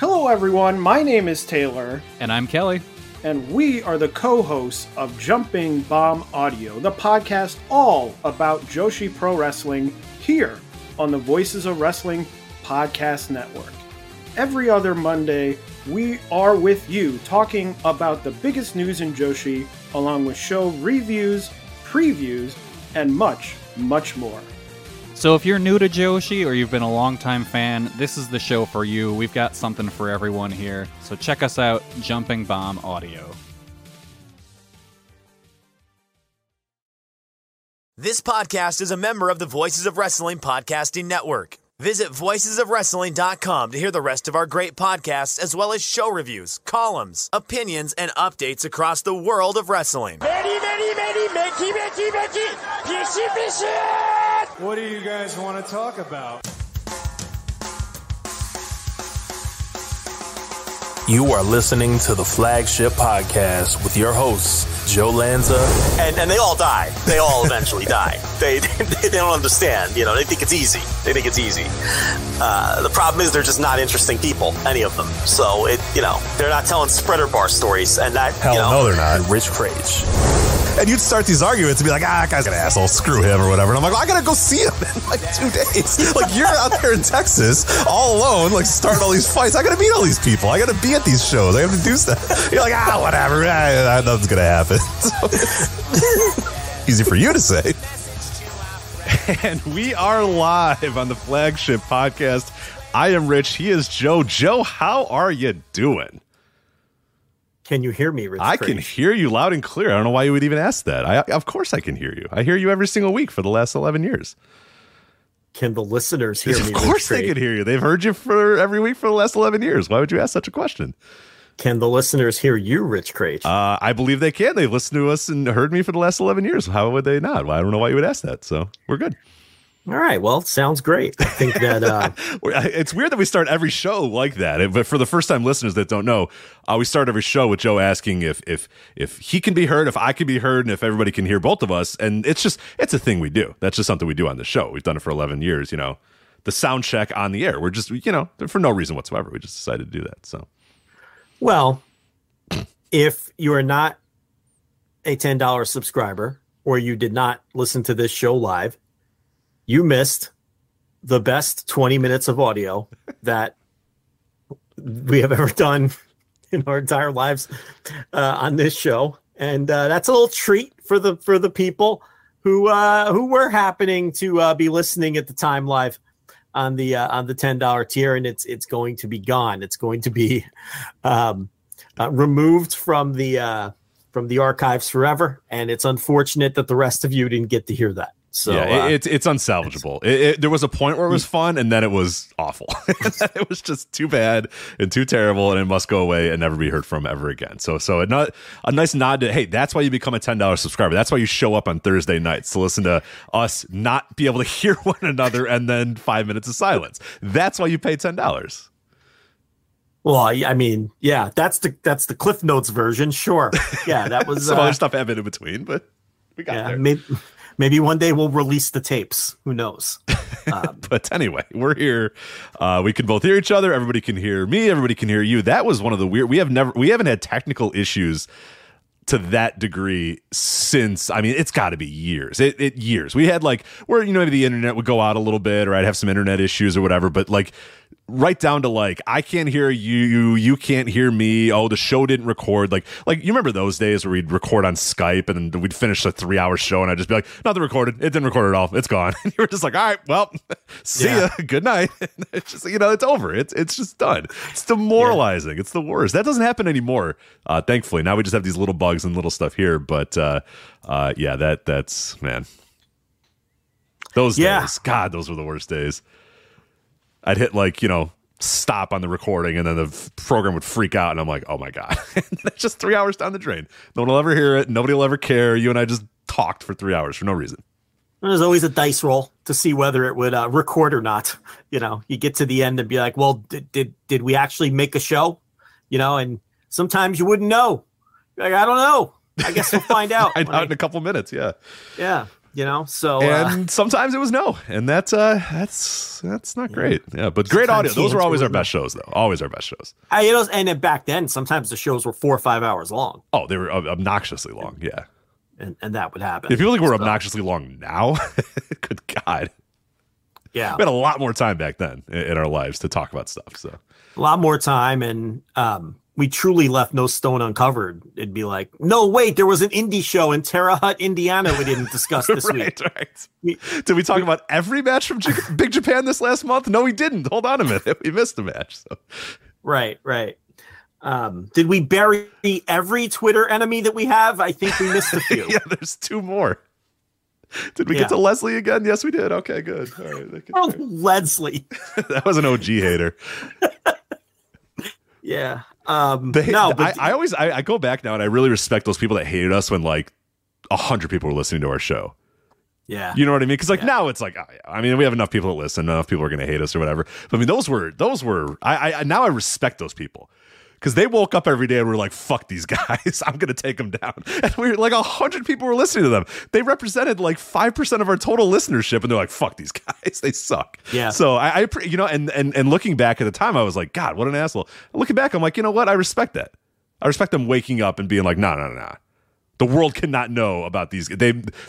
Hello, everyone. My name is Taylor. And I'm Kelly. And we are the co-hosts of Jumping Bomb Audio, the podcast all about Joshi Pro Wrestling here on the Voices of Wrestling Podcast Network. Every other Monday, we are with you talking about the biggest news in Joshi, along with show reviews, previews, and much, much more. So if you're new to Joshi or you've been a longtime fan, this is the show for you. We've got something for everyone here. So check us out, Jumping Bomb Audio. This podcast is a member of the Voices of Wrestling Podcasting Network. Visit voicesofwrestling.com to hear the rest of our great podcasts, as well as show reviews, columns, opinions, and updates across the world of wrestling. What do you guys want to talk about? You are listening to the flagship podcast with your hosts, Joe Lanza. And they all die. They all eventually die. They don't understand. You know, they think it's easy. The problem is they're just not interesting people, any of them. So, they're not telling spreader bar stories. And that, no, they're not. Rich Craig. And you'd start these arguments and be like, that guy's an asshole, screw him or whatever. And I'm like, I gotta go see him in 2 days. You're out there in Texas all alone, starting all these fights. I gotta meet all these people. I gotta be at these shows. I have to do stuff. You're like, whatever. Nothing's gonna happen. So, easy for you to say. And we are live on the flagship podcast. I am Rich. He is Joe. Joe, how are you doing? Can you hear me, Rich? I can hear you loud and clear. I don't know why you would even ask that. Of course I can hear you. I hear you every single week for the last 11 years. Can the listeners hear me? Of course they can hear you. They've heard you for every week for the last 11 years. Why would you ask such a question? Can the listeners hear you, Rich Craig? I believe they can. They've listened to us and heard me for the last 11 years. How would they not? Well, I don't know why you would ask that. So we're good. All right. Well, sounds great. I think that it's weird that we start every show like that. But for the first time listeners that don't know, we start every show with Joe asking if he can be heard, if I can be heard, and if everybody can hear both of us. And it's a thing we do. That's just something we do on the show. We've done it for 11 years. The sound check on the air. We're just, for no reason whatsoever. We just decided to do that. So, well, if you are not a $10 subscriber or you did not listen to this show live, you missed the best 20 minutes of audio that we have ever done in our entire lives on this show, and that's a little treat for the people who were happening to be listening at the time live on the $10 tier, and it's going to be gone. It's going to be removed from the archives forever, and it's unfortunate that the rest of you didn't get to hear that. So yeah, it's unsalvageable. There was a point where it was fun, and then it was awful. It was just too bad and too terrible, and it must go away and never be heard from ever again. So a nice nod to, hey, that's why you become a $10 subscriber. That's why you show up on Thursday nights to listen to us not be able to hear one another, and then 5 minutes of silence. That's why you pay $10. Well, yeah, that's the Cliff Notes version, sure. Yeah, that was some other stuff happened in between, but we got there. Maybe one day we'll release the tapes. Who knows? But anyway, we're here. We can both hear each other. Everybody can hear me. Everybody can hear you. That was one of the weird. We haven't had technical issues to that degree since. I mean, it's got to be years. It years. We had maybe the internet would go out a little bit, or I'd have some internet issues or whatever. But right down to I can't hear you, you can't hear me. Oh, the show didn't record. You remember those days where we'd record on Skype and we'd finish a 3-hour show and I'd just be like, nothing recorded. It didn't record at all. It's gone. And you were just like, all right, well, see ya. Good night. And it's just it's over. It's just done. It's demoralizing. Yeah. It's the worst. That doesn't happen anymore. Thankfully, now we just have these little bugs and little stuff here. But yeah, that's man. Those days, God, those were the worst days. I'd hit stop on the recording, and then the program would freak out, and I'm like, oh my God, that's just 3 hours down the drain. No one will ever hear it. Nobody will ever care. You and I just talked for 3 hours for no reason. There's always a dice roll to see whether it would record or not. You get to the end and be like, well, did we actually make a show? And sometimes you wouldn't know. You're like, I don't know. I guess we'll find out in a couple minutes. Yeah. Yeah. you know. So and sometimes it was no, and that's not great. Yeah, but great audio. Those were always our best shows, though. Always our best shows. And back then, sometimes the shows were 4 or 5 hours long. Oh, they were obnoxiously long. Yeah, and that would happen. It feels like we're obnoxiously long now. Good God. Yeah, we had a lot more time back then in our lives to talk about stuff. So a lot more time, and we truly left no stone uncovered. It'd be like, no, wait, there was an indie show in Terre Haute, Indiana we didn't discuss this week. Right. Did we talk about every match from Big Japan this last month? No, we didn't. Hold on a minute. We missed a match. So. Right. Did we bury every Twitter enemy that we have? I think we missed a few. Yeah, there's two more. Did we get to Leslie again? Yes, we did. Okay, good. All right. Leslie. That was an OG hater. Yeah. I go back now and I really respect those people that hated us when like 100 people were listening to our show. Yeah. You know what I mean? Because now it's like, I mean, we have enough people that listen. Enough people are going to hate us or whatever. But I mean, now I respect those people. Because they woke up every day and were like, fuck these guys. I'm going to take them down. And we were like 100 people were listening to them. They represented like 5% of our total listenership. And they're like, fuck these guys. They suck. Yeah. So I looking back at the time, I was like, God, what an asshole. Looking back, I'm like, you know what? I respect that. I respect them waking up and being like, no. The world cannot know about these.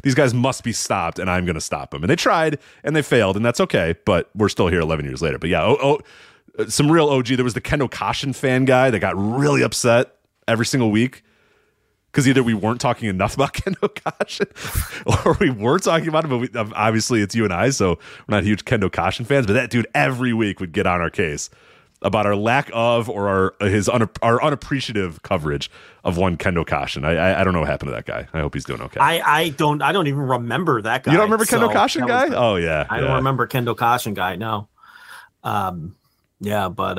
These guys must be stopped, and I'm going to stop them. And they tried, and they failed, and that's okay. But we're still here 11 years later. But yeah, some real OG. There was the Ken Okashin fan guy that got really upset every single week because either we weren't talking enough about Ken Okashin or we were talking about him, but obviously it's you and I, so we're not huge Ken Okashin fans, but that dude every week would get on our case about our lack of or our unappreciative coverage of one Ken Okashin. I don't know what happened to that guy. I hope he's doing okay. I don't even remember that guy. You don't remember Ken Okashin guy? Oh, yeah. I don't remember Ken Okashin guy, no. Yeah, but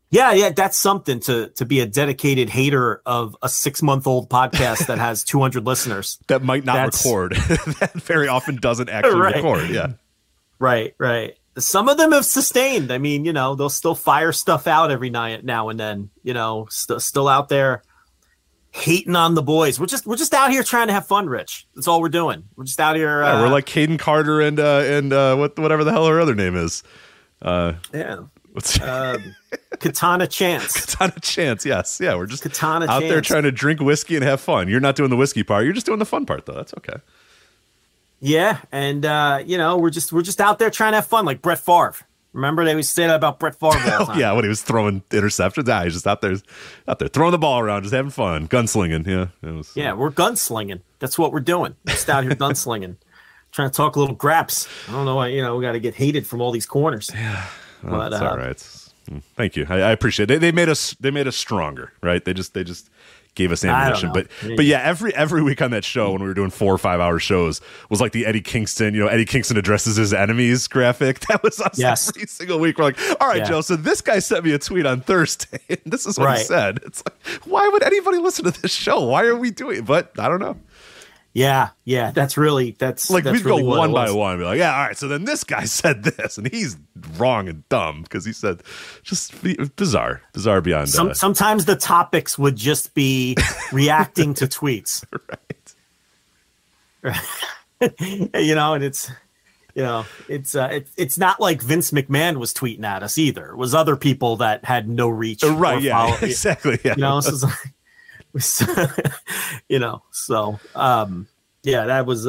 that's something to be a dedicated hater of a 6-month-old podcast that has 200 listeners that might not record. That very often doesn't actually record. Yeah, right. Some of them have sustained. I mean, you know, they'll still fire stuff out every night now and then. You know, still out there hating on the boys. We're just out here trying to have fun, Rich. That's all we're doing. We're just out here. We're like Caden Carter and whatever the hell her other name is. Katana Chance. Yes. Yeah. We're just Katana out Chance. There trying to drink whiskey and have fun. You're not doing the whiskey part. You're just doing the fun part though. That's okay. Yeah. And you know, we're just out there trying to have fun. Like Brett Favre. Remember they always say that about Brett Favre all the time. Yeah. When he was throwing interceptions. He's just out there throwing the ball around, just having fun. Gunslinging. Yeah. We're gunslinging. That's what we're doing. Just out here gunslinging. Trying to talk a little graps. I don't know why, you know, we got to get hated from all these corners. Yeah, well, that's all right. Thank you. I appreciate it. They made us stronger, right? They just gave us ammunition. But yeah, every week on that show when we were doing 4 or 5 hour shows was like the Eddie Kingston, you know, Eddie Kingston addresses his enemies graphic. That was us every single week. We're like, all right, Joe, so this guy sent me a tweet on Thursday, and this is what he said. It's like, why would anybody listen to this show? Why are we doing it? But I don't know. Yeah, that's like we'd go one by one and be like, yeah, all right, so then this guy said this, and he's wrong and dumb because he said just bizarre beyond. Sometimes the topics would just be reacting to tweets, right? You know, and it's, you know, it's not like Vince McMahon was tweeting at us either. It was other people that had no reach, right? Yeah, exactly. Yeah, you know, so it's like. You know, so that was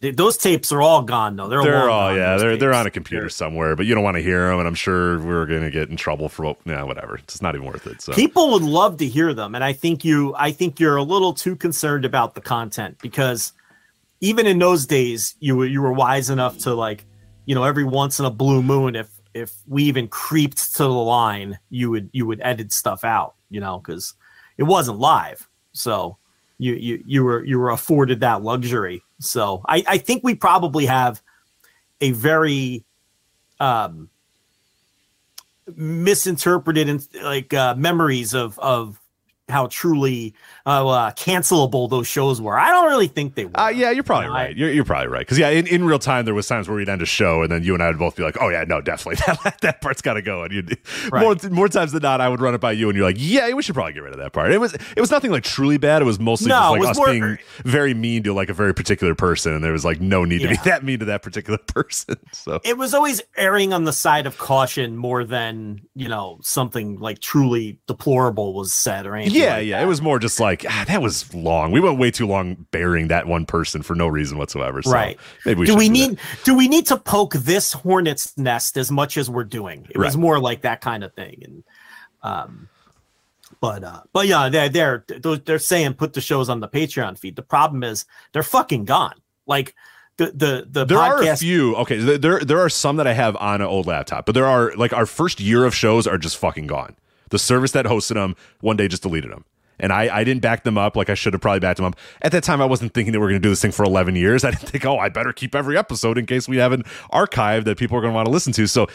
those tapes are all gone though. They're on a computer somewhere, but you don't want to hear them. And I'm sure we're gonna get in trouble for whatever. It's not even worth it. So people would love to hear them, and I think you're a little too concerned about the content because even in those days, you were wise enough to like, you know, every once in a blue moon, if we even creeped to the line, you would edit stuff out, you know, because. It wasn't live, so you were afforded that luxury. So I think we probably have a very misinterpreted memories of how truly cancelable those shows were. I don't really think they were. Yeah, you're probably right. You're probably right. Because, yeah, in real time, there was times where we'd end a show and then you and I would both be like, oh, yeah, no, definitely. That part's got to go. And you'd, right. more times than not, I would run it by you and you're like, yeah, we should probably get rid of that part. It was nothing like truly bad. It was mostly just us being very mean to like a very particular person. And there was like no need to be that mean to that particular person. So it was always erring on the side of caution more than, something like truly deplorable was said or anything. Yeah. It was more just like, that was long. We went way too long burying that one person for no reason whatsoever. So right. Maybe do we need to poke this hornet's nest as much as we're doing? It was more like that kind of thing. And, but yeah, they're saying put the shows on the Patreon feed. The problem is they're fucking gone. Like, The there podcast. Are a few. Okay, there are some that I have on an old laptop, but there are like our first year of shows are just fucking gone. The service that hosted them one day just deleted them. And I didn't back them up like I should have probably backed them up. At that time, I wasn't thinking that we're going to do this thing for 11 years. I didn't think, I better keep every episode in case we have an archive that people are going to want to listen to. So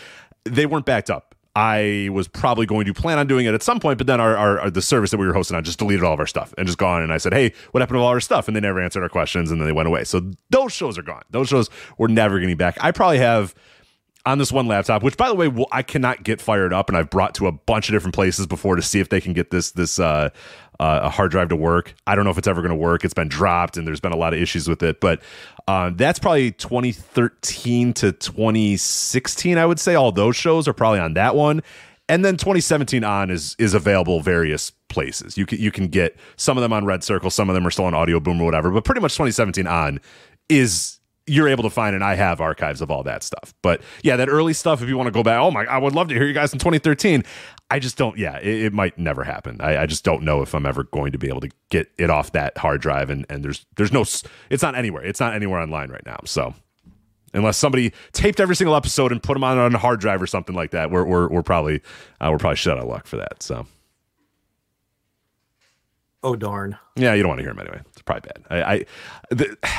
they weren't backed up. I was probably going to plan on doing it at some point, but then the service that we were hosting on just deleted all of our stuff and just gone. And I said, hey, what happened to all our stuff? And they never answered our questions, and then they went away. So those shows are gone. Those shows were never getting back. I probably have on this one laptop, which, by the way, I cannot get fired up, and I've brought to a bunch of different places before to see if they can get this hard drive to work. I don't know if it's ever going to work. It's been dropped, and there's been a lot of issues with it. But that's probably 2013 to 2016, I would say. All those shows are probably on that one. And then 2017 on is available various places. You can get some of them on Red Circle. Some of them are still on Audio Boom or whatever. But pretty much 2017 on is... you're able to find, and I have archives of all that stuff. But yeah, that early stuff, if you want to go back, I would love to hear you guys in 2013. I just don't, it might never happen. I just don't know if I'm ever going to be able to get it off that hard drive. And there's no, it's not anywhere online right now. So unless somebody taped every single episode and put them on a hard drive or something like that, we're probably shut out of luck for that. So. Oh, darn. Yeah, you don't want to hear him anyway. It's probably bad.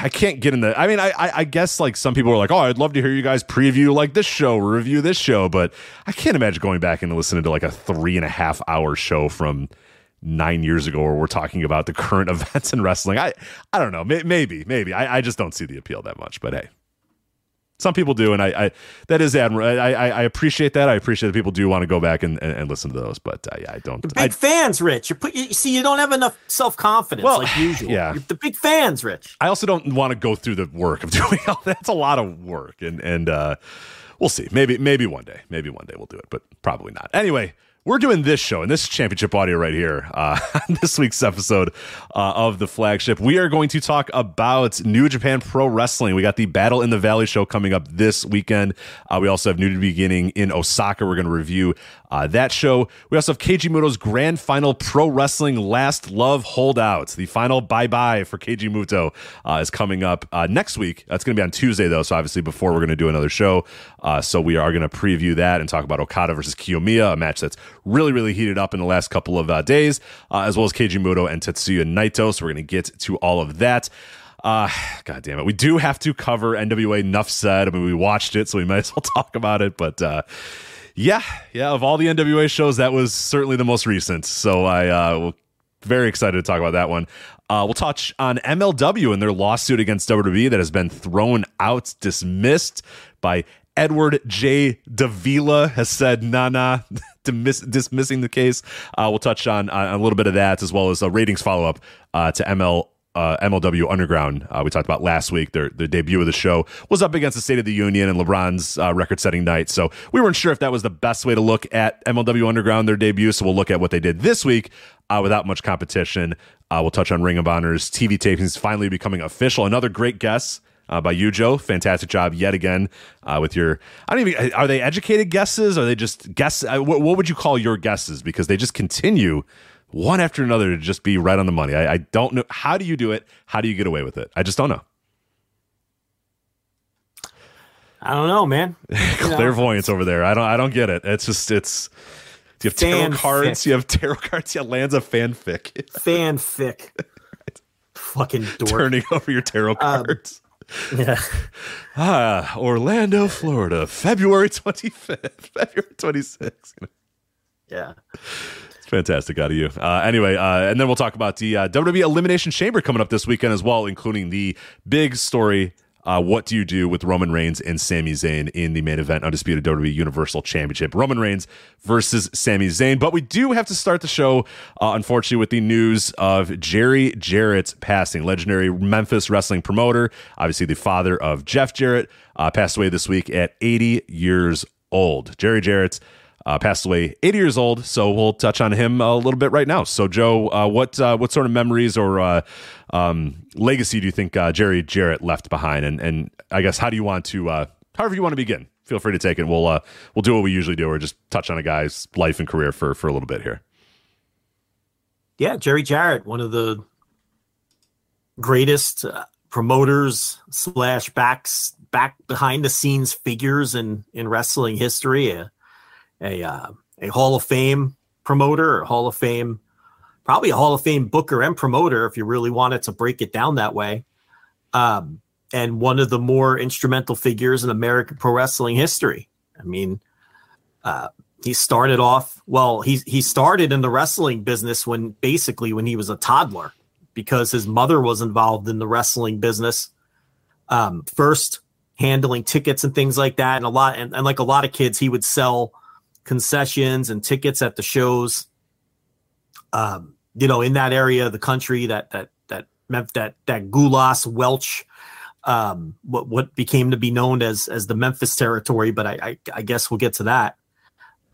I can't get in the... I mean, I guess like some people are like, I'd love to hear you guys preview like this show or review this show, but I can't imagine going back and listening to like a 3.5-hour show from 9 years ago where we're talking about the current events in wrestling. I don't know. Maybe. I just don't see the appeal that much, but hey. Some people do, and I that is admirable. I appreciate that. I appreciate that people do want to go back and listen to those, but I don't. You're big fans, Rich. You don't have enough self-confidence like usual. Yeah. You're the big fans, Rich. I also don't want to go through the work of doing all that. That's a lot of work, and we'll see. Maybe one day. Maybe one day we'll do it, but probably not. Anyway, we're doing this show, and this is championship audio right here on this week's episode of The Flagship. We are going to talk about New Japan Pro Wrestling. We got the Battle in the Valley show coming up this weekend. We also have New Beginning in Osaka. We're going to review that show. We also have Keiji Muto's Grand Final Pro Wrestling Last Love Holdout. The final bye-bye for Keiji Muto is coming up next week. That's going to be on Tuesday, though, so obviously before we're going to do another show. So we are going to preview that and talk about Okada versus Kiyomiya, a match that's really, really heated up in the last couple of days, as well as Keiji Muto and Tetsuya Naito. So we're going to get to all of that. God damn it. We do have to cover NWA Nuff Said. I mean, we watched it, so we might as well talk about it. But yeah, of all the NWA shows, that was certainly the most recent. So I'm very excited to talk about that one. We'll touch on MLW and their lawsuit against WWE that has been thrown out, dismissed by Edward J. Davila has said, dismissing the case. We'll touch on a little bit of that, as well as a ratings follow-up to MLW Underground. We talked about last week. The debut of the show was up against the State of the Union and LeBron's record-setting night. So we weren't sure if that was the best way to look at MLW Underground, their debut. So we'll look at what they did this week without much competition. We'll touch on Ring of Honor's TV tapings finally becoming official. Another great guest. By you, Joe. Fantastic job yet again with your... are they educated guesses? Are they just guesses? What would you call your guesses? Because they just continue one after another to just be right on the money. I don't know. How do you do it? How do you get away with it? I just don't know. I don't know, man. Clairvoyance over there. I don't get it. It's just... you have tarot cards. You have tarot cards. You have lands of fanfic. Fanfic. Right. Fucking dork. Turning over your tarot cards. Yeah. Orlando, Florida, February 25th, February 26th. Yeah. It's fantastic out of you. Anyway, and then we'll talk about the WWE Elimination Chamber coming up this weekend as well, including the big story. What do you do with Roman Reigns and Sami Zayn in the main event, Undisputed WWE Universal Championship? Roman Reigns versus Sami Zayn. But we do have to start the show, unfortunately, with the news of Jerry Jarrett's passing. Legendary Memphis wrestling promoter, obviously the father of Jeff Jarrett, passed away this week at 80 years old. Jerry Jarrett's passed away 80 years old, so we'll touch on him a little bit right now. So, Joe, what sort of memories or legacy do you think Jerry Jarrett left behind? And I guess how do you want to, however you want to begin, feel free to take it. We'll do what we usually do, or just touch on a guy's life and career for a little bit here. Yeah, Jerry Jarrett, one of the greatest promoters / back behind the scenes figures in wrestling history. A Hall of Fame promoter, or Hall of Fame, probably a Hall of Fame booker and promoter, if you really wanted to break it down that way. And one of the more instrumental figures in American pro wrestling history. I mean, he started in the wrestling business when he was a toddler, because his mother was involved in the wrestling business. First handling tickets and things like that. And like a lot of kids, he would sell concessions and tickets at the shows, in that area of the country that meant that Gulas Welch, what became to be known as the Memphis territory, but I guess we'll get to that.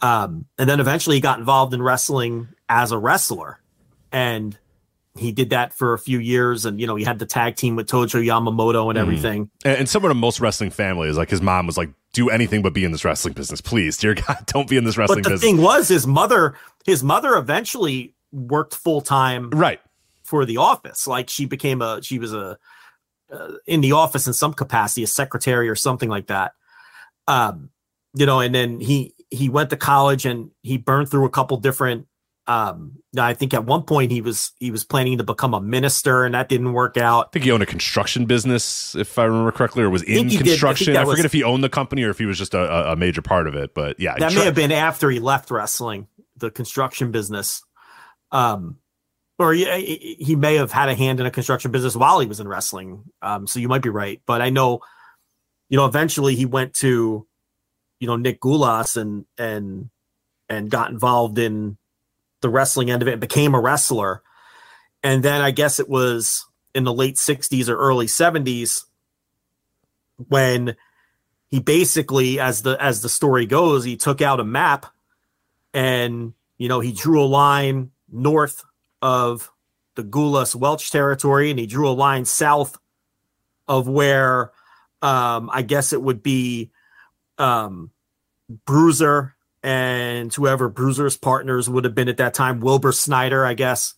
And then eventually he got involved in wrestling as a wrestler, and he did that for a few years, and he had the tag team with Tojo Yamamoto and everything. And someone in most wrestling families, like his mom was like, do anything but be in this wrestling business, please, dear God, don't be in this wrestling business. But the thing was, his mother eventually worked full time, right, for the office. Like she was in the office in some capacity, a secretary or something like that. And then he went to college and he burned through a couple different. I think at one point he was planning to become a minister, and that didn't work out. I think he owned a construction business, if I remember correctly, or was in construction. I forget if he owned the company or if he was just a major part of it. But yeah, that may have been after he left wrestling, the construction business, or he may have had a hand in a construction business while he was in wrestling. So you might be right, but I know, eventually he went to, Nick Gulas and got involved in the wrestling end of it and became a wrestler. And then I guess it was in the late 60s or early 70s when he basically, as the story goes, he took out a map and, he drew a line north of the Gulas Welch territory, and he drew a line south of where, I guess it would be, Bruiser and whoever Bruiser's partners would have been at that time, Wilbur Snyder, I guess.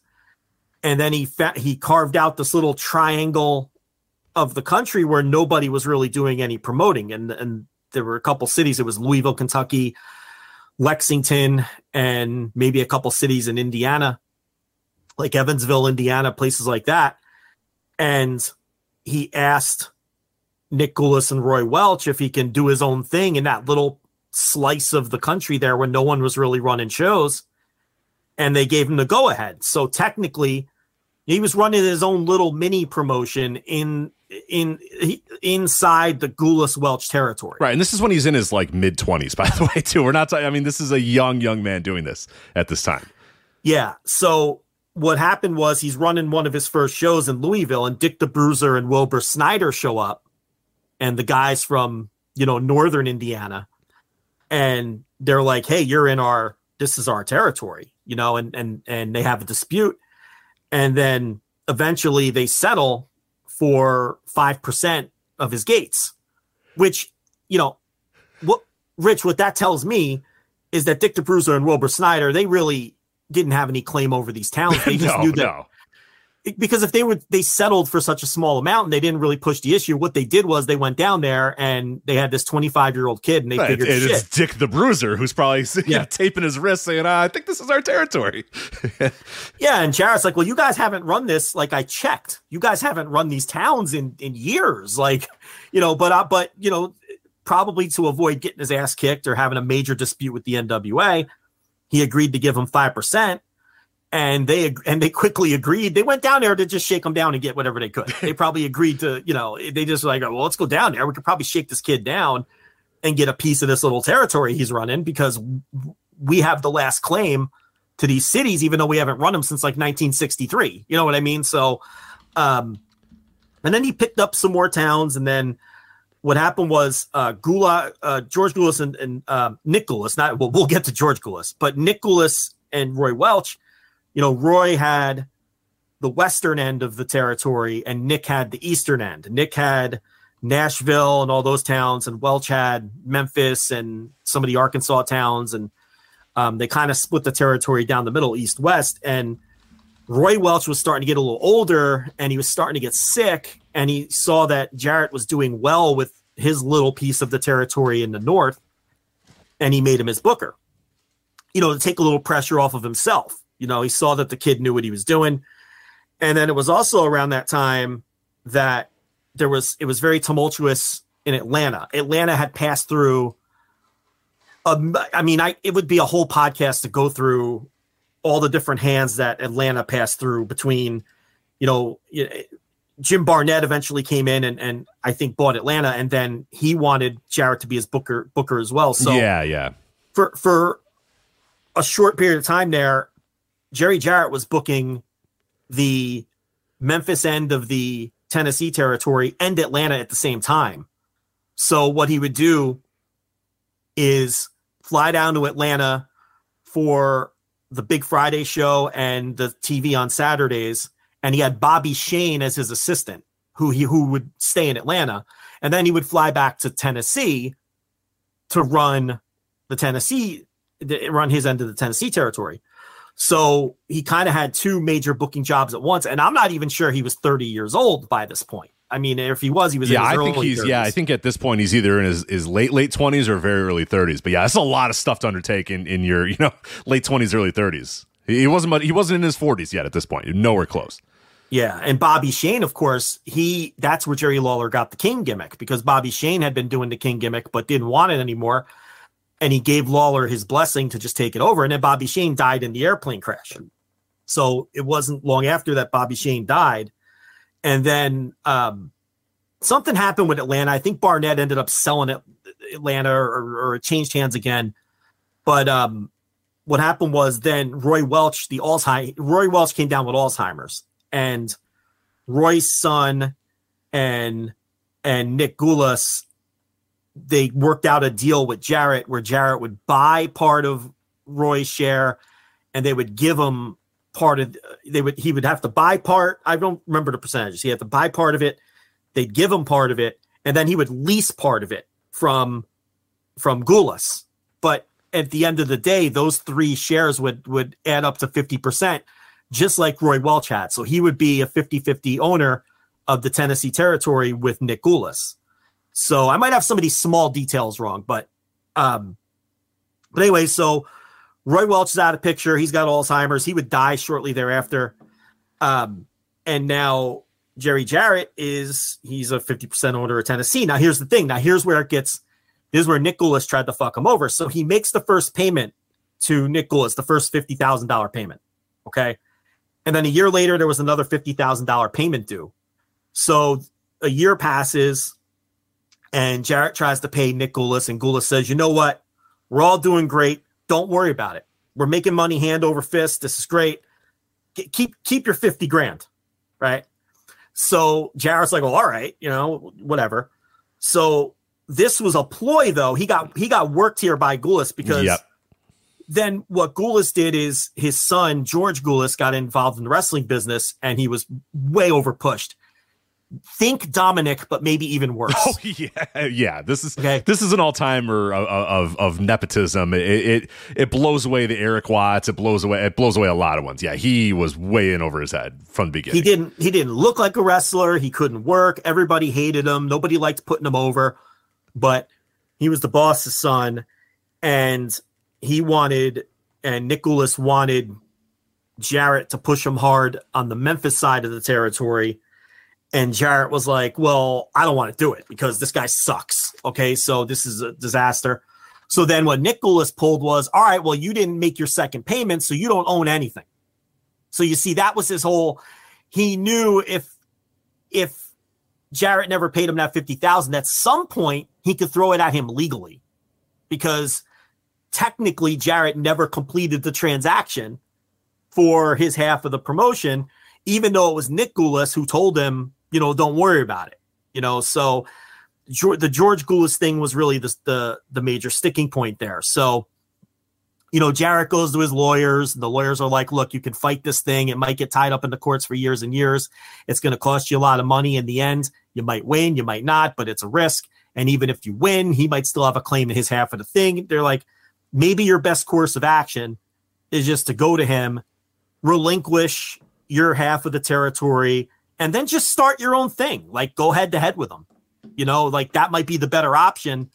And then he carved out this little triangle of the country where nobody was really doing any promoting. And there were a couple cities. It was Louisville, Kentucky, Lexington, and maybe a couple cities in Indiana, like Evansville, Indiana, places like that. And he asked Nick Gulas and Roy Welch if he can do his own thing in that little slice of the country there when no one was really running shows, and they gave him the go ahead. So technically he was running his own little mini promotion inside the Gulas Welch territory. Right. And this is when he's in his like mid twenties, by the way, too. We're not talking, I mean, this is a young man doing this at this time. Yeah. So what happened was he's running one of his first shows in Louisville, and Dick the Bruiser and Wilbur Snyder show up, and the guys from, Northern Indiana. And they're like, hey, you're in this is our territory, and they have a dispute. And then eventually they settle for 5% of his gates, which, what that tells me is that Dick the Bruiser and Wilbur Snyder, they really didn't have any claim over these towns. They just knew that. No. Because if they settled for such a small amount and they didn't really push the issue, what they did was they went down there and they had this 25-year-old kid, and they figured shit. It's Dick the Bruiser who's probably taping his wrist saying, I think this is our territory. Yeah, and Jarrett's like, well, you guys haven't run this. Like, I checked. You guys haven't run these towns in years. Like, but probably to avoid getting his ass kicked or having a major dispute with the NWA, He agreed to give them 5%, and they quickly agreed. They went down there to just shake him down and get whatever they could. They probably agreed to, you know, they just were like, well, let's go down there. We could probably shake this kid down and get a piece of this little territory he's running, because we have the last claim to these cities, even though we haven't run them since like 1963. You know what I mean? So, and then he picked up some more towns, and then what happened was George Gulas and Nick Gulas. We'll get to George Gulas, but Nick Gulas and Roy Welch. You know, Roy had the western end of the territory, and Nick had the eastern end. Nick had Nashville and all those towns, and Welch had Memphis and some of the Arkansas towns, and they kind of split the territory down the middle, east, west. And Roy Welch was starting to get a little older, and he was starting to get sick, and he saw that Jarrett was doing well with his little piece of the territory in the north, and he made him his booker, you know, to take a little pressure off of himself. You know, he saw that the kid knew what he was doing. And then it was also around that time that it was very tumultuous in Atlanta. Atlanta had passed through, it would be a whole podcast to go through all the different hands that Atlanta passed through between, you know, Jim Barnett eventually came in and I think bought Atlanta, and then he wanted Jarrett to be his booker as well. So yeah. For a short period of time there, Jerry Jarrett was booking the Memphis end of the Tennessee territory and Atlanta at the same time. So what he would do is fly down to Atlanta for the Big Friday show and the TV on Saturdays. And he had Bobby Shane as his assistant, who would stay in Atlanta. And then he would fly back to Tennessee to run his end of the Tennessee territory. So he kind of had two major booking jobs at once. And I'm not even sure he was 30 years old by this point. I mean, if he was, he was in his early 30s. Yeah, I think at this point he's either in his late 20s or very early 30s. But yeah, that's a lot of stuff to undertake in your, you know, late 20s, early 30s. He wasn't in his 40s yet at this point. Nowhere close. Yeah, and Bobby Shane, of course, that's where Jerry Lawler got the King gimmick, because Bobby Shane had been doing the King gimmick but didn't want it anymore. And he gave Lawler his blessing to just take it over. And then Bobby Shane died in the airplane crash. So it wasn't long after that Bobby Shane died. And then something happened with Atlanta. I think Barnett ended up selling it, Atlanta, or it changed hands again. But what happened was then Roy Welch came down with Alzheimer's. And Roy's son and Nick Gulas, they worked out a deal with Jarrett where Jarrett would buy part of Roy's share, and they would give him part of he would have to buy part. I don't remember the percentages. He had to buy part of it. They'd give him part of it, and then he would lease part of it from Gulas. But at the end of the day, those three shares would add up to 50%, just like Roy Welch had. So he would be a 50-50 owner of the Tennessee territory with Nick Gulas. So I might have some of these small details wrong, but anyway, so Roy Welch is out of picture. He's got Alzheimer's. He would die shortly thereafter. And now Jerry Jarrett he's a 50% owner of Tennessee. Now here's the thing. Now here's where Nick Gulas tried to fuck him over. So he makes the first payment to Nick Gulas, the first $50,000 payment. Okay. And then a year later, there was another $50,000 payment due. So a year passes, and Jarrett tries to pay Nick Gulas, and Gulas says, you know what? We're all doing great. Don't worry about it. We're making money hand over fist. This is great. Keep your 50 grand, right? So Jarrett's like, well, all right, you know, whatever. So this was a ploy, though. He got worked here by Gulas, because then what Gulas did is his son, George Gulas, got involved in the wrestling business, and he was way overpushed. Think Dominic, but maybe even worse. Oh yeah. This is an all-timer of nepotism. It blows away the Eric Watts. It blows away a lot of ones. Yeah, he was way in over his head from the beginning. He didn't look like a wrestler. He couldn't work. Everybody hated him. Nobody liked putting him over, but he was the boss's son, and Nick Gulas wanted Jarrett to push him hard on the Memphis side of the territory. And Jarrett was like, well, I don't want to do it because this guy sucks. Okay, so this is a disaster. So then what Nicholas pulled was, all right, well, you didn't make your second payment, so you don't own anything. So you see, that was his whole, he knew if Jarrett never paid him that $50,000, at some point he could throw it at him legally, because technically Jarrett never completed the transaction for his half of the promotion, even though it was Nick Goulas who told him, you know, don't worry about it. You know, so the George Goulas thing was really the major sticking point there. So, you know, Jarrett goes to his lawyers, and the lawyers are like, look, you can fight this thing. It might get tied up in the courts for years and years. It's going to cost you a lot of money in the end. You might win, you might not, but it's a risk. And even if you win, he might still have a claim in his half of the thing. They're like, maybe your best course of action is just to go to him, relinquish your half of the territory, and then just start your own thing. Like, go head to head with him. You know, like, that might be the better option,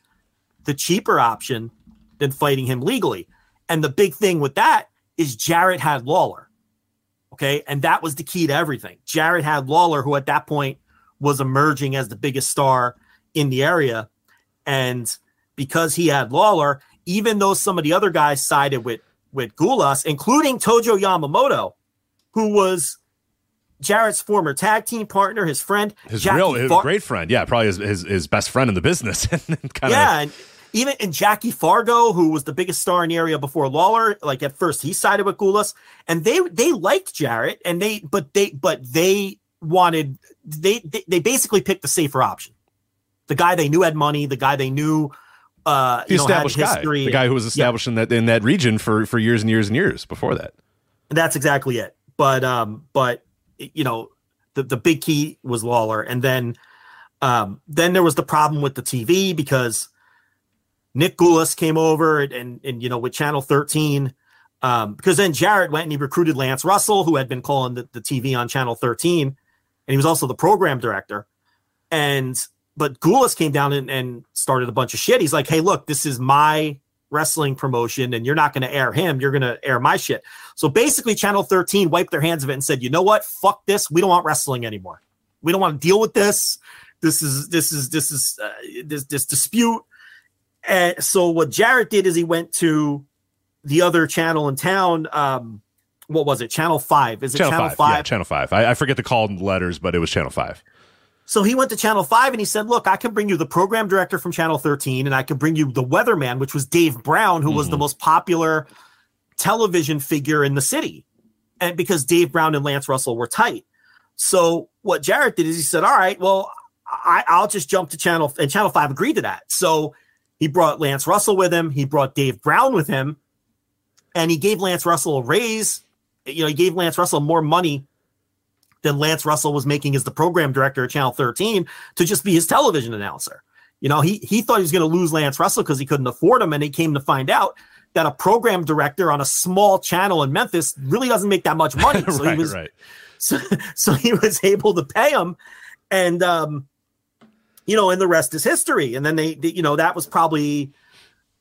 the cheaper option than fighting him legally. And the big thing with that is Jarrett had Lawler. Okay. And that was the key to everything. Jarrett had Lawler, who at that point was emerging as the biggest star in the area. And because he had Lawler, even though some of the other guys sided with Goulas, including Tojo Yamamoto, who was Jarrett's former tag team partner, his friend, his great friend. Yeah. Probably his best friend in the business. And Jackie Fargo, who was the biggest star in the area before Lawler, like at first he sided with Goulas, and they liked Jarrett, and they basically picked the safer option. The guy they knew had money, the guy they knew established had history. The guy who was established in that region for years and years and years before that. And that's exactly it. But you know, the big key was Lawler, and then there was the problem with the TV, because Nick Goulas came over and you know, with Channel 13, because then Jarrett went and he recruited Lance Russell, who had been calling the TV on Channel 13, and he was also the program director. But Goulas came down and started a bunch of shit. He's like, hey, look, this is my wrestling promotion, and you're not going to air him. You're going to air my shit. So basically Channel 13 wiped their hands of it and said, you know what? Fuck this. We don't want wrestling anymore. We don't want to deal with this. This dispute. And so what Jarrett did is he went to the other channel in town. What was it? Channel 5. Is it Channel 5? Yeah, Channel 5. I forget the call letters, but it was Channel 5. So he went to Channel 5 and he said, look, I can bring you the program director from Channel 13, and I can bring you the weatherman, which was Dave Brown, who was the most popular television figure in the city. And because Dave Brown and Lance Russell were tight. So what Jarrett did is he said, all right, well, I'll just jump to Channel, and Channel 5 agreed to that. So he brought Lance Russell with him. He brought Dave Brown with him, and he gave Lance Russell a raise. You know, he gave Lance Russell more money than Lance Russell was making as the program director of Channel 13 to just be his television announcer. You know, he thought he was going to lose Lance Russell because he couldn't afford him, and he came to find out that a program director on a small channel in Memphis really doesn't make that much money. So So he was able to pay him, and you know, and the rest is history. And then they you know, that was probably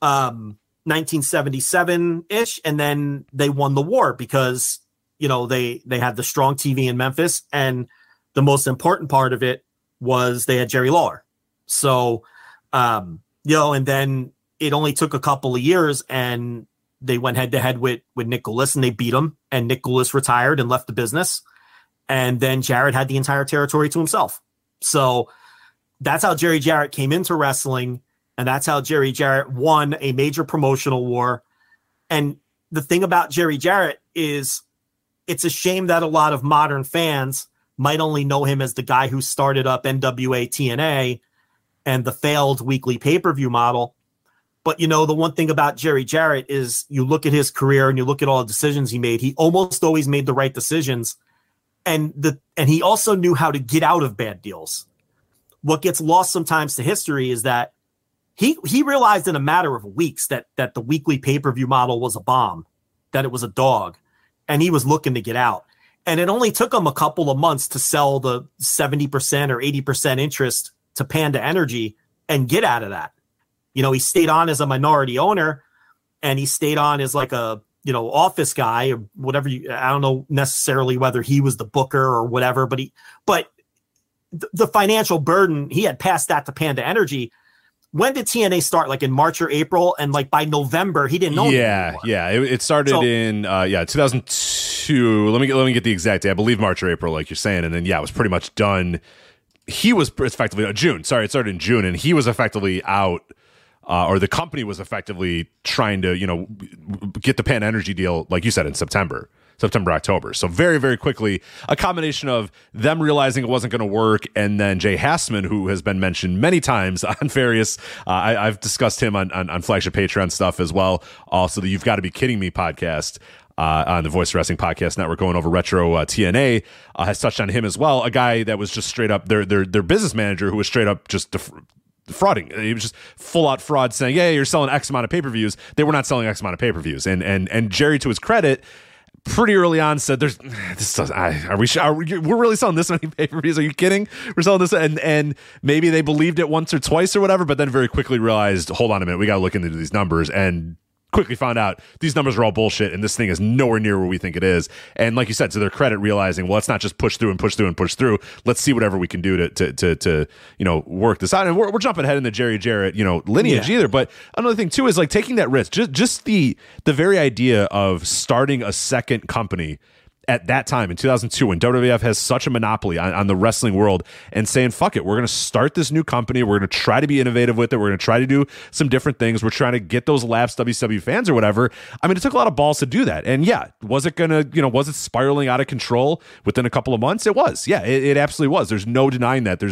1977-ish. And then they won the war because, you know, they had the strong TV in Memphis. And the most important part of it was they had Jerry Lawler. So, you know, and then it only took a couple of years, and they went head to head with Nick Goulas, and they beat him. And Nick Goulas retired and left the business. And then Jarrett had the entire territory to himself. So that's how Jerry Jarrett came into wrestling, and that's how Jerry Jarrett won a major promotional war. And the thing about Jerry Jarrett is, it's a shame that a lot of modern fans might only know him as the guy who started up NWA TNA and the failed weekly pay-per-view model. But, you know, the one thing about Jerry Jarrett is, you look at his career and you look at all the decisions he made, he almost always made the right decisions. And he also knew how to get out of bad deals. What gets lost sometimes to history is that he realized in a matter of weeks that the weekly pay-per-view model was a bomb, that it was a dog, and he was looking to get out. And it only took him a couple of months to sell the 70% or 80% interest to Panda Energy and get out of that. You know, he stayed on as a minority owner, and he stayed on as like a, you know, office guy or whatever. I don't know necessarily whether he was the booker or whatever, but the financial burden, he had passed that to Panda Energy, when did TNA start? Like in March or April, and like by November he didn't know. It started in 2002. Let me get the exact day. I believe March or April, like you're saying, and then it was pretty much done. He was effectively June. Sorry, it started in June, and he was effectively out. Or the company was effectively trying to, get the Pan Energy deal, like you said, in September, October. So very, very quickly, a combination of them realizing it wasn't going to work, and then Jay Hassman, who has been mentioned many times on various, I've discussed him on Flagship Patreon stuff as well. Also, the You've Got to Be Kidding Me podcast on the Voice Wrestling Podcast Network, going over retro TNA, has touched on him as well. A guy that was just straight up their business manager, who was straight up just defrauding. It was just full out fraud, saying, "Yeah, you're selling X amount of pay-per-views." They were not selling X amount of pay-per-views, and Jerry, to his credit, pretty early on said, "There's this doesn't. We're really selling this many pay-per-views? Are you kidding? We're selling this." And maybe they believed it once or twice or whatever, but then very quickly realized, "Hold on a minute, we got to look into these numbers." And quickly found out these numbers are all bullshit, and this thing is nowhere near where we think it is. And like you said, to their credit, realizing, well, let's not just push through. Let's see whatever we can do to work this out. And we're jumping ahead in the Jerry Jarrett lineage either. But another thing too is like taking that risk. Just the very idea of starting a second company at that time in 2002, when WWF has such a monopoly on the wrestling world, and saying, fuck it, we're going to start this new company. We're going to try to be innovative with it. We're going to try to do some different things. We're trying to get those lapsed WCW fans or whatever. I mean, it took a lot of balls to do that. And was it spiraling out of control within a couple of months? It was. Yeah, it absolutely was. There's no denying that.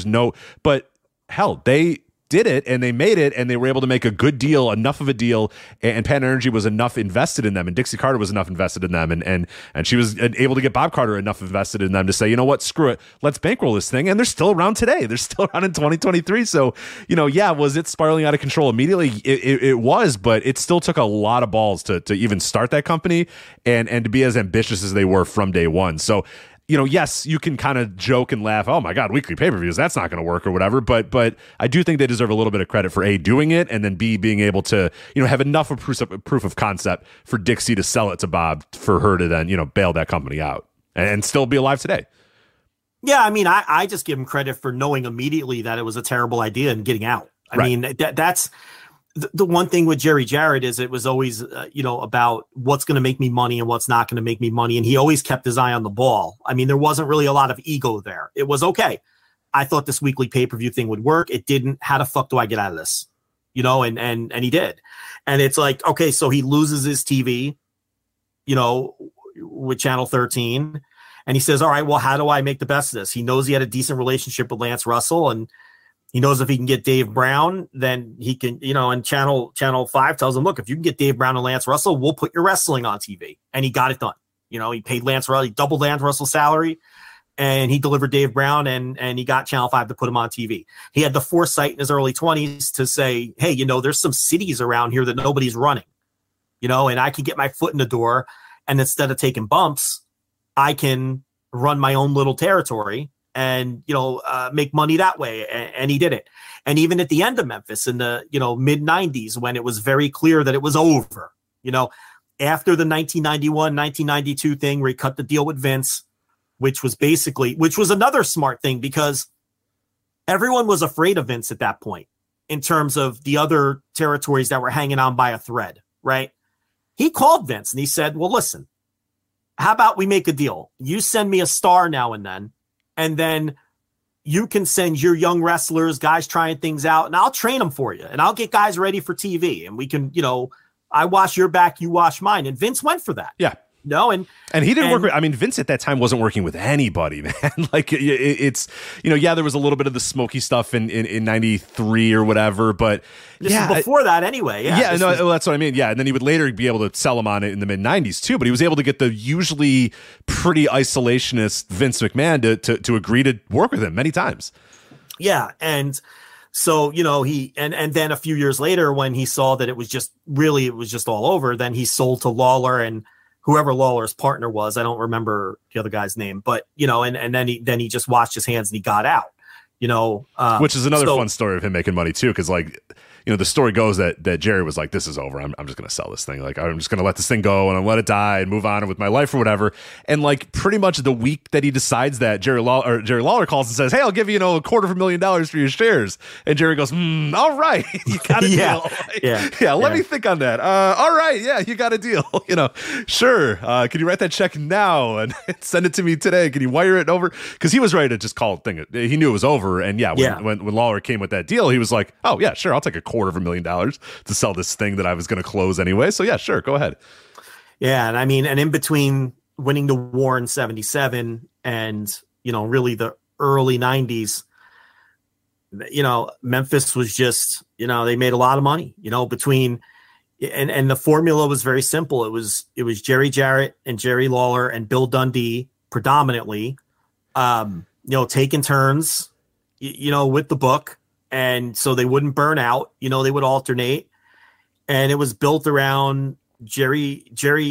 But hell, they did it, and they made it, and they were able to make a good deal, enough of a deal, and Pan Energy was enough invested in them, and Dixie Carter was enough invested in them, and she was able to get Bob Carter enough invested in them to say, you know what, screw it, let's bankroll this thing, and they're still around today. They're still around in 2023, so, was it spiraling out of control immediately? It was, but it still took a lot of balls to even start that company and to be as ambitious as they were from day one, so... yes, you can kind of joke and laugh. Oh my God, weekly pay-per-views, that's not going to work or whatever. But I do think they deserve a little bit of credit for A, doing it, and then B, being able to, have enough of proof of concept for Dixie to sell it to Bob for her to then, bail that company out and still be alive today. Yeah. I mean, I just give them credit for knowing immediately that it was a terrible idea and getting out. I mean, that's the one thing with Jerry Jarrett is it was always, about what's going to make me money and what's not going to make me money. And he always kept his eye on the ball. I mean, there wasn't really a lot of ego there. It was, okay, I thought this weekly pay-per-view thing would work. It didn't. How the fuck do I get out of this? And he did. And it's like, okay, so he loses his TV, with Channel 13. And he says, all right, well, how do I make the best of this? He knows he had a decent relationship with Lance Russell, and he knows if he can get Dave Brown, then he can, and Channel 5 tells him, look, if you can get Dave Brown and Lance Russell, we'll put your wrestling on TV. And he got it done. He paid Lance Russell, he doubled Lance Russell's salary, and he delivered Dave Brown, and he got Channel 5 to put him on TV. He had the foresight in his early 20s to say, hey, there's some cities around here that nobody's running, and I can get my foot in the door. And instead of taking bumps, I can run my own little territory and make money that way, and he did it. And even at the end of Memphis in the mid 90s, when it was very clear that it was over, after the 1991 1992 thing where he cut the deal with Vince, which was another smart thing, because everyone was afraid of Vince at that point in terms of the other territories that were hanging on by a thread, right? He called Vince and he said, well, listen, how about we make a deal? You send me a star now and then, and then you can send your young wrestlers, guys trying things out, and I'll train them for you. And I'll get guys ready for TV. And we can, I wash your back, you wash mine. And Vince went for that. Yeah. No, and he didn't work with, Vince at that time wasn't working with anybody, man. Like it's, there was a little bit of the Smokey stuff in 93 or whatever, but before that anyway. Yeah, that's what I mean. Yeah. And then he would later be able to sell him on it in the mid 90s too, but he was able to get the usually pretty isolationist Vince McMahon to agree to work with him many times. Yeah. And so, he, and then a few years later, when he saw that it was just all over, then he sold to Lawler, and whoever Lawler's partner was, I don't remember the other guy's name, but then he just washed his hands and he got out, which is another fun story of him making money too. Cause you know, the story goes that Jerry was like, this is over. I'm just going to sell this thing. Like, I'm just going to let this thing go and I'll let it die and move on with my life or whatever. And like pretty much the week that he decides that, Jerry Lawler calls and says, hey, I'll give you, $250,000 for your shares. And Jerry goes, all right, you got a deal. Let me think on that. All right. Yeah, you got a deal. Sure. Can you write that check now and send it to me today? Can you wire it over? Because he was ready to just call the thing. He knew it was over. And when Lawler came with that deal, he was like, oh yeah, sure, I'll take $250,000 to sell this thing that I was going to close anyway. So yeah, sure, go ahead. Yeah, and I mean, and in between winning the war in 1977 and, really the early 1990s, Memphis was just, they made a lot of money, between, and the formula was very simple. It was Jerry Jarrett and Jerry Lawler and Bill Dundee predominantly, taking turns, with the book. And so they wouldn't burn out, they would alternate, and it was built around Jerry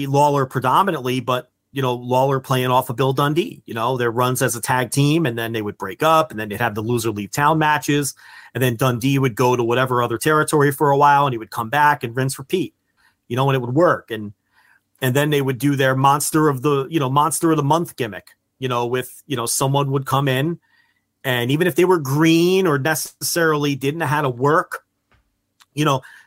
Lawler predominantly, but, Lawler playing off of Bill Dundee, their runs as a tag team, and then they would break up, and then they'd have the loser leave town matches. And then Dundee would go to whatever other territory for a while, and he would come back and rinse, repeat, and it would work. And then they would do their monster of the month gimmick, with, someone would come in. And even if they were green or necessarily didn't know how to work,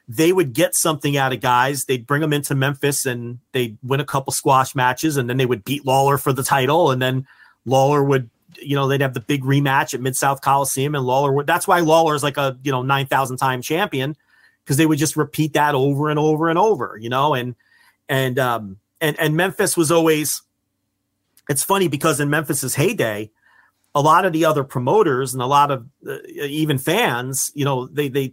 they would get something out of guys. They'd bring them into Memphis and they'd win a couple squash matches, and then they would beat Lawler for the title. And then Lawler would, they'd have the big rematch at Mid-South Coliseum, and Lawler would, that's why Lawler is like a, 9,000 time champion, because they would just repeat that over and over and over, and Memphis was always, it's funny because in Memphis's heyday, a lot of the other promoters and a lot of even fans,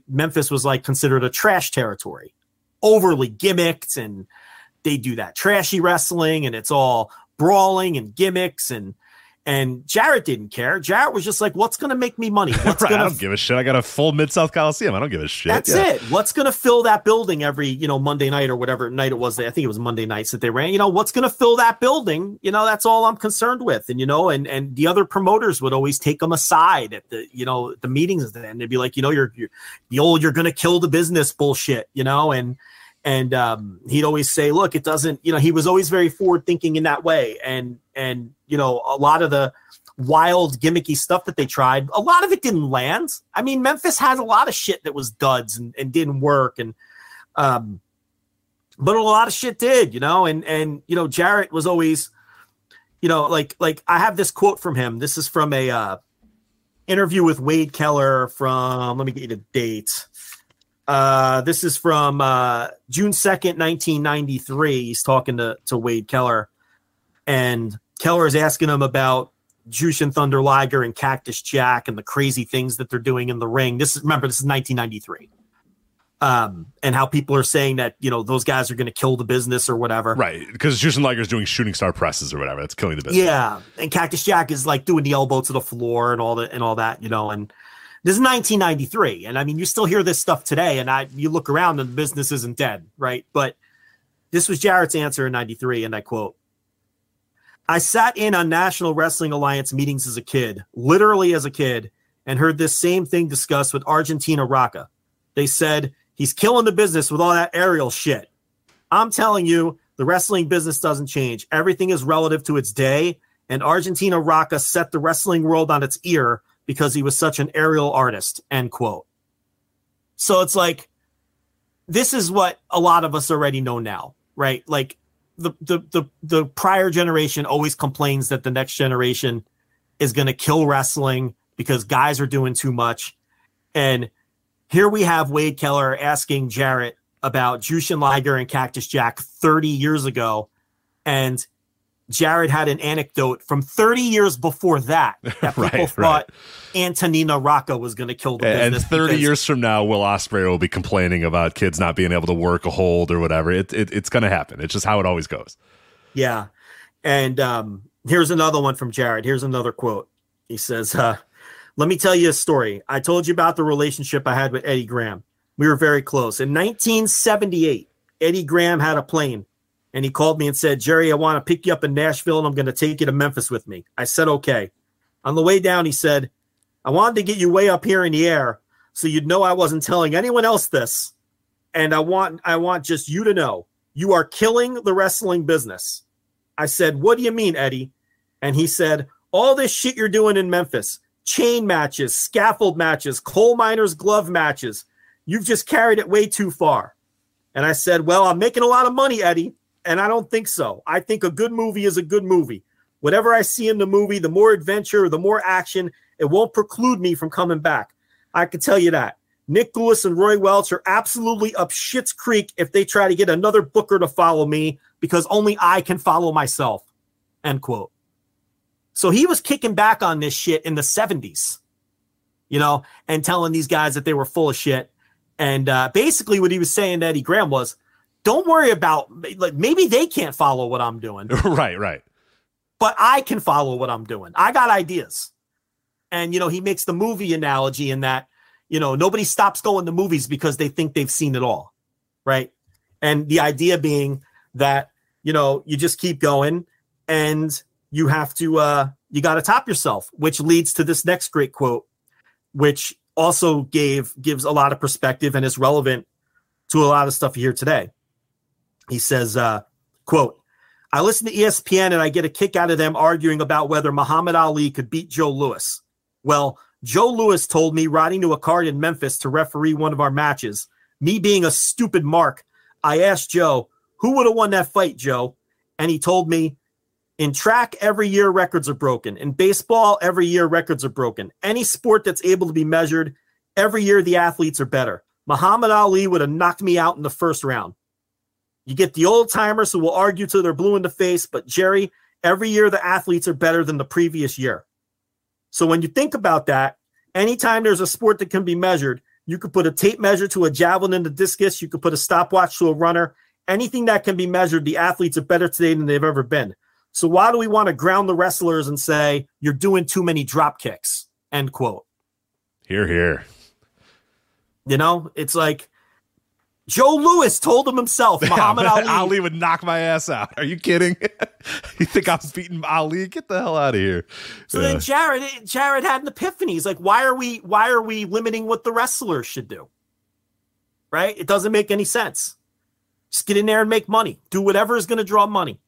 Memphis was like considered a trash territory, overly gimmicked, and they do that trashy wrestling, and it's all brawling and gimmicks, and Jarrett didn't care. Jarrett was just like, what's going to make me money? I don't give a shit. I got a full Mid-South Coliseum. I don't give a shit. That's it. What's going to fill that building every, Monday night or whatever night it was. I think it was Monday nights that they ran, what's going to fill that building? That's all I'm concerned with. And, and the other promoters would always take them aside at the, the meetings, and they'd be like, you're the old, you're going to kill the business bullshit, and he'd always say, look, it doesn't, he was always very forward thinking in that way. And, a lot of the wild gimmicky stuff that they tried, a lot of it didn't land. I mean, Memphis had a lot of shit that was duds and didn't work. And, but a lot of shit did, Jarrett was always, like I have this quote from him. This is from a, interview with Wade Keller from, let me get you the date. This is from June 2nd, 1993. He's talking to Wade Keller, and Keller is asking him about Jushin Thunder Liger and Cactus Jack and the crazy things that they're doing in the ring. This is 1993, and how people are saying that those guys are going to kill the business or whatever. Right, because Jushin Liger is doing shooting star presses or whatever. That's killing the business. Yeah, and Cactus Jack is like doing the elbow to the floor and all that. This is 1993, and I mean, you still hear this stuff today, and you look around and the business isn't dead, right? But this was Jarrett's answer in 93, and I quote, I sat in on National Wrestling Alliance meetings as a kid, literally as a kid, and heard this same thing discussed with Argentina Rocca. They said, he's killing the business with all that aerial shit. I'm telling you, the wrestling business doesn't change. Everything is relative to its day, and Argentina Rocca set the wrestling world on its ear because he was such an aerial artist, end quote. So it's like, this is what a lot of us already know now, right? Like the prior generation always complains that the next generation is going to kill wrestling because guys are doing too much. And here we have Wade Keller asking Jarrett about Jushin Liger and Cactus Jack 30 years ago. And Jarrett had an anecdote from 30 years before that people thought Antonina Rocca was going to kill the business. And 30 years from now, Will Ospreay will be complaining about kids not being able to work a hold or whatever. It's going to happen. It's just how it always goes. Yeah. And here's another one from Jarrett. Here's another quote. He says, let me tell you a story. I told you about the relationship I had with Eddie Graham. We were very close. In 1978, Eddie Graham had a plane. And he called me and said, Jerry, I want to pick you up in Nashville, and I'm going to take you to Memphis with me. I said, okay. On the way down, he said, I wanted to get you way up here in the air, so you'd know I wasn't telling anyone else this. And I want just you to know, you are killing the wrestling business. I said, what do you mean, Eddie? And he said, all this shit you're doing in Memphis, chain matches, scaffold matches, coal miners' glove matches, you've just carried it way too far. And I said, well, I'm making a lot of money, Eddie, and I don't think so. I think a good movie is a good movie. Whatever I see in the movie, the more adventure, the more action, it won't preclude me from coming back. I can tell you that. Nick Lewis and Roy Welch are absolutely up Schitt's Creek if they try to get another booker to follow me, because only I can follow myself, end quote. So he was kicking back on this shit in the 70s, you know, and telling these guys that they were full of shit. And basically what he was saying to Eddie Graham was, don't worry about, like, maybe they can't follow what I'm doing. Right, right. But I can follow what I'm doing. I got ideas. And, you know, he makes the movie analogy in that, you know, nobody stops going to movies because they think they've seen it all, right? And the idea being that, you know, you just keep going and you have to, you got to top yourself, which leads to this next great quote, which also gives a lot of perspective and is relevant to a lot of stuff here today. He says, quote, I listen to ESPN and I get a kick out of them arguing about whether Muhammad Ali could beat Joe Louis. Well, Joe Louis told me riding to a card in Memphis to referee one of our matches. Me being a stupid mark, I asked Joe, who would have won that fight, Joe? And he told me, in track, every year records are broken. In baseball, every year records are broken. Any sport that's able to be measured, every year the athletes are better. Muhammad Ali would have knocked me out in the first round. You get the old timers who will argue till they're blue in the face, but Jerry, every year the athletes are better than the previous year. So when you think about that, anytime there's a sport that can be measured, you could put a tape measure to a javelin and a discus. You could put a stopwatch to a runner. Anything that can be measured, the athletes are better today than they've ever been. So why do we want to ground the wrestlers and say, you're doing too many drop kicks, end quote. Hear, hear. You know, it's like Joe Louis told him himself, Muhammad Ali would knock my ass out. Are you kidding? You think I was beating Ali? Get the hell out of here. So then Jared had an epiphany. He's like, why are we limiting what the wrestlers should do? Right? It doesn't make any sense. Just get in there and make money. Do whatever is going to draw money.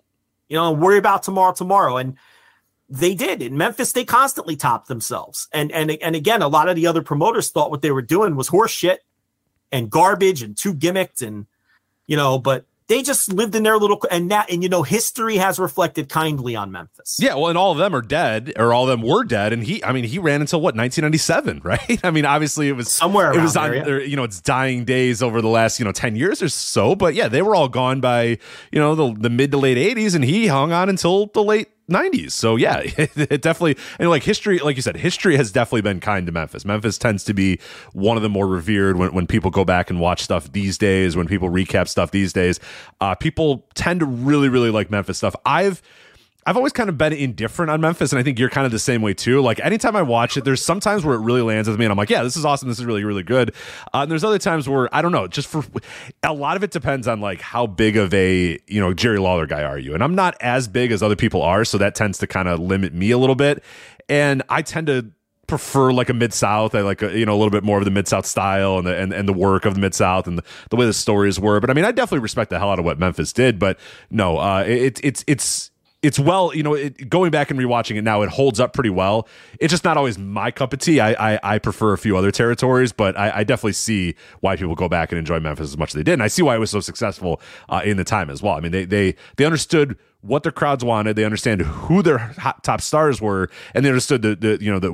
You know, worry about tomorrow. And they did. In Memphis, they constantly topped themselves. And again, a lot of the other promoters thought what they were doing was horse shit and garbage and too gimmicked, and, you know, but they just lived in their little, and you know, history has reflected kindly on Memphis. Yeah. Well, and all of them are dead, or all of them were dead. And he ran until what, 1997, right? I mean, obviously it was somewhere around, it was on there, yeah. You know, it's dying days over the last, you know, 10 years or so, but yeah, they were all gone by, you know, the mid to late 80s, and he hung on until the late 90s. So yeah, it definitely, and like history, like you said, history has definitely been kind to Memphis. Memphis tends to be one of the more revered when people go back and watch stuff these days, when people recap stuff these days, people tend to really, really like Memphis stuff. I've always kind of been indifferent on Memphis, and I think you're kind of the same way too. Like anytime I watch it, there's sometimes where it really lands with me and I'm like, yeah, this is awesome. This is really, really good. And there's other times where, I don't know, just for a lot of it depends on like how big of a, you know, Jerry Lawler guy are you? And I'm not as big as other people are, so that tends to kind of limit me a little bit. And I tend to prefer like a Mid-South. I like a, you know, a little bit more of the Mid-South style and the work of the Mid-South and the way the stories were. But I mean, I definitely respect the hell out of what Memphis did, but no, it's well, you know, going back and rewatching it now, it holds up pretty well. It's just not always my cup of tea. I prefer a few other territories, but I definitely see why people go back and enjoy Memphis as much as they did. And I see why it was so successful in the time as well. I mean, they understood what their crowds wanted. They understand who their hot top stars were, and they understood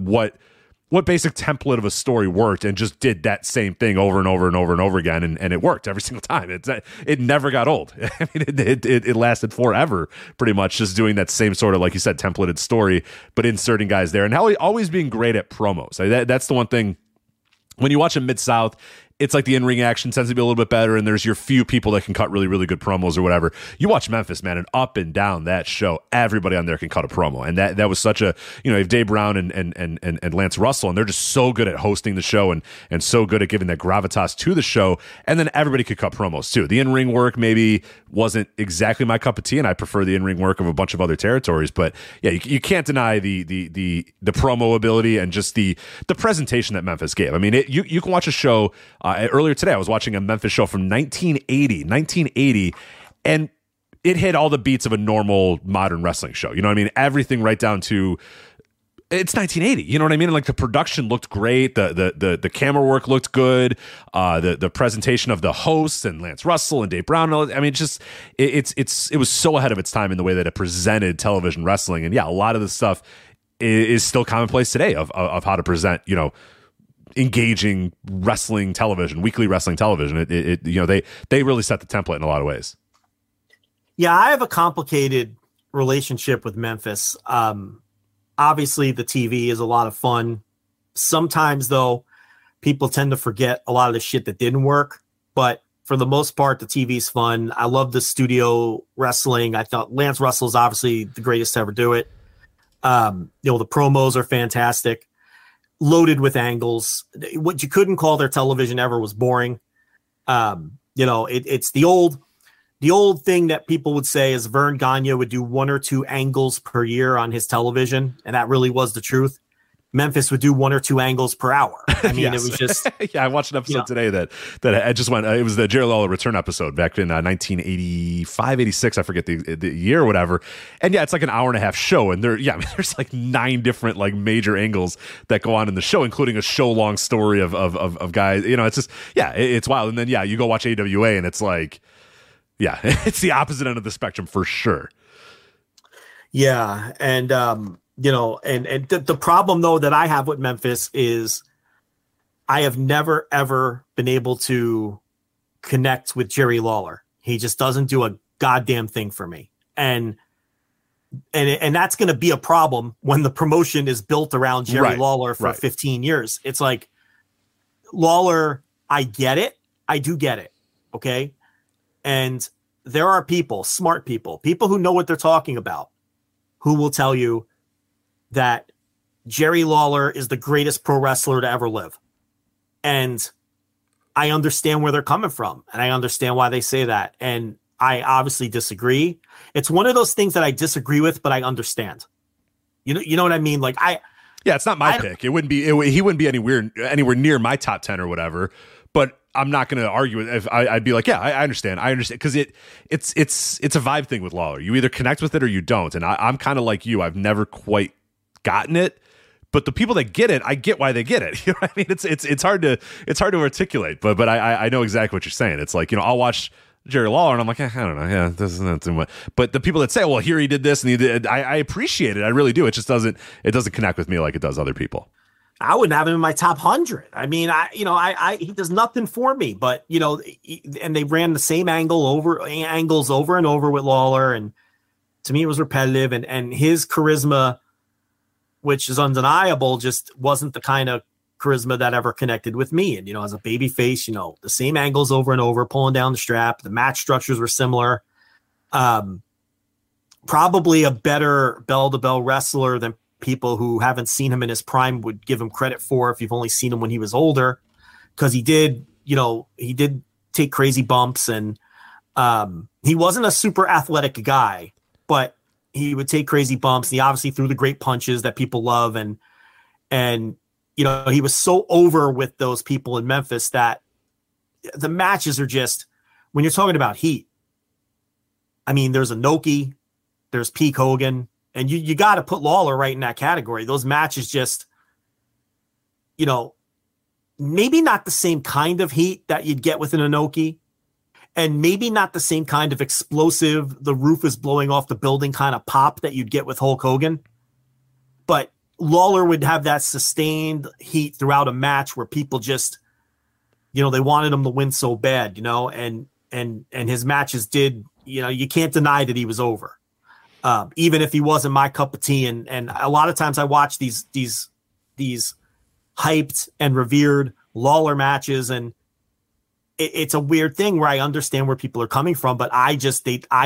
what basic template of a story worked, and just did that same thing over and over and over and over again. And it worked every single time. It never got old. I mean, it lasted forever, pretty much, just doing that same sort of, like you said, templated story, but inserting guys there. And always being great at promos. That's the one thing. When you watch a Mid-South, it's like the in-ring action tends to be a little bit better, and there's your few people that can cut really, really good promos or whatever. You watch Memphis, man, and up and down that show, everybody on there can cut a promo. And that was such a, you know, you have Dave Brown and Lance Russell, and they're just so good at hosting the show and so good at giving that gravitas to the show. And then everybody could cut promos too. The in-ring work maybe wasn't exactly my cup of tea, and I prefer the in-ring work of a bunch of other territories. But yeah, you can't deny the promo ability and just the presentation that Memphis gave. I mean, you can watch a show. Earlier today, I was watching a Memphis show from 1980, and it hit all the beats of a normal modern wrestling show. You know what I mean? Everything right down to it's 1980. You know what I mean? And like the production looked great. The camera work looked good. The presentation of the hosts and Lance Russell and Dave Brown. I mean, it was so ahead of its time in the way that it presented television wrestling. And yeah, a lot of this stuff is still commonplace today of how to present, you know, engaging wrestling television, weekly wrestling television. It you know, they really set the template in a lot of ways. Yeah, I have a complicated relationship with Memphis. Obviously, the TV is a lot of fun. Sometimes, though, people tend to forget a lot of the shit that didn't work. But for the most part, the TV's fun. I love the studio wrestling. I thought Lance Russell is obviously the greatest to ever do it. You know, the promos are fantastic, loaded with angles. What you couldn't call their television ever was boring. You know, it's the old thing that people would say is Vern Gagne would do one or two angles per year on his television. And that really was the truth. Memphis would do one or two angles per hour. I mean, yes. It was just... yeah, I watched an episode today that I just went... it was the Jerry Lawler return episode back in 1985, 86. I forget the year or whatever. And yeah, it's like an hour and a half show. And there's like 9 different like major angles that go on in the show, including a show-long story of guys. You know, it's just... yeah, it's wild. And then, yeah, you go watch AWA and it's like... yeah, it's the opposite end of the spectrum for sure. Yeah, and... you know, and the problem, though, that I have with Memphis is I have never, ever been able to connect with Jerry Lawler. He just doesn't do a goddamn thing for me. And that's going to be a problem when the promotion is built around Jerry Lawler for 15 years. It's like, Lawler, I get it. I do get it. Okay. And there are people, smart people, people who know what they're talking about, who will tell you that Jerry Lawler is the greatest pro wrestler to ever live. And I understand where they're coming from, and I understand why they say that. And I obviously disagree. It's one of those things that I disagree with, but I understand. You know what I mean? Like it's not my pick. It wouldn't be, he wouldn't be anywhere near my top 10 or whatever, but I'm not going to argue with. If I'd be like, yeah, I understand, because it's a vibe thing with Lawler. You either connect with it or you don't. And I'm kind of like you. I've never quite gotten it, but the people that get it, I get why they get it. You know what I mean? It's hard to articulate, but I know exactly what you're saying. It's like, you know, I'll watch Jerry Lawler and I'm like, I don't know, yeah, this isn't too much. But the people that say, well, here he did this and he did, I appreciate it, I really do. It just doesn't connect with me like it does other people. I wouldn't have him in my top 100. I mean, I he does nothing for me. But you know, and they ran the same angles over and over with Lawler, and to me it was repetitive, and his charisma, which is undeniable, just wasn't the kind of charisma that ever connected with me. And, you know, as a baby face, you know, the same angles over and over, pulling down the strap, the match structures were similar. Probably a better bell-to-bell wrestler than people who haven't seen him in his prime would give him credit for, if you've only seen him when he was older, because he did take crazy bumps, and he wasn't a super athletic guy, but he would take crazy bumps. He obviously threw the great punches that people love. And, you know, he was so over with those people in Memphis that the matches are just, when you're talking about heat, I mean, there's Inoki, there's Peak Hogan, and you got to put Lawler right in that category. Those matches just, you know, maybe not the same kind of heat that you'd get with an Inoki, and maybe not the same kind of explosive, the roof is blowing off the building kind of pop that you'd get with Hulk Hogan. But Lawler would have that sustained heat throughout a match where people just, you know, they wanted him to win so bad, you know, and his matches did, you know, you can't deny that he was over. Even if he wasn't my cup of tea. And a lot of times I watch these hyped and revered Lawler matches, and it's a weird thing where I understand where people are coming from, but I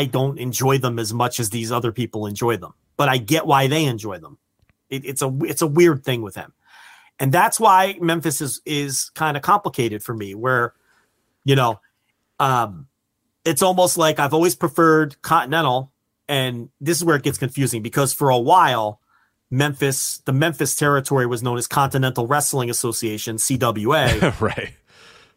don't enjoy them as much as these other people enjoy them. But I get why they enjoy them. It's a weird thing with him. And that's why Memphis is kind of complicated for me, where, you know, it's almost like I've always preferred Continental. And this is where it gets confusing, because for a while, the Memphis territory was known as Continental Wrestling Association, CWA. Right.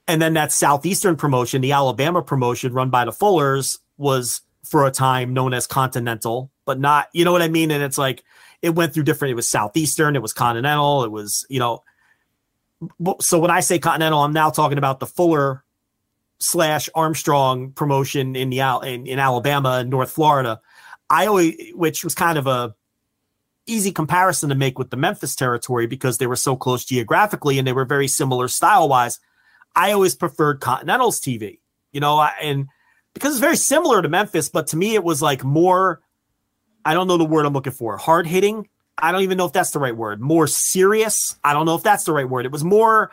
And then that Southeastern promotion, the Alabama promotion run by the Fullers, was for a time known as Continental, but not, you know what I mean? And it's like, it went through different, it was Southeastern, it was Continental, it was, you know. So when I say Continental, I'm now talking about the Fuller / Armstrong promotion in Alabama and North Florida. Which was kind of a easy comparison to make with the Memphis territory, because they were so close geographically and they were very similar style wise. I always preferred Continental's TV, you know, and because it's very similar to Memphis, but to me it was like more, I don't know the word I'm looking for, hard hitting. I don't even know if that's the right word. More serious. I don't know if that's the right word. It was more,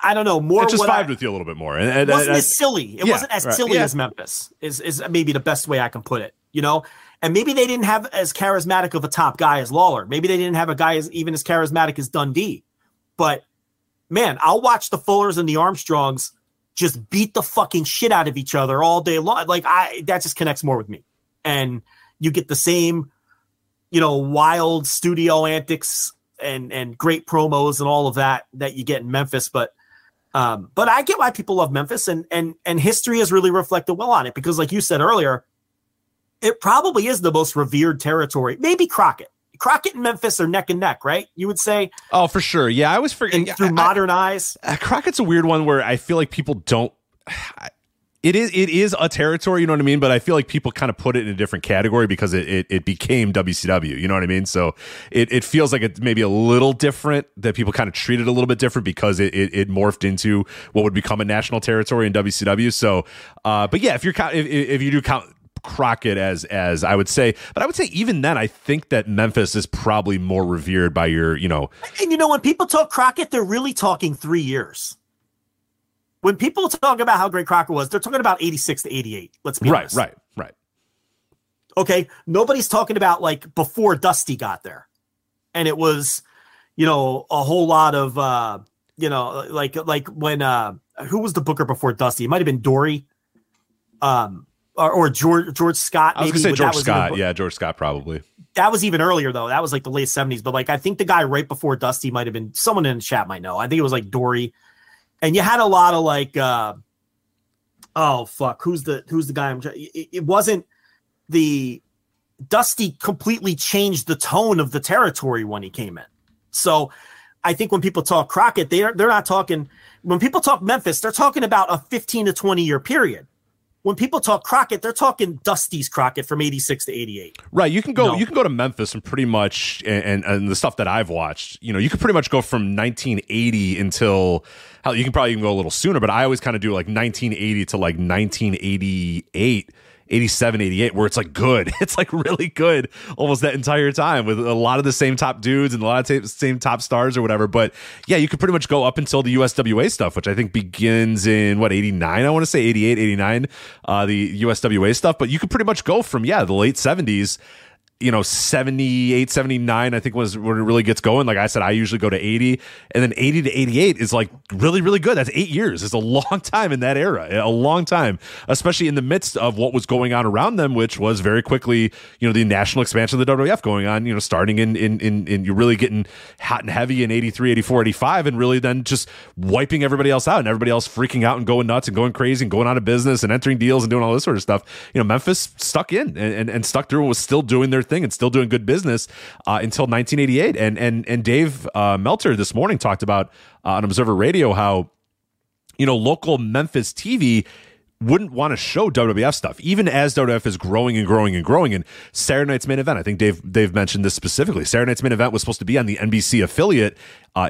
I don't know, more. It just vibed with you a little bit more. And it wasn't as silly. It wasn't as silly as Memphis is maybe the best way I can put it, you know? And maybe they didn't have as charismatic of a top guy as Lawler. Maybe they didn't have a guy even as charismatic as Dundee. But, man, I'll watch the Fullers and the Armstrongs just beat the fucking shit out of each other all day long. Like, that just connects more with me. And you get the same, you know, wild studio antics and great promos and all of that you get in Memphis, but I get why people love Memphis, and history has really reflected well on it, because like you said earlier, it probably is the most revered territory. Maybe Crockett and Memphis are neck and neck, right? You would say? Oh, for sure. Yeah, I was forgetting. Through modern eyes. Crockett's a weird one where I feel like people don't... It is a territory, you know what I mean? But I feel like people kind of put it in a different category because it became WCW, you know what I mean? So it feels like it's maybe a little different, that people kind of treat it a little bit different because it morphed into what would become a national territory in WCW. So, but yeah, if you do count Crockett as I would say, but I would say even then, I think that Memphis is probably more revered by your, you know. And you know, when people talk Crockett, they're really talking 3 years. When people talk about how great Crockett was, they're talking about 86 to 88. Let's be honest. Right. Okay. Nobody's talking about like before Dusty got there. And it was, you know, a whole lot of, you know, like when, who was the booker before Dusty? It might've been Dory, or George Scott. Maybe. I was going to say George Scott. Yeah. George Scott, probably. That was even earlier though. That was like the late '70s, but like, I think the guy right before Dusty might've been, someone in the chat might know. I think it was like Dory. And you had a lot of like, oh fuck, who's the guy? It wasn't the Dusty completely changed the tone of the territory when he came in. So I think when people talk Crockett, they're not talking. When people talk Memphis, they're talking about a 15 to 20 year period. When people talk Crockett, they're talking Dusty's Crockett from 86 to 88. Right. You can go to Memphis and pretty much, and the stuff that I've watched, you know, you could pretty much go from 1980 until, hell, you can probably even go a little sooner, but I always kind of do like 1980 to like 1988. 87, 88, where it's like good. It's like really good almost that entire time with a lot of the same top dudes and a lot of same top stars or whatever. But yeah, you could pretty much go up until the USWA stuff, which I think begins in what, 89, I want to say 88, 89, the USWA stuff. But you could pretty much go from, yeah, the late 70s, you know, 78, 79, I think was when it really gets going. Like I said, I usually go to 80, and then 80 to 88 is like really, really good. That's 8 years. It's a long time in that era, a long time, especially in the midst of what was going on around them, which was very quickly, you know, the national expansion of the WWF going on, you know, starting in you're really getting hot and heavy in 83, 84, 85, and really then just wiping everybody else out and everybody else freaking out and going nuts and going crazy and going out of business and entering deals and doing all this sort of stuff. You know, Memphis stuck in and stuck through and was still doing their thing and still doing good business until 1988. And Dave Meltzer this morning talked about on Observer Radio how, you know, local Memphis TV wouldn't want to show WWF stuff, even as WWF is growing and growing and growing. And Saturday Night's Main Event, I think Dave mentioned this specifically. Saturday Night's Main Event was supposed to be on the NBC affiliate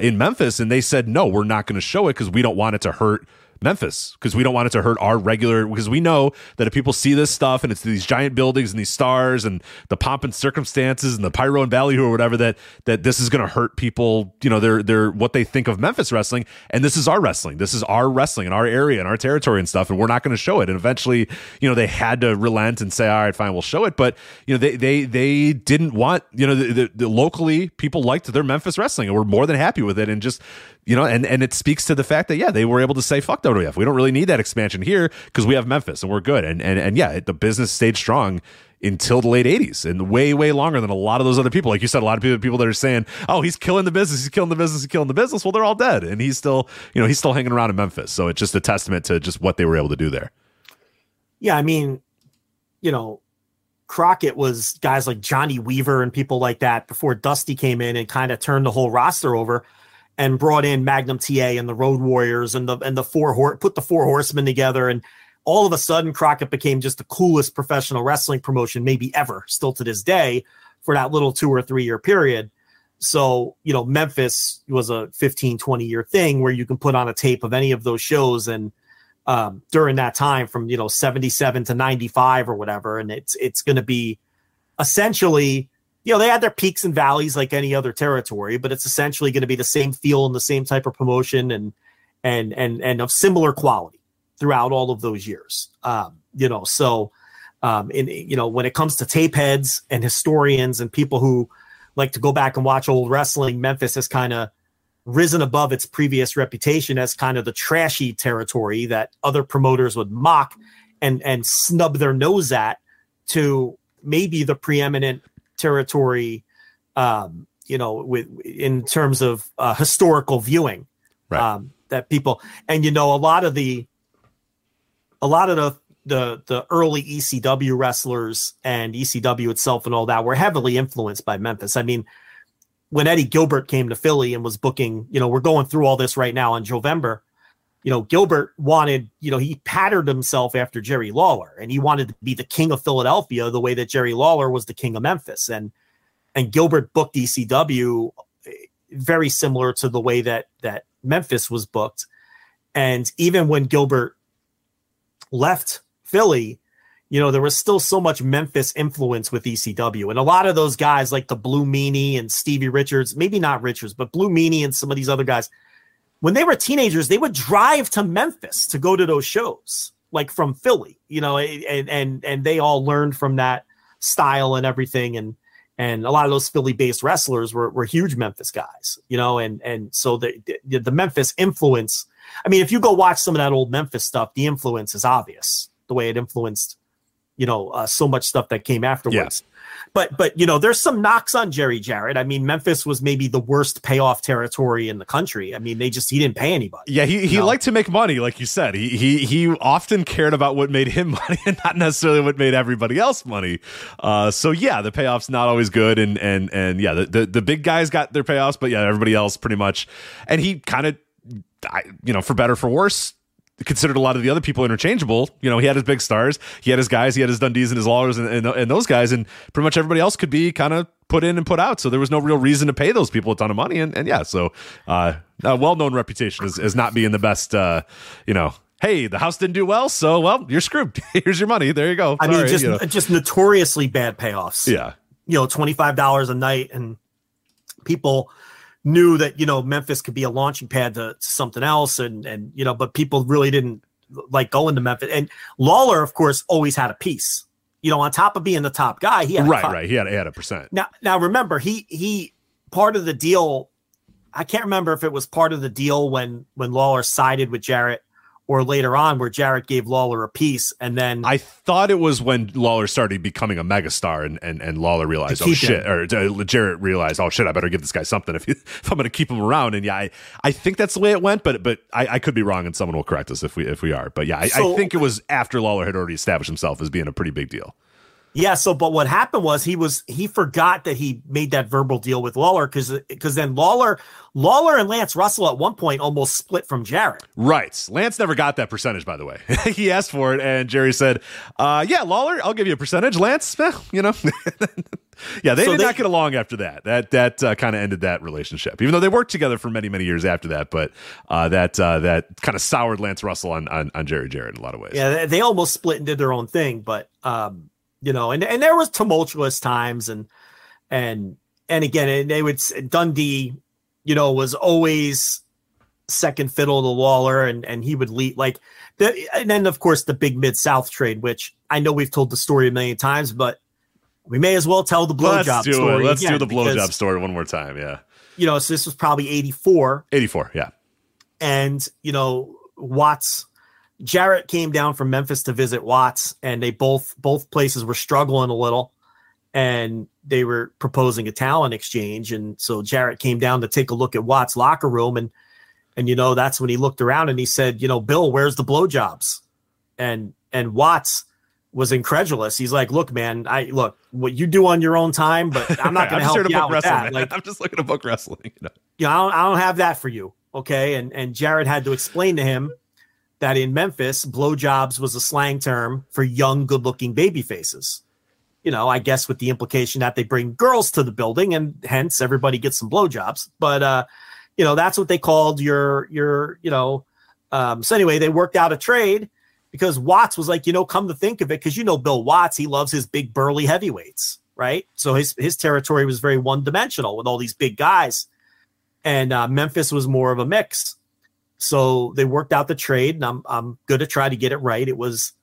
in Memphis, and they said, no, we're not going to show it because we don't want it to hurt Memphis, because we don't want it to hurt our regular, because we know that if people see this stuff and it's these giant buildings and these stars and the pomp and circumstances and the pyro and value or whatever, that this is going to hurt people, you know, they're what they think of Memphis wrestling. And this is our wrestling. This is our wrestling in our area and our territory and stuff. And we're not going to show it. And eventually, you know, they had to relent and say, all right, fine, we'll show it. But, you know, they didn't want, you know, the locally people liked their Memphis wrestling and were more than happy with it. And just, you know, and it speaks to the fact that, yeah, they were able to say, fuck WWF. We don't really need that expansion here because we have Memphis and we're good. And yeah, the business stayed strong until the late 80s and way longer than a lot of those other people. Like you said, a lot of people that are saying, oh, he's killing the business. Well, they're all dead. And he's still, you know, hanging around in Memphis. So it's just a testament to just what they were able to do there. Yeah. I mean, you know, Crockett was guys like Johnny Weaver and people like that before Dusty came in and kind of turned the whole roster over and brought in Magnum TA and the Road Warriors and the put the Four Horsemen together. And all of a sudden Crockett became just the coolest professional wrestling promotion maybe ever, still to this day, for that little 2 or 3 year period. So, you know, Memphis was a 15, 20 year thing where you can put on a tape of any of those shows. And during that time from, you know, 77 to 95 or whatever. And it's going to be essentially, you know, they had their peaks and valleys like any other territory, but it's essentially going to be the same feel and the same type of promotion and of similar quality throughout all of those years. You know, so, in, you know, when it comes to tape heads and historians and people who like to go back and watch old wrestling, Memphis has kind of risen above its previous reputation as kind of the trashy territory that other promoters would mock and snub their nose at, to maybe the preeminent territory, you know, with in terms of historical viewing, right. That people, and you know, a lot of the early ECW wrestlers and ECW itself and all that were heavily influenced by Memphis. I mean, when Eddie Gilbert came to Philly and was booking, you know, we're going through all this right now in Jovember, you know, Gilbert wanted, you know, he patterned himself after Jerry Lawler and he wanted to be the king of Philadelphia the way that Jerry Lawler was the king of Memphis. And Gilbert booked ECW very similar to the way that Memphis was booked. And even when Gilbert left Philly, you know, there was still so much Memphis influence with ECW. And a lot of those guys like the Blue Meanie and Stevie Richards, maybe not Richards, but Blue Meanie and some of these other guys, when they were teenagers, they would drive to Memphis to go to those shows, like from Philly, you know, and they all learned from that style and everything. And a lot of those Philly-based wrestlers were huge Memphis guys, you know, and so the Memphis influence, I mean, if you go watch some of that old Memphis stuff, the influence is obvious, the way it influenced, you know, so much stuff that came afterwards. Yeah. But, you know, there's some knocks on Jerry Jarrett. I mean, Memphis was maybe the worst payoff territory in the country. I mean, he didn't pay anybody. Yeah. He liked to make money. Like you said, he often cared about what made him money and not necessarily what made everybody else money. So yeah, the payoff's not always good. And yeah, the big guys got their payoffs, but yeah, everybody else pretty much. And he kind of, you know, for better, for worse, considered a lot of the other people interchangeable. You know, he had his big stars, he had his guys, he had his Dundees and his Lawlers and those guys, and pretty much everybody else could be kind of put in and put out. So there was no real reason to pay those people a ton of money. And yeah, so a well-known reputation is not being the best, you know, hey, the house didn't do well, so, well, you're screwed. Here's your money. There you go. I mean, right, you know, just notoriously bad payoffs. Yeah. You know, $25 a night, and people knew that, you know, Memphis could be a launching pad to something else. And, you know, but people really didn't like going to Memphis. And Lawler, of course, always had a piece, you know, on top of being the top guy, he had a cut. Right. He had a percent. Now remember, he part of the deal, I can't remember if it was part of the deal when Lawler sided with Jarrett, or later on where Jarrett gave Lawler a piece. And then I thought it was when Lawler started becoming a megastar and Lawler realized, oh shit, or Jarrett realized, oh shit, I better give this guy something if I'm going to keep him around. And yeah, I think that's the way it went, but I could be wrong and someone will correct us if we are. But yeah, I think it was after Lawler had already established himself as being a pretty big deal. Yeah. So, but what happened was he forgot that he made that verbal deal with Lawler because then Lawler and Lance Russell at one point almost split from Jarrett. Right. Lance never got that percentage, by the way. He asked for it, and Jerry said, "Yeah, Lawler, I'll give you a percentage. Lance, you know." Yeah, they did not get along after that. That kind of ended that relationship, even though they worked together for many, many years after that. But that kind of soured Lance Russell on Jerry Jarrett in a lot of ways. Yeah, they almost split and did their own thing, but you know, and there was tumultuous times, and again, and they would Dundee, you know, was always second fiddle to Lawler, and he would lead like the, and then of course the big Mid-South trade, which I know we've told the story a million times, but we may as well tell the blowjob story. Let's do the blowjob story one more time. Yeah. You know, so this was probably 84. 84, yeah. And, you know, Jarrett came down from Memphis to visit Watts, and they both places were struggling a little, and they were proposing a talent exchange. And so Jarrett came down to take a look at Watts' locker room, and you know, that's when he looked around and he said, you know, "Bill, where's the blowjobs?" And Watts was incredulous. He's like, "Look, man, I what you do on your own time, but I'm not going to help you out with that. Like, I'm just looking to book wrestling. You know, I don't have that for you." Okay. And Jarrett had to explain to him that in Memphis, blowjobs was a slang term for young, good looking baby faces. You know, I guess with the implication that they bring girls to the building and hence everybody gets some blowjobs. But, you know, that's what they called your, you know, so anyway, they worked out a trade. Because Watts was like, you know, come to think of it, because you know Bill Watts, he loves his big burly heavyweights, right? So his territory was very one-dimensional with all these big guys. And Memphis was more of a mix. So they worked out the trade, and I'm going to try to get it right. It was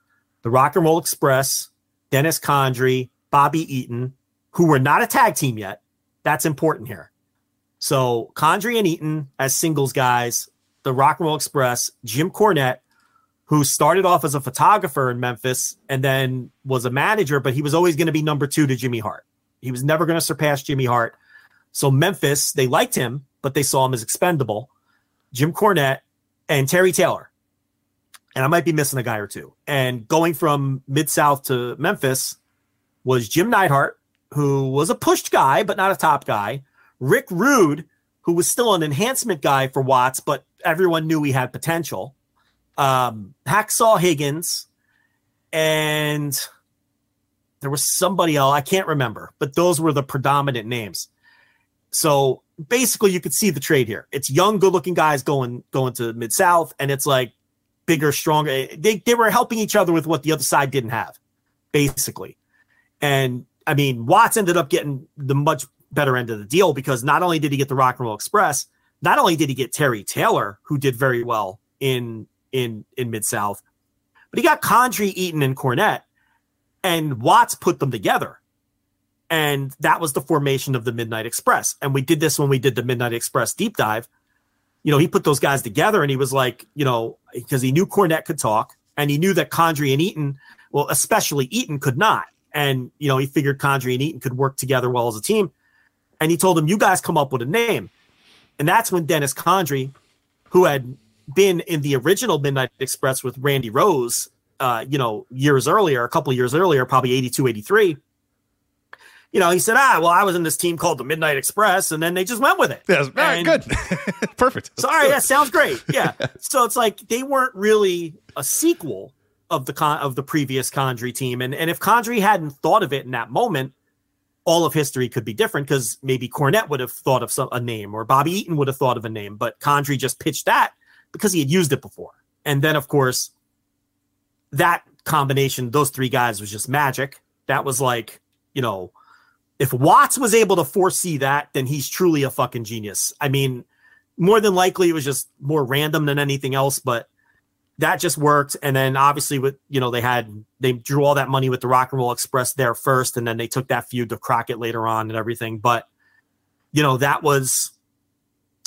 the Rock and Roll Express, Dennis Condrey, Bobby Eaton, who were not a tag team yet. That's important here. So Condrey and Eaton as singles guys, the Rock and Roll Express, Jim Cornette, who started off as a photographer in Memphis and then was a manager, but he was always going to be number two to Jimmy Hart. He was never going to surpass Jimmy Hart. So Memphis, they liked him, but they saw him as expendable. Jim Cornette and Terry Taylor. And I might be missing a guy or two. And going from Mid-South to Memphis was Jim Neidhart, who was a pushed guy, but not a top guy. Rick Rude, who was still an enhancement guy for Watts, but everyone knew he had potential. Hacksaw Higgins, and there was somebody else I can't remember, but those were the predominant names. So basically, you could see the trade here. It's young, good-looking guys going to Mid-South, and it's like bigger, stronger. They were helping each other with what the other side didn't have, basically. And I mean, Watts ended up getting the much better end of the deal because not only did he get the Rock and Roll Express, not only did he get Terry Taylor, who did very well in Mid-South, but he got Condrey, Eaton, and Cornette, and Watts put them together, and that was the formation of the Midnight Express. And we did this when we did the Midnight Express deep dive. You know, he put those guys together, and he was like, you know, because he knew Cornette could talk, and he knew that Condrey and Eaton, well, especially Eaton, could not. And, you know, he figured Condrey and Eaton could work together well as a team, and he told them, "You guys come up with a name." And that's when Dennis Condrey, who had been in the original Midnight Express with Randy Rose, you know, years earlier, a couple of years earlier, probably 82, 83. You know, he said, well, I was in this team called the Midnight Express, and then they just went with it. Yeah, good. Perfect. So, all right, that sounds great. Yeah. So it's like they weren't really a sequel of the previous Condrey team. And if Condrey hadn't thought of it in that moment, all of history could be different because maybe Cornette would have thought of a name, or Bobby Eaton would have thought of a name, but Condrey just pitched that because he had used it before. And then, of course, that combination, those three guys, was just magic. That was like, you know, if Watts was able to foresee that, then he's truly a fucking genius. I mean, more than likely, it was just more random than anything else, but that just worked. And then, obviously, with, you know, they drew all that money with the Rock and Roll Express there first, and then they took that feud to Crockett later on and everything. But, you know, that was...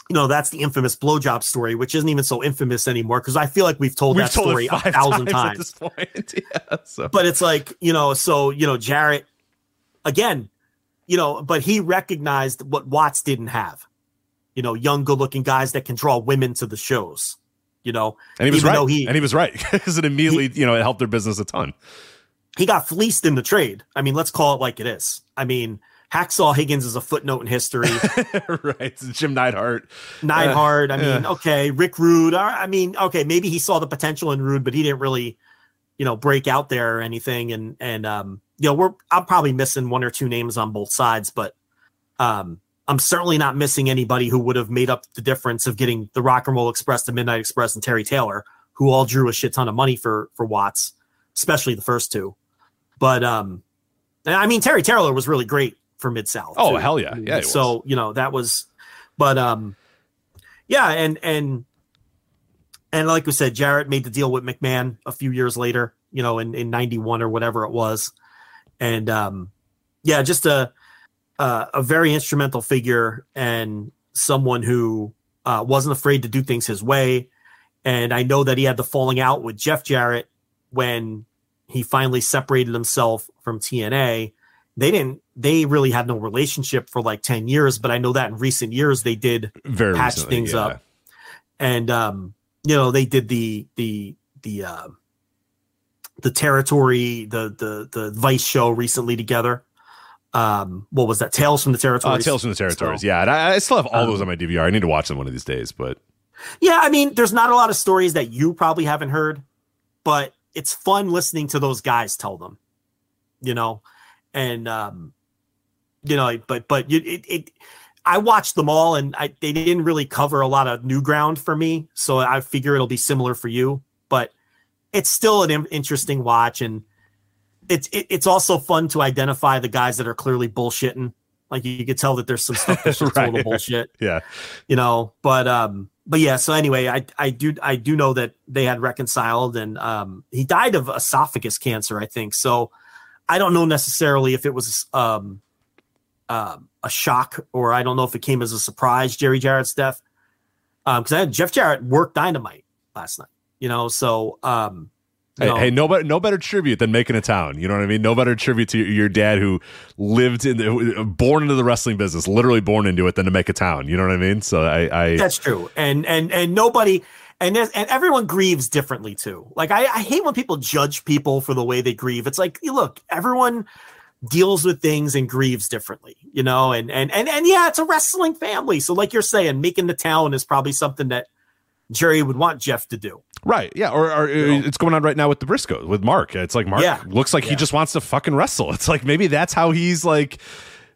You know, that's the infamous blowjob story, which isn't even so infamous anymore because I feel like we've told story 1,000 times at this point. Yeah, so. But it's like, you know, so, you know, Jarrett, again, you know, but he recognized what Watts didn't have. You know, young, good-looking guys that can draw women to the shows, you know. And he was right. Because it immediately, you know, it helped their business a ton. he got fleeced in the trade. I mean, let's call it like it is. I mean, Hacksaw Higgins is a footnote in history. Right. Jim Neidhart. Okay. Rick Rude. I mean, okay. Maybe he saw the potential in Rude, but he didn't really, break out there or anything. I'm probably missing one or two names on both sides, but I'm certainly not missing anybody who would have made up the difference of getting the Rock and Roll Express, the Midnight Express, and Terry Taylor, who all drew a shit ton of money for Watts, especially the first two. But I mean, Terry Taylor was really great for Mid-South. Oh, hell yeah. Yeah. So, that was, but yeah. And like we said, Jarrett made the deal with McMahon a few years later, in 91 or whatever it was. And yeah, just a very instrumental figure and someone who wasn't afraid to do things his way. And I know that he had the falling out with Jeff Jarrett when he finally separated himself from TNA. They really had no relationship for like 10 years, but I know that in recent years they did patch things up. And they did the territory, the Vice show recently together. What was that? Tales from the Territories. Tales from the Territories. So, yeah. And I still have all those on my DVR. I need to watch them one of these days, but yeah, I mean, there's not a lot of stories that you probably haven't heard, but it's fun listening to those guys tell them, and, I watched them all and they didn't really cover a lot of new ground for me. So I figure it'll be similar for you, but it's still an interesting watch. And, it's also fun to identify the guys that are clearly bullshitting. Like you could tell that there's some stuff that's right. Total bullshit. Yeah. But yeah, so anyway, I do know that they had reconciled and he died of esophagus cancer, I think. So I don't know necessarily if it was a shock or I don't know if it came as a surprise, Jerry Jarrett's death. Because I had Jeff Jarrett work Dynamite last night, so Hey, no better tribute than making a town. You know what I mean? No better tribute to your dad who lived born into the wrestling business, literally born into it, than to make a town. You know what I mean? So that's true. And nobody, and everyone grieves differently too. Like I hate when people judge people for the way they grieve. It's like, look, everyone deals with things and grieves differently, and yeah, it's a wrestling family. So like you're saying, making the town is probably something that Jerry would want Jeff to do. Right, yeah, or it's going on right now with the Briscoes, with Mark. It's like Mark looks like he just wants to fucking wrestle. It's like maybe that's how he's like,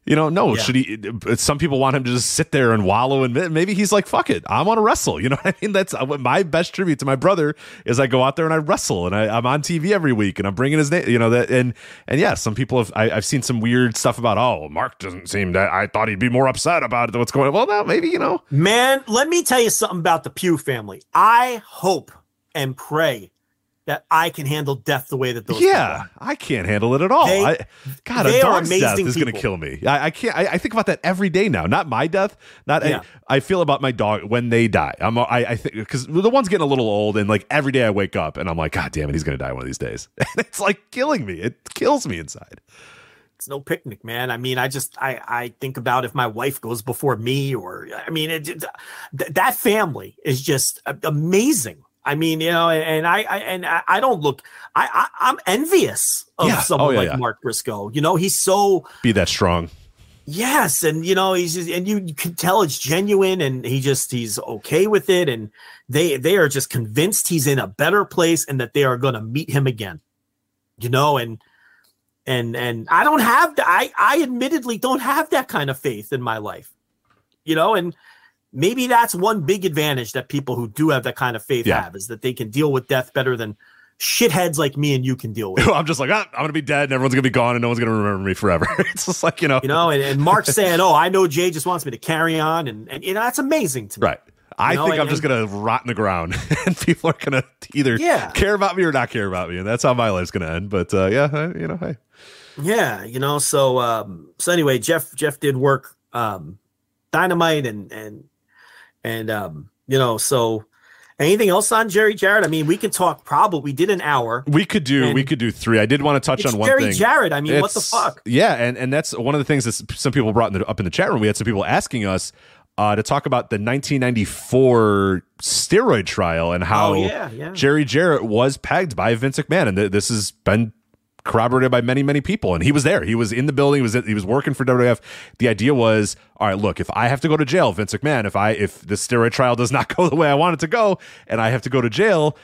should he? Some people want him to just sit there and wallow, and maybe he's like, fuck it, I want to wrestle. You know what I mean? That's my best tribute to my brother is I go out there and I wrestle, and I'm on TV every week, and I'm bringing his name. Yeah, some people have. I've seen some weird stuff about Mark doesn't seem that. I thought he'd be more upset about what's going on. Well, now maybe Man, let me tell you something about the Pugh family. I hope and pray that I can handle death the way that those people are. I can't handle it at all. A dog's death is going to kill me. I can't. I think about that every day now. Not my death. I feel about my dog when they die. I think because the one's getting a little old, and like every day I wake up and I'm like, God damn it, he's going to die one of these days. And it's like killing me. It kills me inside. It's no picnic, man. I mean, I think about if my wife goes before me, or I mean, that family is just amazing. I mean, I don't look. I'm envious of someone like Mark Briscoe. He's so be that strong. Yes, and he's just, and you can tell it's genuine, and he's okay with it, and they are just convinced he's in a better place, and that they are going to meet him again. And I don't have that. I admittedly don't have that kind of faith in my life. Maybe that's one big advantage that people who do have that kind of faith have is that they can deal with death better than shitheads like me and you can deal with. I'm just like, I'm going to be dead and everyone's going to be gone and no one's going to remember me forever. It's just like, and Mark's saying, I know Jay just wants me to carry on. And that's amazing to me. Right. I think I'm just going to rot in the ground and people are going to either care about me or not care about me. And that's how my life's going to end. But hey. Yeah. So anyway, Jeff did work Dynamite so anything else on Jerry Jarrett? I mean, we could talk probably. We did an hour. We could do three. I did want to touch on one thing. Jerry Jarrett. I mean, what the fuck? Yeah. And that's one of the things that some people brought up in the chat room. We had some people asking us to talk about the 1994 steroid trial and how Jerry Jarrett was pegged by Vince McMahon. And this has been corroborated by many, many people. And he was there. He was in the building. He was working for WWF. The idea was, all right, look, if I have to go to jail, Vince McMahon, if the steroid trial does not go the way I want it to go and I have to go to jail,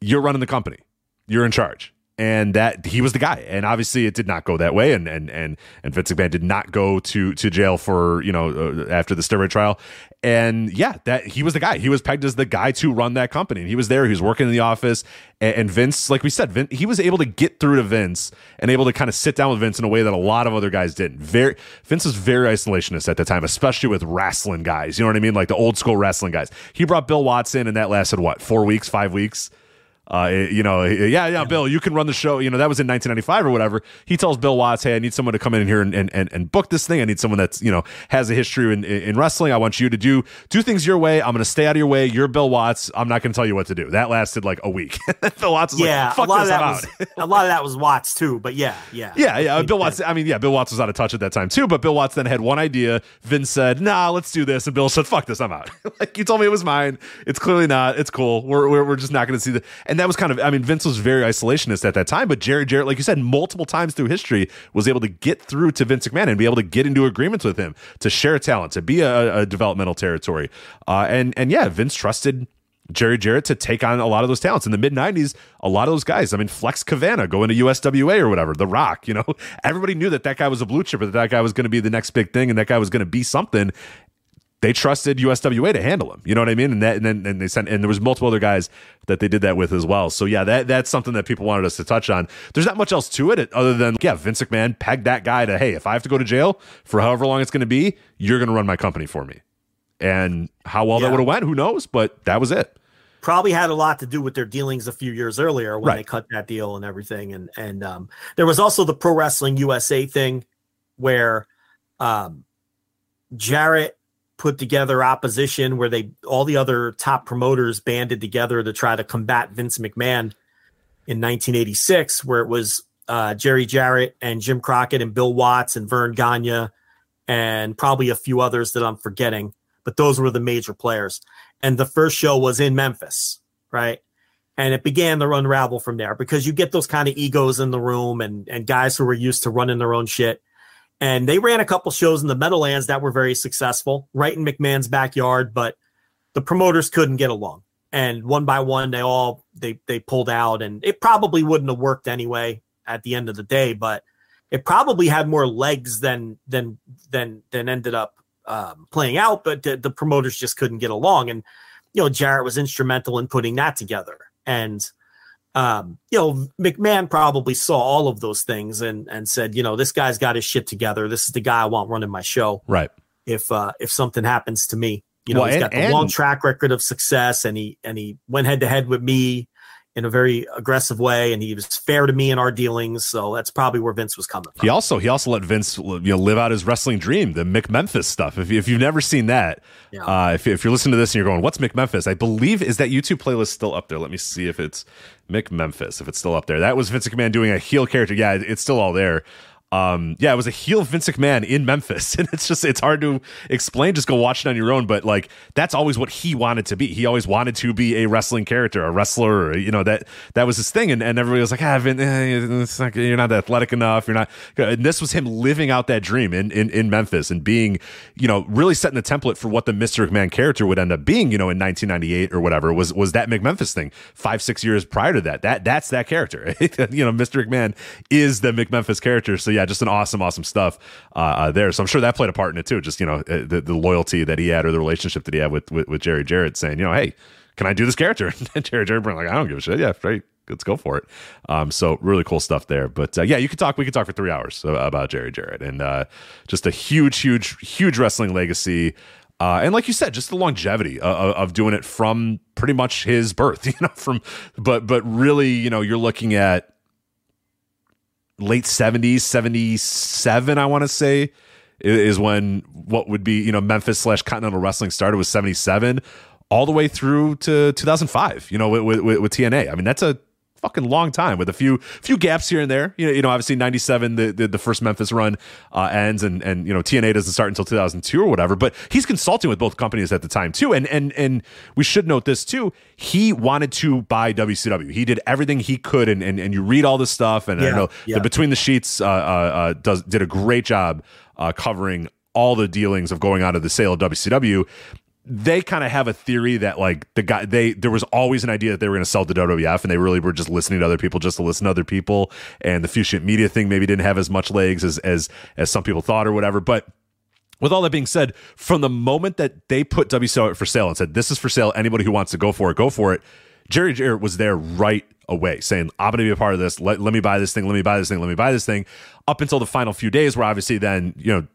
you're running the company. You're in charge. And that he was the guy. And obviously it did not go that way. And Vince McMahon did not go to jail for, you know, after the steroid trial. And yeah, that he was the guy. He was pegged as the guy to run that company. And he was there. He was working in the office. And Vince, like we said, he was able to get through to Vince and able to kind of sit down with Vince in a way that a lot of other guys didn't. Vince was very isolationist at the time, especially with wrestling guys. You know what I mean? Like the old school wrestling guys. He brought Bill Watts in, and that lasted, what, 4 weeks, 5 weeks? Bill, you can run the show. You know, that was in 1995 or whatever. He tells Bill Watts, hey, I need someone to come in here and book this thing. I need someone that's, you know, has a history in wrestling. I want you to do things your way. I'm going to stay out of your way. You're Bill Watts. I'm not going to tell you what to do. That lasted like a week. Bill Watts was fuck this, I'm out. A lot of that was Watts too, but yeah. Bill Watts was out of touch at that time too, but Bill Watts then had one idea. Vince said, nah, let's do this. And Bill said, fuck this, I'm out. Like, you told me it was mine. It's clearly not. It's cool. We're just not going to see the... And that was kind of, I mean, Vince was very isolationist at that time, but Jerry Jarrett, like you said, multiple times through history was able to get through to Vince McMahon and be able to get into agreements with him, to share talent, to be a developmental territory. Vince trusted Jerry Jarrett to take on a lot of those talents. In the mid-90s, a lot of those guys, I mean, Flex Cavana going to USWA or whatever, The Rock, you know, everybody knew that guy was a blue chipper, that guy was going to be the next big thing, and that guy was going to be something. They trusted USWA to handle him. You know what I mean? And there was multiple other guys that they did that with as well. So yeah, that's something that people wanted us to touch on. There's not much else to it other than, yeah, Vince McMahon pegged that guy to, hey, if I have to go to jail for however long it's going to be, you're going to run my company for me. And how well that would have went, who knows? But that was it. Probably had a lot to do with their dealings a few years earlier when they cut that deal and everything. And there was also the Pro Wrestling USA thing where Jarrett put together opposition where all the other top promoters banded together to try to combat Vince McMahon in 1986, where it was Jerry Jarrett and Jim Crockett and Bill Watts and Vern Gagne and probably a few others that I'm forgetting, but those were the major players. And the first show was in Memphis, right? And it began to unravel from there because you get those kind of egos in the room and guys who were used to running their own shit. And they ran a couple shows in the Meadowlands that were very successful, right in McMahon's backyard, but the promoters couldn't get along. And one by one, they pulled out, and it probably wouldn't have worked anyway at the end of the day, but it probably had more legs than ended up playing out, but the promoters just couldn't get along. And, you know, Jarrett was instrumental in putting that together. And, McMahon probably saw all of those things and said, you know, this guy's got his shit together. This is the guy I want running my show. Right. If something happens to me, you know, he's got a long track record of success, and he went head to head with me in a very aggressive way, and he was fair to me in our dealings. So that's probably where Vince was coming from. He also let Vince, you know, live out his wrestling dream, the McMemphis stuff. If you've never seen that, if you're listening to this and you're going, what's McMemphis? I believe, is that YouTube playlist still up there? Let me see if it's McMemphis, if it's still up there. That was Vince McMahon doing a heel character. Yeah, it's still all there. It was a heel Vince McMahon in Memphis, and it's hard to explain. Just go watch it on your own. But like, that's always what he wanted to be. He always wanted to be a wrestling character, a wrestler. You know, that was his thing. And everybody was like, Vince, you're not athletic enough. You're not. And this was him living out that dream in Memphis and being, you know, really setting the template for what the Mr. McMahon character would end up being. You know, in 1998 or whatever was that McMemphis thing. 5-6 years prior to that, that's that character. You know, Mr. McMahon is the McMemphis character. So yeah, just an awesome stuff there. So I'm sure that played a part in it too. Just, you know, the loyalty that he had, or the relationship that he had with Jerry Jarrett, saying, you know, hey, can I do this character? And Jerry Jarrett being like, I don't give a shit. Yeah, right. Let's go for it. So really cool stuff there. But we could talk for 3 hours about Jerry Jarrett, and just a huge wrestling legacy. And like you said, just the longevity of doing it from pretty much his birth, you know, but really, you know, you're looking at late 70s, 77, I want to say, is when what would be, you know, Memphis / Continental Wrestling started, was 77 all the way through to 2005, you know, with TNA. I mean, that's a fucking long time with a few gaps here and there. You know, obviously 97, the first Memphis run ends, and you know, TNA doesn't start until 2002 or whatever. But he's consulting with both companies at the time too, and we should note this too. He wanted to buy WCW. He did everything he could, and you read all this stuff, and I know the Between the Sheets did a great job covering all the dealings of going on to the sale of WCW. They kind of have a theory that like there was always an idea that they were going to sell to WWF, and they really were just listening to other people just to listen to other people. And the Fuscient Media thing maybe didn't have as much legs as some people thought or whatever. But with all that being said, from the moment that they put WCW for sale and said, this is for sale, anybody who wants to go for it, Jerry Jarrett was there right away saying, I'm going to be a part of this. Let me buy this thing. Let me buy this thing. Let me buy this thing. Up until the final few days where obviously then, you know,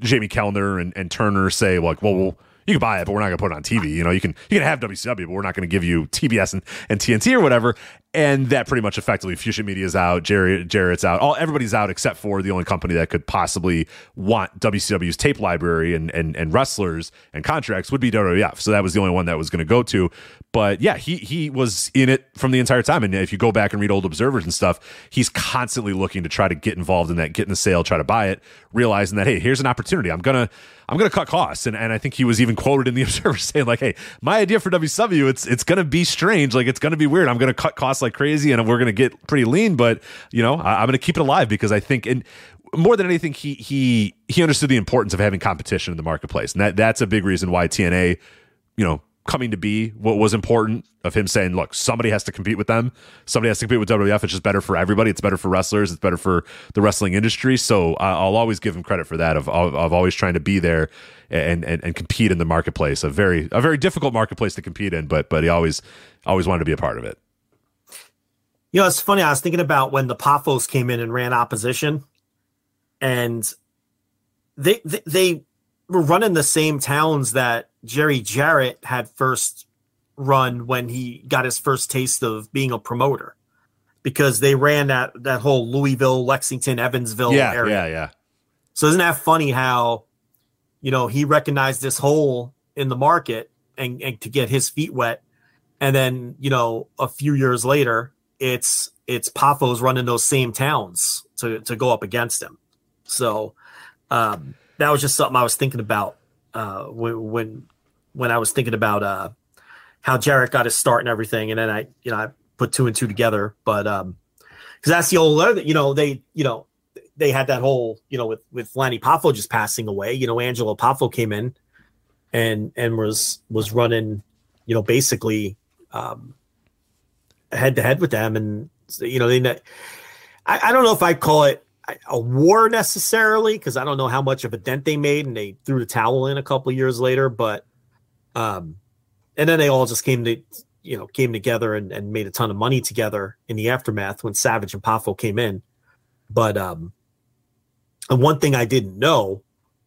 Jamie Kellner and Turner say like, well, we'll you can buy it, but we're not going to put it on TV. You know, you can have WCW, but we're not going to give you TBS and TNT or whatever. And that pretty much effectively, Fusion Media's out, Jarrett's out, everybody's out except for the only company that could possibly want WCW's tape library and wrestlers and contracts would be WWF. So that was the only one that was going to go to. But yeah, he was in it from the entire time. And if you go back and read old observers and stuff, he's constantly looking to try to get involved in that, get in the sale, try to buy it, realizing that, hey, here's an opportunity. I'm gonna cut costs. And I think he was even quoted in the Observer saying like, hey, my idea for WCW, it's gonna be strange, like it's gonna be weird. I'm gonna cut costs like crazy, and we're going to get pretty lean, but you know, I'm going to keep it alive because I think, and more than anything, he understood the importance of having competition in the marketplace, and that's a big reason why TNA, you know, coming to be what was important of him saying, look, somebody has to compete with them, somebody has to compete with WWF. It's just better for everybody. It's better for wrestlers. It's better for the wrestling industry. So I'll always give him credit for that of always trying to be there and compete in the marketplace, a very difficult marketplace to compete in, but he always wanted to be a part of it. You know, it's funny. I was thinking about when the Poffos came in and ran Opposition, and they were running the same towns that Jerry Jarrett had first run when he got his first taste of being a promoter, because they ran that whole Louisville, Lexington, Evansville area. Yeah. So isn't that funny how, you know, he recognized this hole in the market and to get his feet wet, and then, you know, a few years later, it's Poffos running those same towns to go up against him. So that was just something I was thinking about when I was thinking about how Jarrett got his start and everything. And then I put two and two together, but because that's the old, they had that whole, with Lanny Poffo just passing away, Angelo Poffo came in and was running, basically head to head with them, and I don't know if I call it a war necessarily, because I don't know how much of a dent they made, and they threw the towel in a couple of years later. But and then they all just came together and made a ton of money together in the aftermath when Savage and Poffo came in. But and one thing I didn't know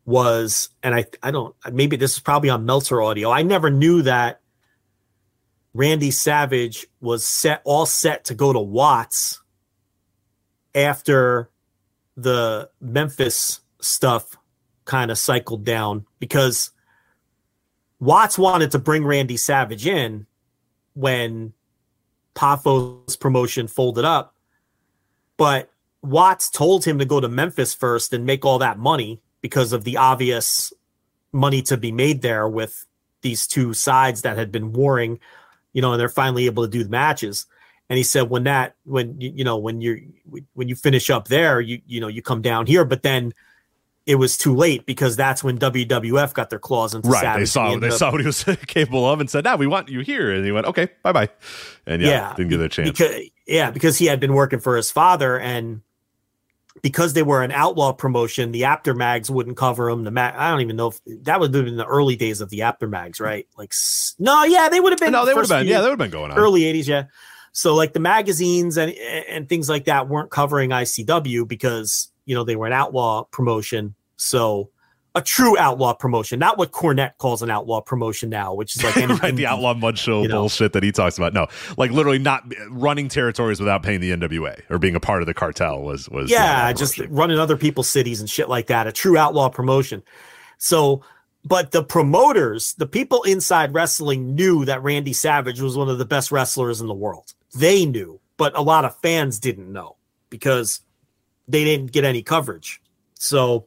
was, and I don't, maybe this is probably on Meltzer audio, I never knew that Randy Savage was all set to go to Watts after the Memphis stuff kind of cycled down, because Watts wanted to bring Randy Savage in when Poffo's promotion folded up, but Watts told him to go to Memphis first and make all that money because of the obvious money to be made there with these two sides that had been warring. And they're finally able to do the matches. And he said, when you finish up there, you come down here. But then it was too late, because that's when WWF got their claws into Savage. They saw what he was capable of and said, "No, we want you here." And he went, "Okay, bye bye." And didn't get a chance. Because he had been working for his father, and because they were an outlaw promotion, the Aftermags wouldn't cover them. I don't even know if that would have been the early days of the Aftermags, right? They would have been. No, they would have been. Yeah, they would have been going on early 80s. Yeah, so like the magazines and things like that weren't covering ICW because they were an outlaw promotion. So a true outlaw promotion, not what Cornette calls an outlaw promotion now, which is like anything, right, the outlaw mud show bullshit that he talks about. No, like literally not running territories without paying the NWA or being a part of the cartel was just running other people's cities and shit like that. A true outlaw promotion. So, but the promoters, the people inside wrestling, knew that Randy Savage was one of the best wrestlers in the world. They knew but a lot of fans didn't know because they didn't get any coverage. So,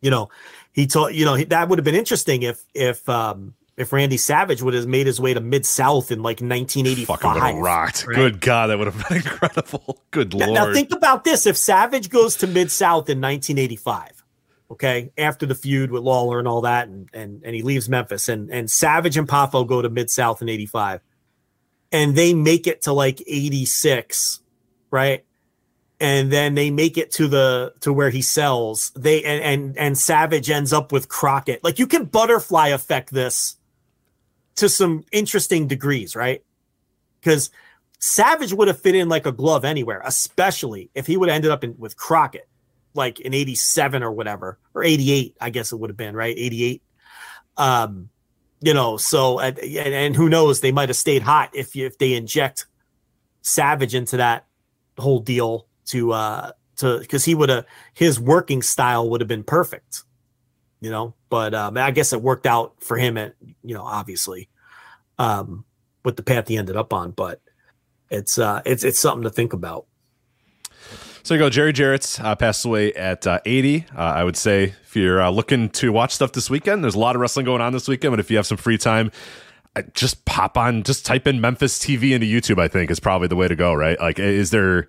you know, he told, you know, that would have been interesting if Randy Savage would have made his way to Mid-South in like 1985. Fucking would have rocked. Right? Good God, that would have been incredible. Good Lord. Now think about this. If Savage goes to Mid-South in 1985, okay, after the feud with Lawler and all that, and he leaves Memphis, and Savage and Poffo go to Mid-South in 85, and they make it to like 86, right? And then they make it to the where he sells. They and Savage ends up with Crockett. Like, you can butterfly effect this to some interesting degrees, right? Because Savage would have fit in like a glove anywhere, especially if he would have ended up with Crockett, like in 87 or whatever, or 88, I guess it would have been, right? 88. You know, so, and who knows, they might have stayed hot if they inject Savage into that whole deal to because he would have, his working style would have been perfect, you know, but I guess it worked out for him at, you know, obviously with the path he ended up on, but it's something to think about. So you go, Jerry Jarrett's passed away at 80. I would say if you're looking to watch stuff this weekend, there's a lot of wrestling going on this weekend, but if you have some free time, just type in Memphis TV into YouTube, I think is probably the way to go, right? Like, is there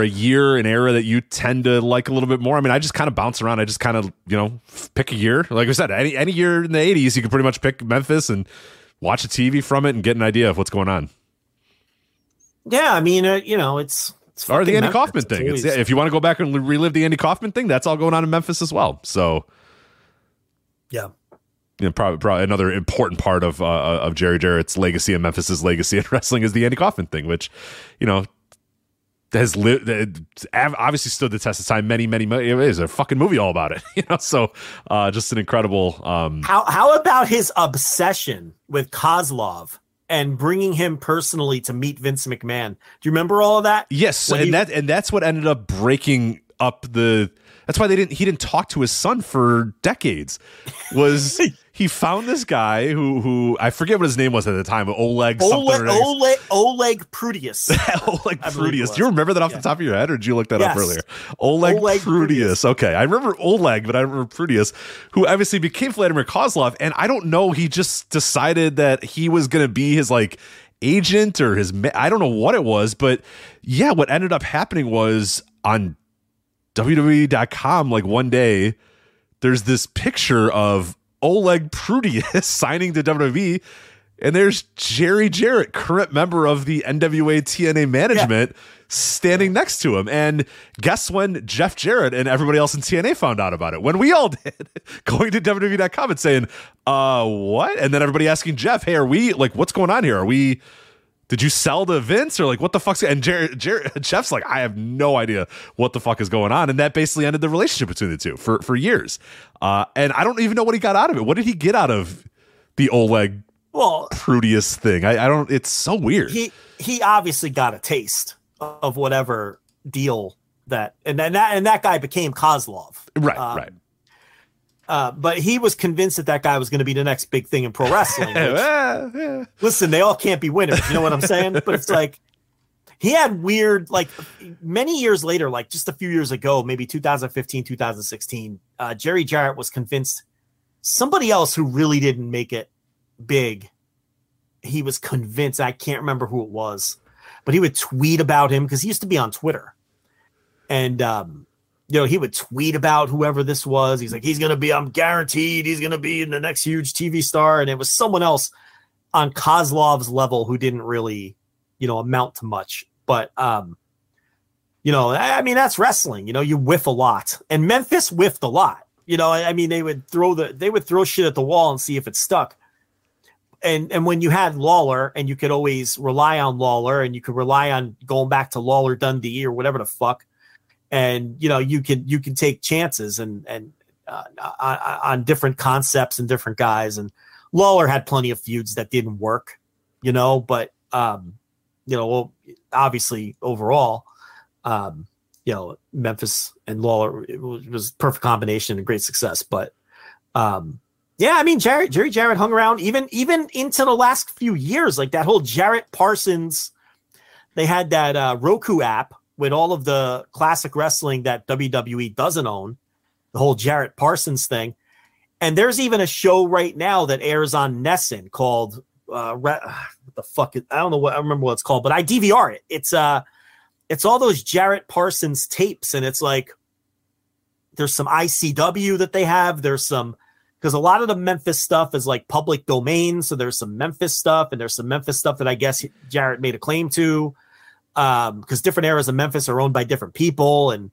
a year, an era that you tend to like a little bit more? I mean, I just kind of bounce around. I just kind of, you know, pick a year. Like I said, any year in the 80s, you can pretty much pick Memphis and watch a TV from it and get an idea of what's going on. Yeah, I mean, you know, it's or the Andy Memphis Kaufman thing. It's, if you want to go back and relive the Andy Kaufman thing, that's all going on in Memphis as well. So, yeah. You know, probably another important part of Jerry Jarrett's legacy and Memphis's legacy in wrestling is the Andy Kaufman thing, which, you know, has obviously stood the test of time. Many it is a fucking movie all about it, you know. So just an incredible. How about his obsession with Kozlov and bringing him personally to meet Vince McMahon? Do you remember all of that? Yes, that's what ended up breaking up the. That's why he didn't talk to his son for decades. Was he found this guy who I forget what his name was at the time, Oleg Prudius. Oleg Prudius. Do you remember that off the top of your head, or did you look that up earlier? Oleg Prudius. Okay. I remember Oleg, but I remember Prudius, who obviously became Vladimir Kozlov, and I don't know, he just decided that he was going to be his like agent or his I don't know what it was, but yeah, what ended up happening was on WWE.com, like one day there's this picture of Oleg Prudius signing to WWE, and there's Jerry Jarrett, current member of the NWA TNA management, standing next to him. And guess when Jeff Jarrett and everybody else in TNA found out about it? When we all did, going to WWE.com and saying, what? And then everybody asking Jeff, hey, are we like, what's going on here? Did you sell to Vince, or like what the fuck's? And Jeff's like, I have no idea what the fuck is going on, and that basically ended the relationship between the two for years. And I don't even know what he got out of it. What did he get out of the Oleg Prudius thing? I don't. It's so weird. He obviously got a taste of whatever deal that, and that guy became Kozlov, right? Right. But he was convinced that guy was going to be the next big thing in pro wrestling. Which, listen, they all can't be winners. You know what I'm saying? But it's like he had weird, like many years later, like just a few years ago, maybe 2015, 2016, Jerry Jarrett was convinced somebody else who really didn't make it big. He was convinced. I can't remember who it was, but he would tweet about him because he used to be on Twitter. And, you know, he would tweet about whoever this was. He's like, I'm guaranteed he's going to be the next huge TV star. And it was someone else on Kozlov's level who didn't really, you know, amount to much. But, you know, I mean, that's wrestling. You know, you whiff a lot. And Memphis whiffed a lot. You know, I mean, they would throw shit at the wall and see if it stuck. And when you had Lawler and you could always rely on Lawler and you could rely on going back to Lawler Dundee or whatever the fuck. And, you know, you can take chances and on different concepts and different guys. And Lawler had plenty of feuds that didn't work, you know, but, you know, obviously overall, you know, Memphis and Lawler, it was a perfect combination and great success. But, yeah, I mean, Jerry Jarrett hung around even into the last few years, like that whole Jarrett Parsons They had that Roku app with all of the classic wrestling that WWE doesn't own, the whole Jarrett Parsons thing. And there's even a show right now that airs on Nessun called what the fuck? I don't know what I remember what it's called, but I DVR it. It's all those Jarrett Parsons tapes, and it's like there's some ICW that they have. There's some, because a lot of the Memphis stuff is like public domain, so there's some Memphis stuff, and there's some Memphis stuff that I guess Jarrett made a claim to, because different eras of Memphis are owned by different people, and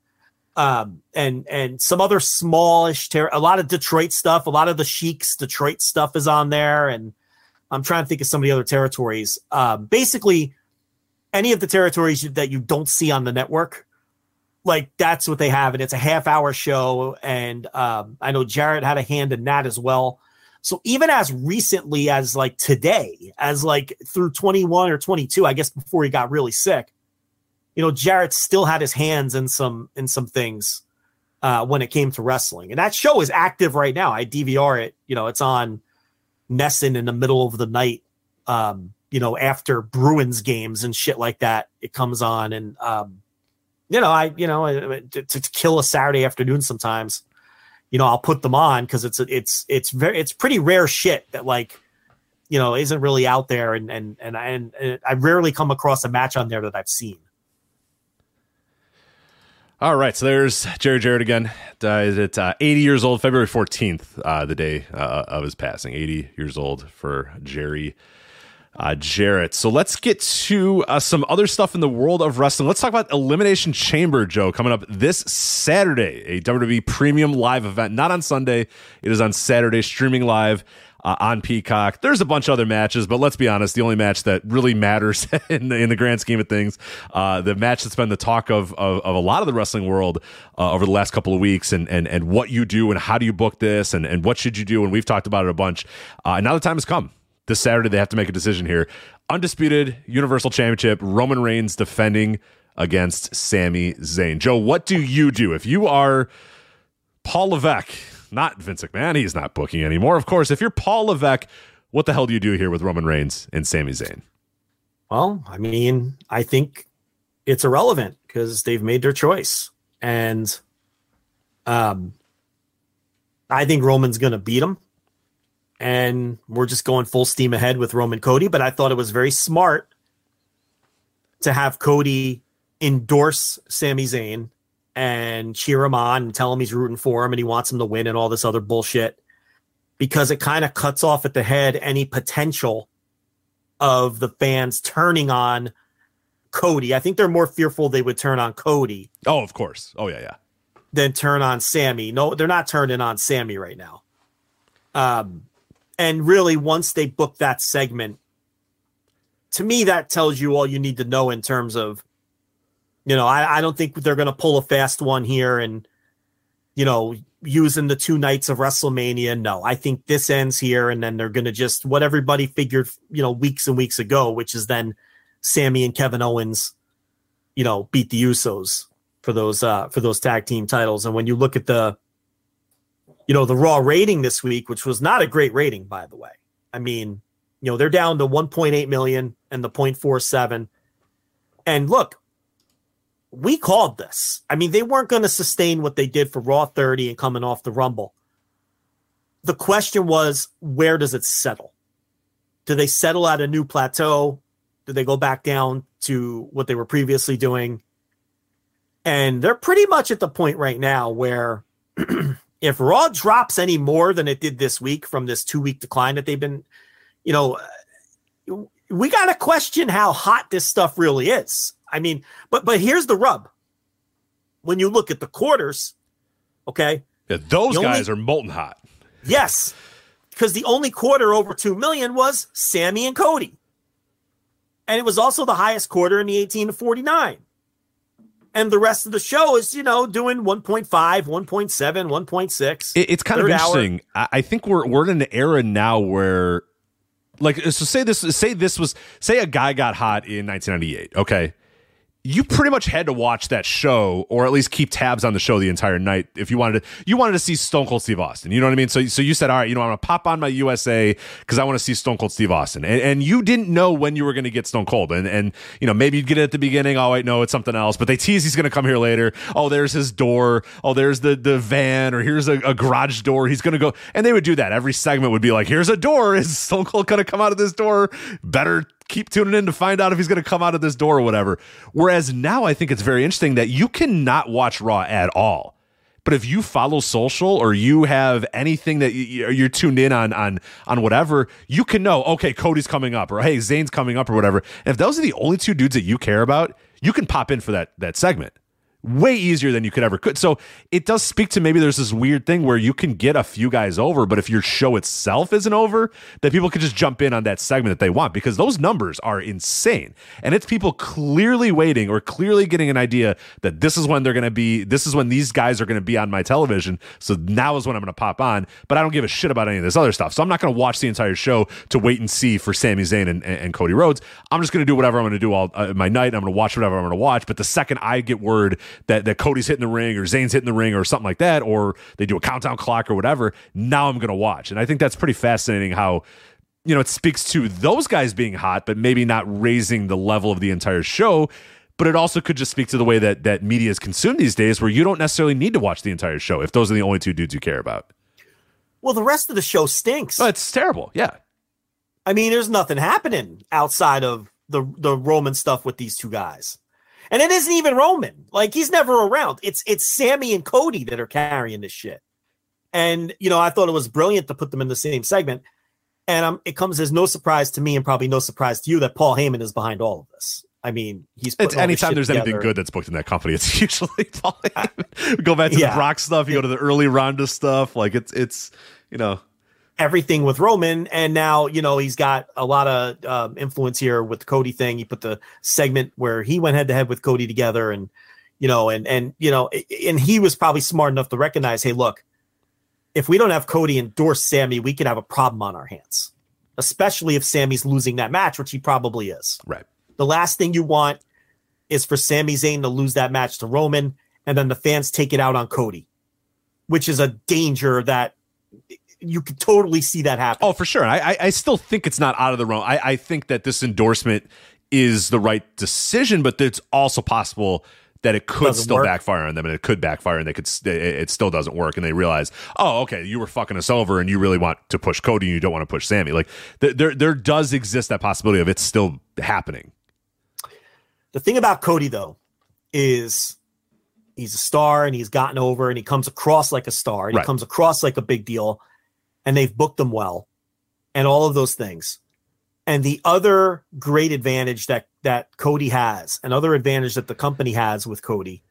some other smallish a lot of Detroit stuff, a lot of the Sheik's Detroit stuff is on there, and I'm trying to think of some of the other territories. Basically, any of the territories that you don't see on the network, like that's what they have. And it's a half hour show. And I know Jarrett had a hand in that as well. So even as recently as like today, as like through 21 or 22, I guess before he got really sick, you know, Jarrett still had his hands in some things when it came to wrestling. And that show is active right now. I DVR it, you know, it's on Nessun in the middle of the night. You know, after Bruins games and shit like that, it comes on. And, you know, to kill a Saturday afternoon sometimes, you know, I'll put them on because it's pretty rare shit that, like, you know, isn't really out there. And I rarely come across a match on there that I've seen. All right. So there's Jerry Jarrett again. Died at 80 years old, February 14th, the day of his passing. 80 years old for Jerry Jarrett. So let's get to some other stuff in the world of wrestling. Let's talk about Elimination Chamber, Joe, coming up this Saturday, a WWE Premium live event. Not on Sunday. It is on Saturday, streaming live on Peacock. There's a bunch of other matches, but let's be honest, the only match that really matters in the grand scheme of things, the match that's been the talk of a lot of the wrestling world over the last couple of weeks, and what you do and how do you book this and what should you do, and we've talked about it a bunch. And now the time has come. This Saturday, they have to make a decision here. Undisputed Universal Championship, Roman Reigns defending against Sami Zayn. Joe, what do you do if you are Paul Levesque, not Vince McMahon? He's not booking anymore. Of course, if you're Paul Levesque, what the hell do you do here with Roman Reigns and Sami Zayn? Well, I mean, I think it's irrelevant because they've made their choice. And I think Roman's going to beat him. And we're just going full steam ahead with Roman Cody. But I thought it was very smart to have Cody endorse Sami Zayn and cheer him on and tell him he's rooting for him and he wants him to win and all this other bullshit, because it kind of cuts off at the head any potential of the fans turning on Cody. I think they're more fearful they would turn on Cody. Oh, of course. Oh, yeah, yeah. Than turn on Sami. No, they're not turning on Sami right now. And really, once they book that segment, to me, that tells you all you need to know in terms of, you know, I don't think they're going to pull a fast one here and, you know, using the two nights of WrestleMania. No, I think this ends here, and then they're going to just what everybody figured, you know, weeks and weeks ago, which is then Sami and Kevin Owens, you know, beat the Usos for those tag team titles. And when you look at the, you know, the Raw rating this week, which was not a great rating, by the way. I mean, you know, they're down to 1.8 million and the 0.47. And look, we called this. I mean, they weren't going to sustain what they did for Raw 30 and coming off the Rumble. The question was, where does it settle? Do they settle at a new plateau? Do they go back down to what they were previously doing? And they're pretty much at the point right now where if Raw drops any more than it did this week from this 2-week decline that they've been, you know, we got to question how hot this stuff really is. I mean, but here's the rub. When you look at the quarters, okay? Yeah, those guys are molten hot. Yes, because the only quarter over 2 million was Sami and Cody. And it was also the highest quarter in the 18 to 49. And the rest of the show is, you know, doing 1.5, 1.7, 1.6. It's kind of interesting. I think we're in an era now where, like, so say this was, say a guy got hot in 1998. Okay. you pretty much had to watch that show, or at least keep tabs on the show the entire night if you wanted to. You wanted to see Stone Cold Steve Austin, you know what I mean? So you said, all right, you know, I'm gonna pop on my USA because I want to see Stone Cold Steve Austin, and you didn't know when you were going to get Stone Cold, and you know, maybe you'd get it at the beginning. Oh wait, no, it's something else. But they tease he's going to come here later. Oh, there's his door. Oh, there's the van, or here's a garage door. He's going to go, and they would do that. Every segment would be like, here's a door. Is Stone Cold going to come out of this door? Better keep tuning in to find out if he's going to come out of this door or whatever. Whereas now I think it's very interesting that you cannot watch Raw at all. But if you follow social, or you have anything that you're tuned in on whatever, you can know, okay, Cody's coming up, or hey, Zayn's coming up, or whatever. And if those are the only two dudes that you care about, you can pop in for that segment way easier than you could ever could. So it does speak to, maybe there's this weird thing where you can get a few guys over, but if your show itself isn't over, that people can just jump in on that segment that they want, because those numbers are insane. And it's people clearly waiting, or clearly getting an idea that this is when they're going to be, this is when these guys are going to be on my television. So now is when I'm going to pop on, but I don't give a shit about any of this other stuff. So I'm not going to watch the entire show to wait and see for Sami Zayn and Cody Rhodes. I'm just going to do whatever I'm going to do all my night. I'm going to watch whatever I'm going to watch. But the second I get word that Cody's hitting the ring, or Zayn's hitting the ring, or something like that, or they do a countdown clock or whatever, now I'm going to watch. And I think that's pretty fascinating how, you know, it speaks to those guys being hot, but maybe not raising the level of the entire show. But it also could just speak to the way that media is consumed these days, where you don't necessarily need to watch the entire show if those are the only two dudes you care about. Well, the rest of the show stinks. Oh, it's terrible. Yeah. I mean, there's nothing happening outside of the Roman stuff with these two guys. And it isn't even Roman. Like, he's never around. It's Sammy and Cody that are carrying this shit. And, you know, I thought it was brilliant to put them in the same segment. And it comes as no surprise to me, and probably no surprise to you, that Paul Heyman is behind all of this. I mean, it's anytime there's together. Anything good that's booked in that company, it's usually Paul Heyman. Go back to the Brock stuff. You go to the early Ronda stuff. Like, it's you know, everything with Roman. And now, you know, he's got a lot of influence here with the Cody thing. He put the segment where he went head to head with Cody together, and, you know, and, you know, and he was probably smart enough to recognize, hey, look, if we don't have Cody endorse Sammy, we could have a problem on our hands, especially if Sammy's losing that match, which he probably is. Right. The last thing you want is for Sami Zayn to lose that match to Roman, and then the fans take it out on Cody, which is a danger that you could totally see that happen. Oh, for sure. I still think it's not out of the realm. I think that this endorsement is the right decision, but it's also possible that it could still backfire on them, and it could backfire, and it still doesn't work, and they realize, oh, okay, you were fucking us over, and you really want to push Cody, and you don't want to push Sammy. Like, there does exist that possibility of it's still happening. The thing about Cody, though, is he's a star, and he's gotten over, and he comes across like a star, and he comes across like a big deal, and they've booked them well and all of those things. And the other great advantage that Cody has, another advantage that the company has with Cody,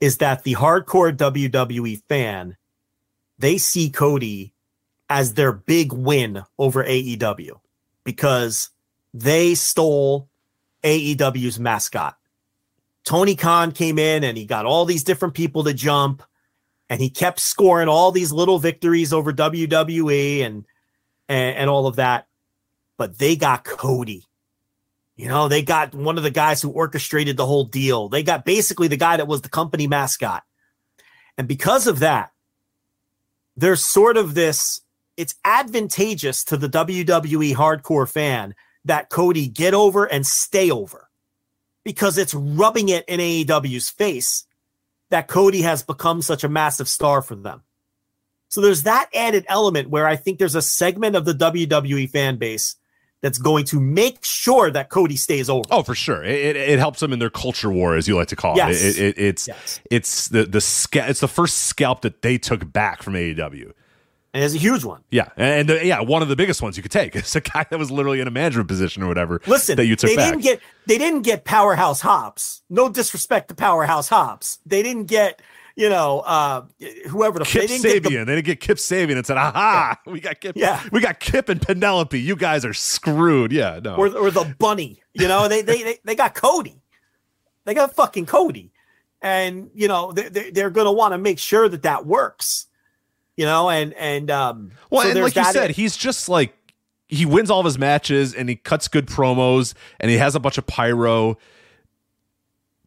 is that the hardcore WWE fan, they see Cody as their big win over AEW, because they stole AEW's mascot. Tony Khan came in and he got all these different people to jump, and he kept scoring all these little victories over WWE and all of that. But they got Cody. You know, they got one of the guys who orchestrated the whole deal. They got basically the guy that was the company mascot. And because of that, there's sort of this, it's advantageous to the WWE hardcore fan that Cody get over and stay over, because it's rubbing it in AEW's face that Cody has become such a massive star for them. So there's that added element where I think there's a segment of the WWE fan base that's going to make sure that Cody stays over. Oh, for sure. It helps them in their culture war, as you like to call it. Yes. It's the first scalp that they took back from AEW. And it's a huge one. Yeah. And one of the biggest ones you could take. It's a guy that was literally in a management position or whatever. Listen, that you took back. They didn't get Powerhouse Hobbs. No disrespect to Powerhouse Hobbs. They didn't get, you know, whoever. They didn't get Kip Sabian and said, aha, yeah, we got Kip. Yeah. We got Kip and Penelope. You guys are screwed. Yeah. No. Or the bunny. You know, they got Cody. They got fucking Cody. And, you know, they're going to want to make sure that works. You know, well, so and like you said, he's just like, he wins all of his matches, and he cuts good promos, and he has a bunch of pyro.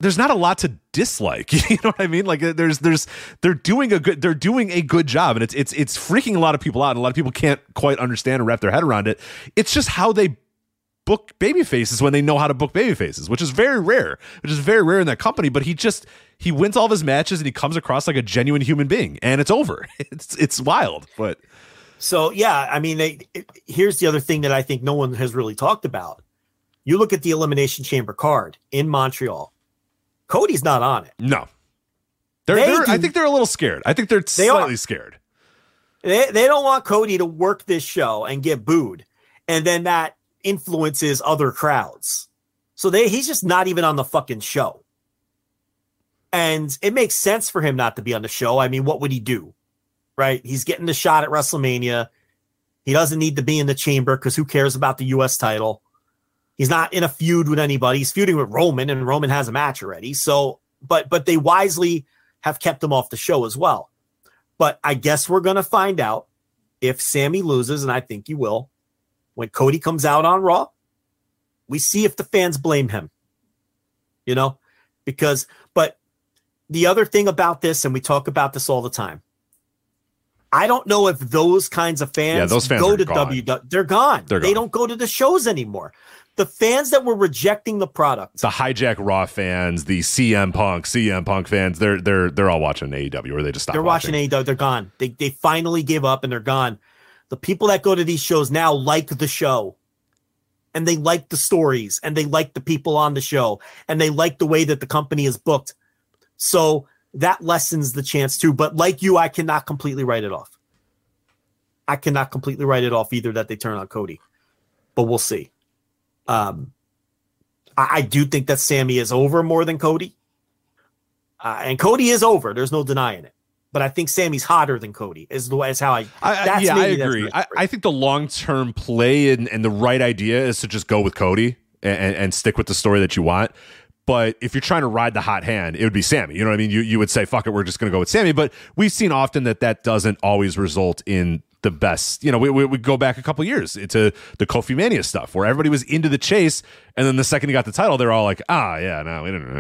there's not a lot to dislike. You know what I mean? Like they're doing a good job, and it's freaking a lot of people out, and a lot of people can't quite understand or wrap their head around it. It's just how they book baby faces when they know how to book baby faces, which is very rare in that company. But he wins all of his matches, and he comes across like a genuine human being, and it's over. It's wild. But so, yeah, I mean, here's the other thing that I think no one has really talked about. You look at the Elimination Chamber card in Montreal. Cody's not on it. No, I think they're a little scared. I think they're slightly scared. They don't want Cody to work this show and get booed, and then that influences other crowds. So he's just not even on the fucking show, and it makes sense for him not to be on the show. I mean, what would he do, right? He's getting the shot at WrestleMania. He doesn't need to be in the chamber because who cares about the U.S. title? He's not in a feud with anybody. He's feuding with Roman, and Roman has a match already. So, but they wisely have kept him off the show as well. But I guess we're going to find out if Sammy loses, and I think he will, when Cody comes out on Raw. We see if the fans blame him, you know, but the other thing about this, and we talk about this all the time, I don't know if those kinds of fans, go to WWE. They're gone. They don't go to the shows anymore. The fans that were rejecting the product, the Hijack Raw fans, the CM Punk fans, they're all watching AEW, or they just stopped. They're watching AEW. They're gone. They finally gave up, and they're gone. The people that go to these shows now like the show, and they like the stories, and they like the people on the show, and they like the way that the company is booked. So that lessens the chance too. But like you, I cannot completely write it off. I cannot completely write it off either that they turn on Cody, but we'll see. I do think that Sammy is over more than Cody, and Cody is over. There's no denying it. But I think Sammy's hotter than Cody is how I. I agree. I think the long term play and the right idea is to just go with Cody and stick with the story that you want. But if you're trying to ride the hot hand, it would be Sammy. You know what I mean? You would say, fuck it, we're just going to go with Sammy. But we've seen often that doesn't always result in the best. You know, we go back a couple years into the Kofi Mania stuff where everybody was into the chase, and then the second he got the title, they're all like, yeah, no, we didn't,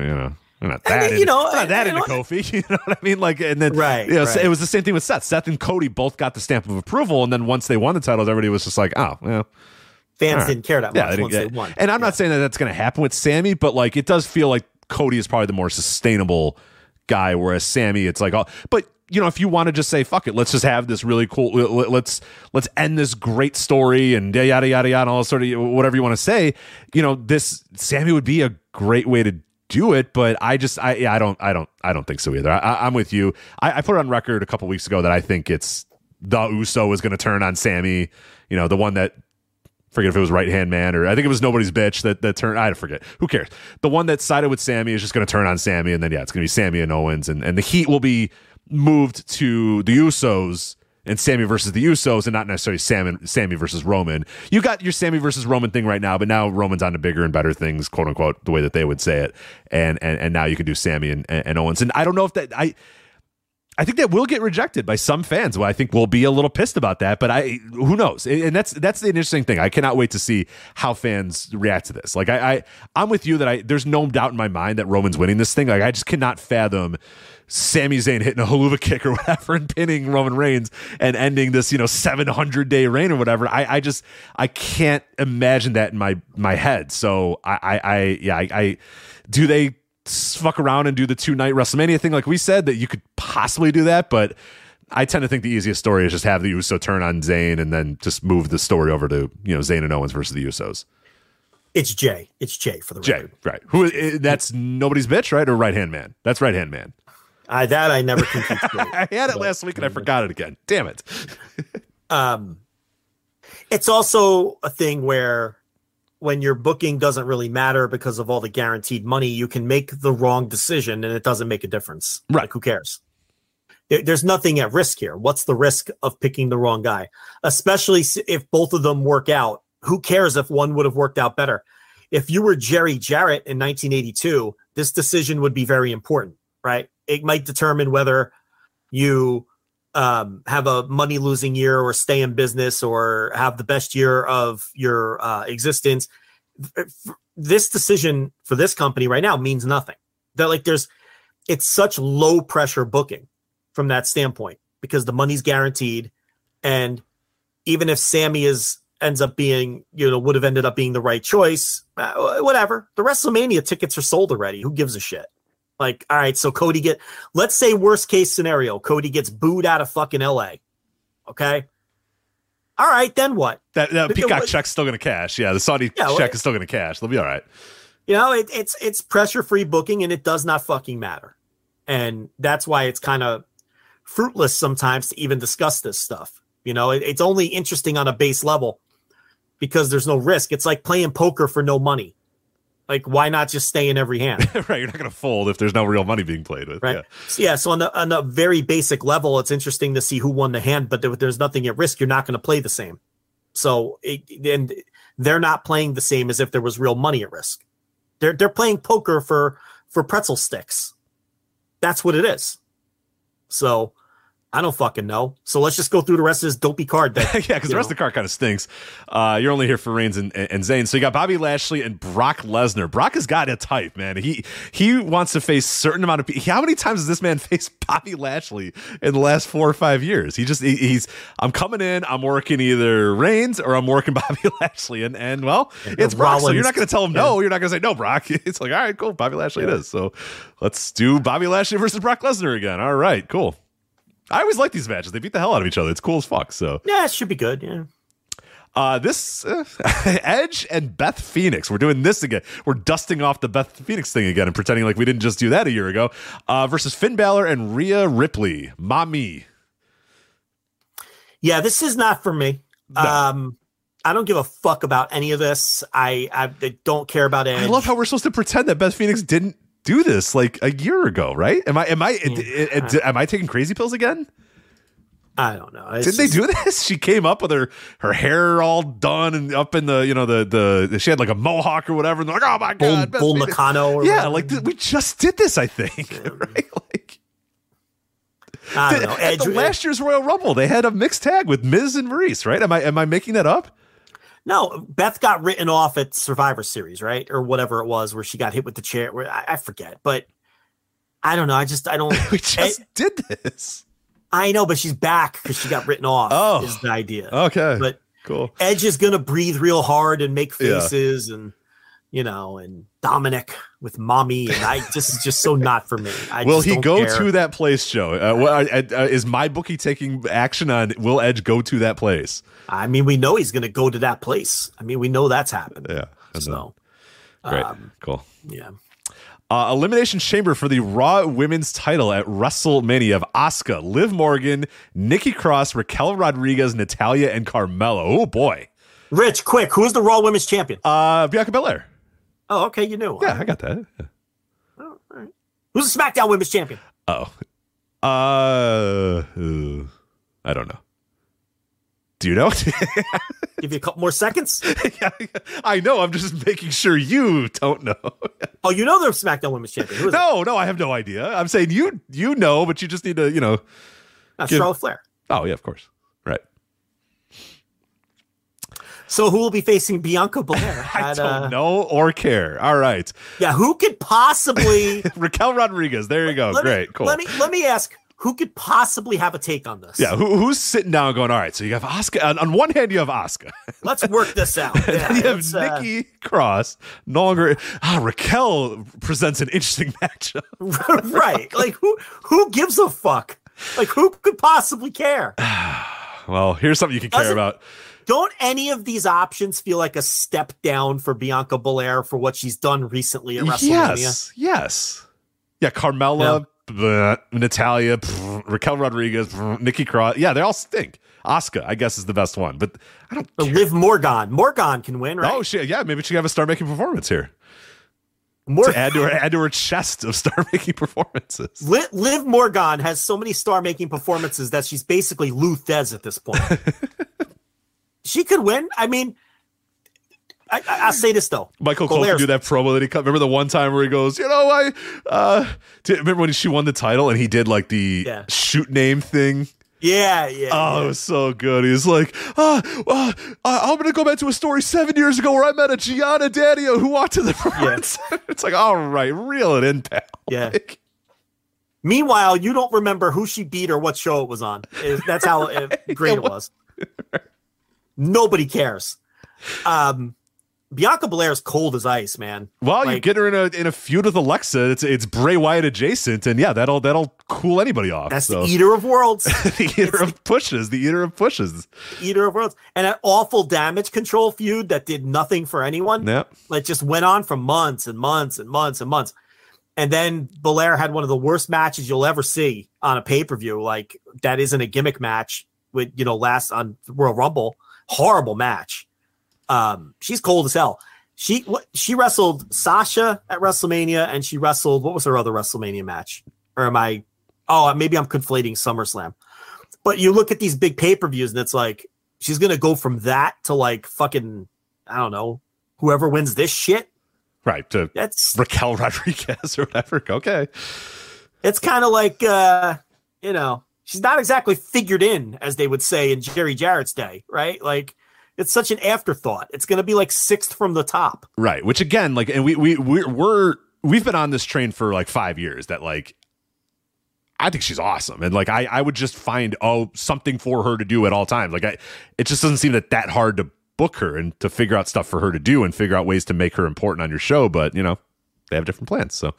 we're not that, and then, into Kofi. You know what I mean? Like, and then it was the same thing with Seth. Seth and Cody both got the stamp of approval, and then once they won the titles, everybody was just like, fans didn't care that much once they won. And I'm not saying that that's going to happen with Sammy, but like it does feel like Cody is probably the more sustainable guy, whereas Sammy, it's like, but. You know, if you want to just say, fuck it, let's just have this really cool, let's end this great story and yada, yada, yada, and all sort of whatever you want to say, you know, this Sammy would be a great way to do it. But I don't think so either. I'm with you. I put it on record a couple weeks ago that I think it's the Uso is going to turn on Sammy, you know, the one that, forget if it was Right Hand Man or I think it was Nobody's Bitch that turned. I forget. Who cares? The one that sided with Sammy is just going to turn on Sammy. And then, it's going to be Sammy and Owens. And the heat will be moved to the Usos and Sammy versus the Usos, and not necessarily Sammy versus Roman. You got your Sammy versus Roman thing right now, but now Roman's on to bigger and better things, quote unquote, the way that they would say it. And now you can do Sammy and Owens. And I don't know if that I think that will get rejected by some fans. Well, I think we'll be a little pissed about that, but who knows? And that's the interesting thing. I cannot wait to see how fans react to this. Like I'm with you that there's no doubt in my mind that Roman's winning this thing. Like I just cannot fathom Sami Zayn hitting a haluva kick or whatever and pinning Roman Reigns and ending this, 700-day reign or whatever. I can't imagine that in my head. So I do they fuck around and do the 2-night WrestleMania thing like we said that you could possibly do that, but I tend to think the easiest story is just have the Uso turn on Zayn and then just move the story over to Zayn and Owens versus the Usos. It's Jay. It's Jay for the record. Jay, right? Who? That's Nobody's Bitch, right? Or Right Hand Man? That's Right Hand Man. I never confused. I had it last week and I forgot it again. Damn it. It's also a thing where when your booking doesn't really matter because of all the guaranteed money, you can make the wrong decision and it doesn't make a difference. Right. Like, who cares? There's nothing at risk here. What's the risk of picking the wrong guy? Especially if both of them work out. Who cares if one would have worked out better? If you were Jerry Jarrett in 1982, this decision would be very important, right? It might determine whether you have a money-losing year or stay in business or have the best year of your existence. This decision for this company right now means nothing. that like there's, it's such low pressure booking from that standpoint because the money's guaranteed. And even if Sammy ends up being, would have ended up being the right choice, whatever. The WrestleMania tickets are sold already. Who gives a shit? Like, all right, so let's say worst case scenario, Cody gets booed out of fucking LA. Okay. All right, then what? That Peacock check's still going to cash. Yeah, the Saudi check is still going to cash. They'll be all right. It's pressure-free booking, and it does not fucking matter. And that's why it's kind of fruitless sometimes to even discuss this stuff. It's only interesting on a base level because there's no risk. It's like playing poker for no money. Like, why not just stay in every hand? Right, you're not going to fold if there's no real money being played with. Right. Yeah. So on a very basic level, it's interesting to see who won the hand, but there's nothing at risk. You're not going to play the same. So, and they're not playing the same as if there was real money at risk. They're playing poker for pretzel sticks. That's what it is. So I don't fucking know. So let's just go through the rest of this dopey card. Because the rest of the card kind of stinks. You're only here for Reigns and Zayn. So you got Bobby Lashley and Brock Lesnar. Brock has got a type, man. He wants to face certain amount of people. How many times has this man faced Bobby Lashley in the last 4 or 5 years? He's I'm coming in. I'm working either Reigns or I'm working Bobby Lashley. And it's Brock. Rollins. So you're not going to tell him no. You're not going to say no, Brock. It's like, all right, cool. Bobby Lashley it is. So let's do Bobby Lashley versus Brock Lesnar again. All right, cool. I always like these matches. They beat the hell out of each other. It's cool as fuck. So yeah, it should be good. Yeah. Edge and Beth Phoenix. We're doing this again. We're dusting off the Beth Phoenix thing again and pretending like we didn't just do that a year ago. Versus Finn Balor and Rhea Ripley. Mommy. Yeah, this is not for me. No. I don't give a fuck about any of this. I don't care about it. I love how we're supposed to pretend that Beth Phoenix didn't do this like a year ago, right? Am I taking crazy pills again? I don't know. Did they do this? She came up with her hair all done and up in the she had like a mohawk or whatever, and they're like, oh my god, Bull Nakano or whatever. Like we just did this, I think, right? Like I don't know. Last year's Royal Rumble, they had a mixed tag with Miz and Maurice, right? Am I making that up? No, Beth got written off at Survivor Series, right? Or whatever it was where she got hit with the chair. I forget, but I don't know. We just did this. I know, but she's back because she got written off is the idea. Okay, but cool. Edge is going to breathe real hard and make faces and Dominic with mommy. And this is just so not for me. Will he go to that place, Joe? Is my bookie taking action on will Edge go to that place? I mean, we know he's going to go to that place. I mean, we know that's happened. Yeah. So, great. Cool. Yeah. Elimination Chamber for the Raw Women's title at WrestleMania of Asuka, Liv Morgan, Nikki Cross, Raquel Rodriguez, Natalya, and Carmella. Oh, boy. Rich, quick. Who's the Raw Women's champion? Bianca Belair. Oh, okay. You knew. Yeah, I got that. Yeah. Oh, all right. Who's the SmackDown Women's champion? Oh. I don't know. Do you know? Give you a couple more seconds. Yeah, I know. I'm just making sure you don't know. Oh, you know the SmackDown Women's Champion. No, I have no idea. I'm saying you know, but you just need to, Charlotte Flair. Oh, yeah, of course. Right. So who will be facing Bianca Belair? I don't know or care. All right. Yeah, who could possibly Raquel Rodriguez. There you go. Great, cool. Let me ask. Who could possibly have a take on this? Yeah, who's sitting down going, all right, so you have Asuka. On one hand, you have Asuka. Let's work this out. Yeah, then you have Nikki Cross. No longer. Raquel presents an interesting matchup. Right. Like, who gives a fuck? Like, who could possibly care? Well, here's something you can care about. Don't any of these options feel like a step down for Bianca Belair for what she's done recently at WrestleMania? Yes. Yeah, Carmella. Yeah. Natalya, Raquel Rodriguez, Nikki Cross. Yeah, they all stink. Asuka, I guess, is the best one, but I don't care. Liv Morgan. Morgan can win, right? Oh, shit. Yeah, maybe she can have a star-making performance here. To add to her chest of star-making performances. Liv Morgan has so many star-making performances that she's basically Lou Thez at this point. She could win. I mean, I'll say this though. Michael Cole can do that promo that he cut. Remember the one time where he goes, remember when she won the title and he did like the shoot name thing? Yeah. Oh, it was so good. He's like, I'm going to go back to a story 7 years ago where I met a Gianna Daddio who walked to the front. Yeah. It's like, all right, reel it in, pal. Yeah. Like, meanwhile, you don't remember who she beat or what show it was on. That's how great it was. Nobody cares. Bianca Belair is cold as ice, man. Well, you get her in a feud with Alexa. It's Bray Wyatt adjacent, and yeah, that'll cool anybody off. That's the eater of worlds, the eater of worlds, and an awful Damage Control feud that did nothing for anyone. Yep. Like just went on for months and months and months and months, and then Belair had one of the worst matches you'll ever see on a pay per view. Like that isn't a gimmick match with last on Royal Rumble, horrible match. She's cold as hell. She wrestled Sasha at WrestleMania, and she wrestled, what was her other WrestleMania match? Or am I? Oh, maybe I'm conflating SummerSlam. But you look at these big pay-per-views, and it's like she's gonna go from that to like fucking, I don't know, whoever wins this shit. Right. That's Raquel Rodriguez or whatever. Okay. It's kind of like she's not exactly figured in, as they would say in Jerry Jarrett's day, right? Like. It's such an afterthought. It's going to be like sixth from the top. Right. Which again, like, and we've been on this train for like 5 years that like, I think she's awesome. And like, I would just find, something for her to do at all times. Like it just doesn't seem that hard to book her and to figure out stuff for her to do and figure out ways to make her important on your show. But they have different plans. So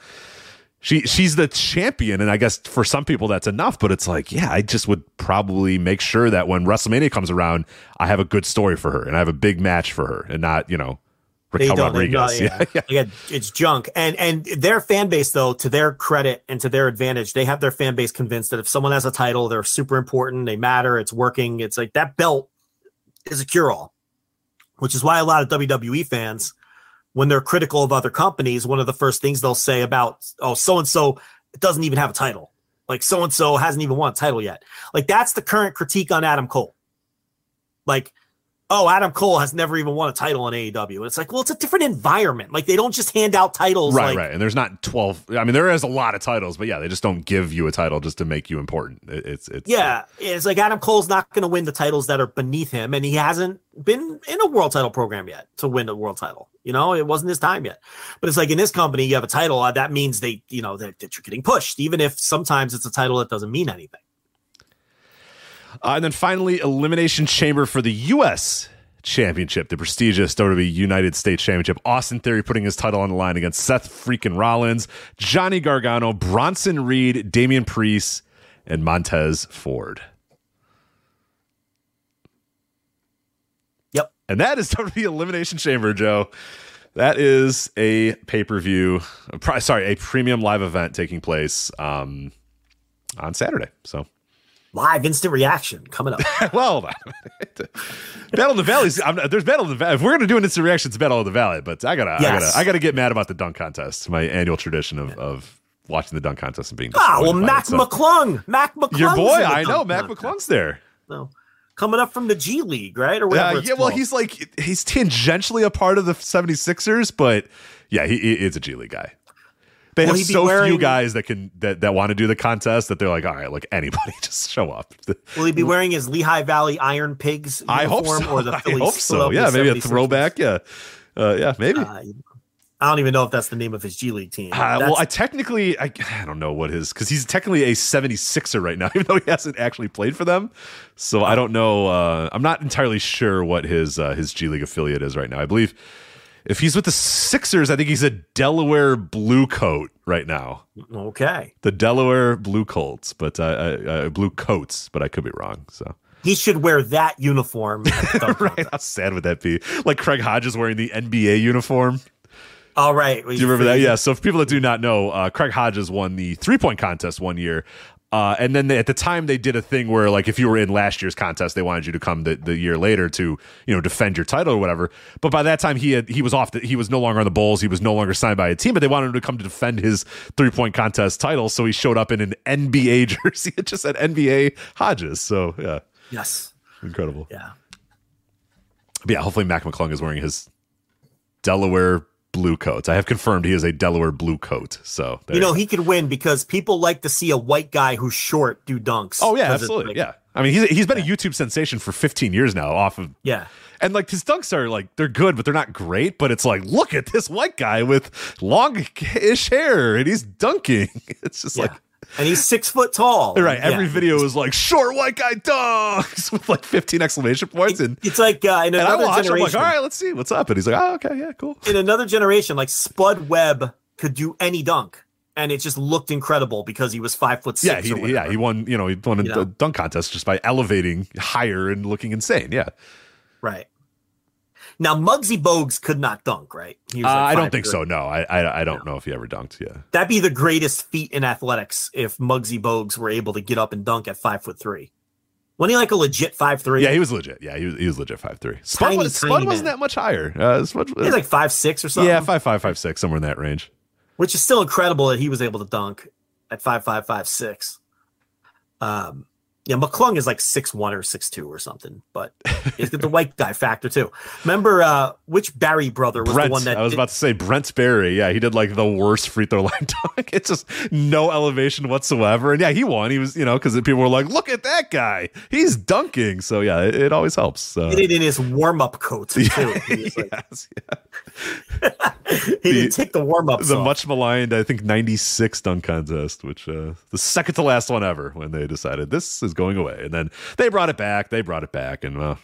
she's the champion. And I guess for some people that's enough, but it's like, yeah, I just would probably make sure that when WrestleMania comes around, I have a good story for her and I have a big match for her and not, Raquel Rodriguez. Yeah. It's junk. And their fan base though, to their credit and to their advantage, they have their fan base convinced that if someone has a title, they're super important. They matter. It's working. It's like that belt is a cure all, which is why a lot of WWE fans, when they're critical of other companies, one of the first things they'll say about, so-and-so doesn't even have a title. Like, so-and-so hasn't even won a title yet. Like, that's the current critique on Adam Cole. Like, Adam Cole has never even won a title in AEW. And it's like, well, it's a different environment. Like, they don't just hand out titles. Right. And there's not 12. I mean, there is a lot of titles, but yeah, they just don't give you a title just to make you important. It's like Adam Cole's not going to win the titles that are beneath him, and he hasn't been in a world title program yet to win a world title. It wasn't his time yet. But it's like in this company, you have a title. That means that you're getting pushed, even if sometimes it's a title that doesn't mean anything. And then finally, Elimination Chamber for the U.S. Championship, the prestigious WWE United States Championship. Austin Theory putting his title on the line against Seth freaking Rollins, Johnny Gargano, Bronson Reed, Damian Priest, and Montez Ford. Yep. And that is WWE Elimination Chamber, Joe. That is a pay-per-view, a premium live event taking place on Saturday. So. Live instant reaction coming up. Well, Battle of the Valley. There's Battle of the Valley. If we're gonna do an instant reaction, it's Battle of the Valley. But I gotta get mad about the dunk contest. My annual tradition of watching the dunk contest and being Mac McClung, your boy. I know Mac McClung's there. No. Coming up from the G League, right? Or whatever. He's tangentially a part of the 76ers, but yeah, he is a G League guy. They have so few guys that want to do the contest that they're like, all right, like anybody, just show up. Will he be wearing his Lehigh Valley Iron Pigs? I hope so. Or the Philly, I hope so. Yeah, maybe a throwback. Yeah, maybe. I don't even know if that's the name of his G League team. I don't know what his, because he's technically a 76er right now, even though he hasn't actually played for them. So I don't know. I'm not entirely sure what his G League affiliate is right now. I believe. If he's with the Sixers, I think he's a Delaware Blue Coat right now. Okay. The Delaware Blue Colts, but Blue Coats, but I could be wrong. So he should wear that uniform. Right? How sad would that be? Like Craig Hodges wearing the NBA uniform. All right. Do you remember that? Yeah. So for people that do not know, Craig Hodges won the three-point contest one year. And then at the time they did a thing where like if you were in last year's contest, they wanted you to come the year later to defend your title or whatever. But by that time he was no longer on the Bulls. He was no longer signed by a team, but they wanted him to come to defend his three-point contest title. So he showed up in an NBA jersey. It just said NBA Hodges. So yeah. Yes. Incredible. Yeah. But yeah, hopefully Mac McClung is wearing his Delaware Blue Coats. I have confirmed he is a Delaware Blue Coat. So he could win because people like to see a white guy who's short do dunks. Oh yeah, absolutely. Like, yeah, I mean, he's been a YouTube sensation for 15 years now off of... Yeah. And, like, his dunks are, like, they're good, but they're not great. But it's like, look at this white guy with long-ish hair, and he's dunking. It's just like... And he's 6 foot tall. Right. Every video is like, short white guy dunks with, like, 15 exclamation points. And it's like, in another generation... I'm like, all right, let's see what's up. And he's like, oh, okay, yeah, cool. In another generation, like, Spud Webb could do any dunk. And it just looked incredible because he was 5'6". Yeah, he won. You know, he won a dunk contest just by elevating higher and looking insane. Yeah, right. Now Muggsy Bogues could not dunk, right? He was like I don't think so. No, I don't know if he ever dunked. Yeah, that'd be the greatest feat in athletics if Muggsy Bogues were able to get up and dunk at 5'3". Wasn't he like a legit 5'3"? Yeah, he was legit. Yeah, he was legit 5'3". Spud wasn't that much higher. He's like 5'6" or something. Yeah, 5'5", 5'6", somewhere in that range. Which is still incredible that he was able to dunk at 5'5", 5'6". Yeah, McClung is like 6'1" or 6'2" or something, but it's the white guy factor too. Remember which Barry brother was Brent, the one that I was about to say Brent Barry. Yeah, he did like the worst free throw line dunk. It's just no elevation whatsoever. And yeah, he won. He was, you know, because people were like, look at that guy. He's dunking. So yeah, it always helps. So. He did it in his warm-up coat too. He was like, he didn't take the warm-up. The off. Much maligned, I think, 96 dunk contest, which the second to last one ever when they decided this is going away, and then they brought it back. And maybe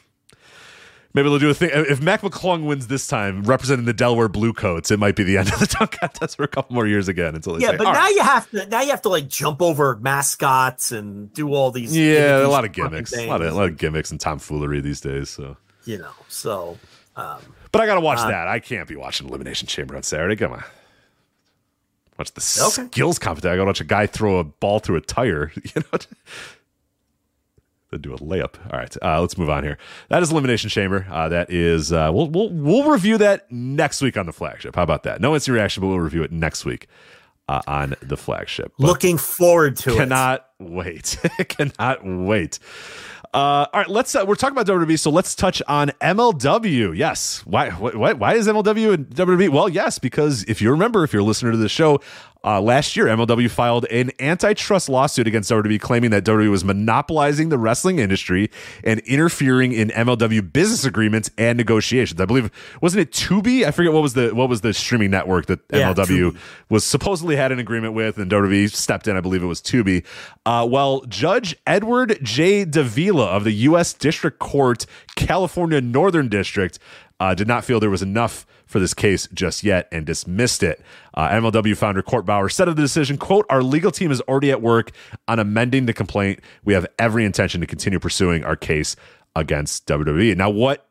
they'll do a thing. If Mac McClung wins this time, representing the Delaware Bluecoats, it might be the end of the dunk contest for a couple more years again. Until they say, but now you have to like jump over mascots and do all these. Yeah, a lot of gimmicks, a lot of gimmicks and tomfoolery these days. So but I gotta watch that. I can't be watching Elimination Chamber on Saturday. Come on. Watch the skills competition. I gotta watch a guy throw a ball through a tire. You know. They'll do a layup. All right, let's move on here. That is Elimination Chamber. That is we'll review that next week on the flagship. How about that? No instant reaction, but we'll review it next week on the flagship. But looking forward to it. Cannot wait. All right, let's. We're talking about WWE, so let's touch on MLW. Yes, why is MLW and WWE? Well, yes, because if you remember, if you're a listener to the show, last year MLW filed an antitrust lawsuit against WWE, claiming that WWE was monopolizing the wrestling industry and interfering in MLW business agreements and negotiations. I believe, wasn't it Tubi? I forget what was the streaming network that MLW was supposedly had an agreement with, and WWE stepped in. I believe it was Tubi. Well, Judge Edward J. Davila of the U.S. District Court, California Northern District, did not feel there was enough for this case just yet and dismissed it. MLW founder Court Bauer said of the decision, quote, "Our legal team is already at work on amending the complaint. We have every intention to continue pursuing our case against WWE." Now, what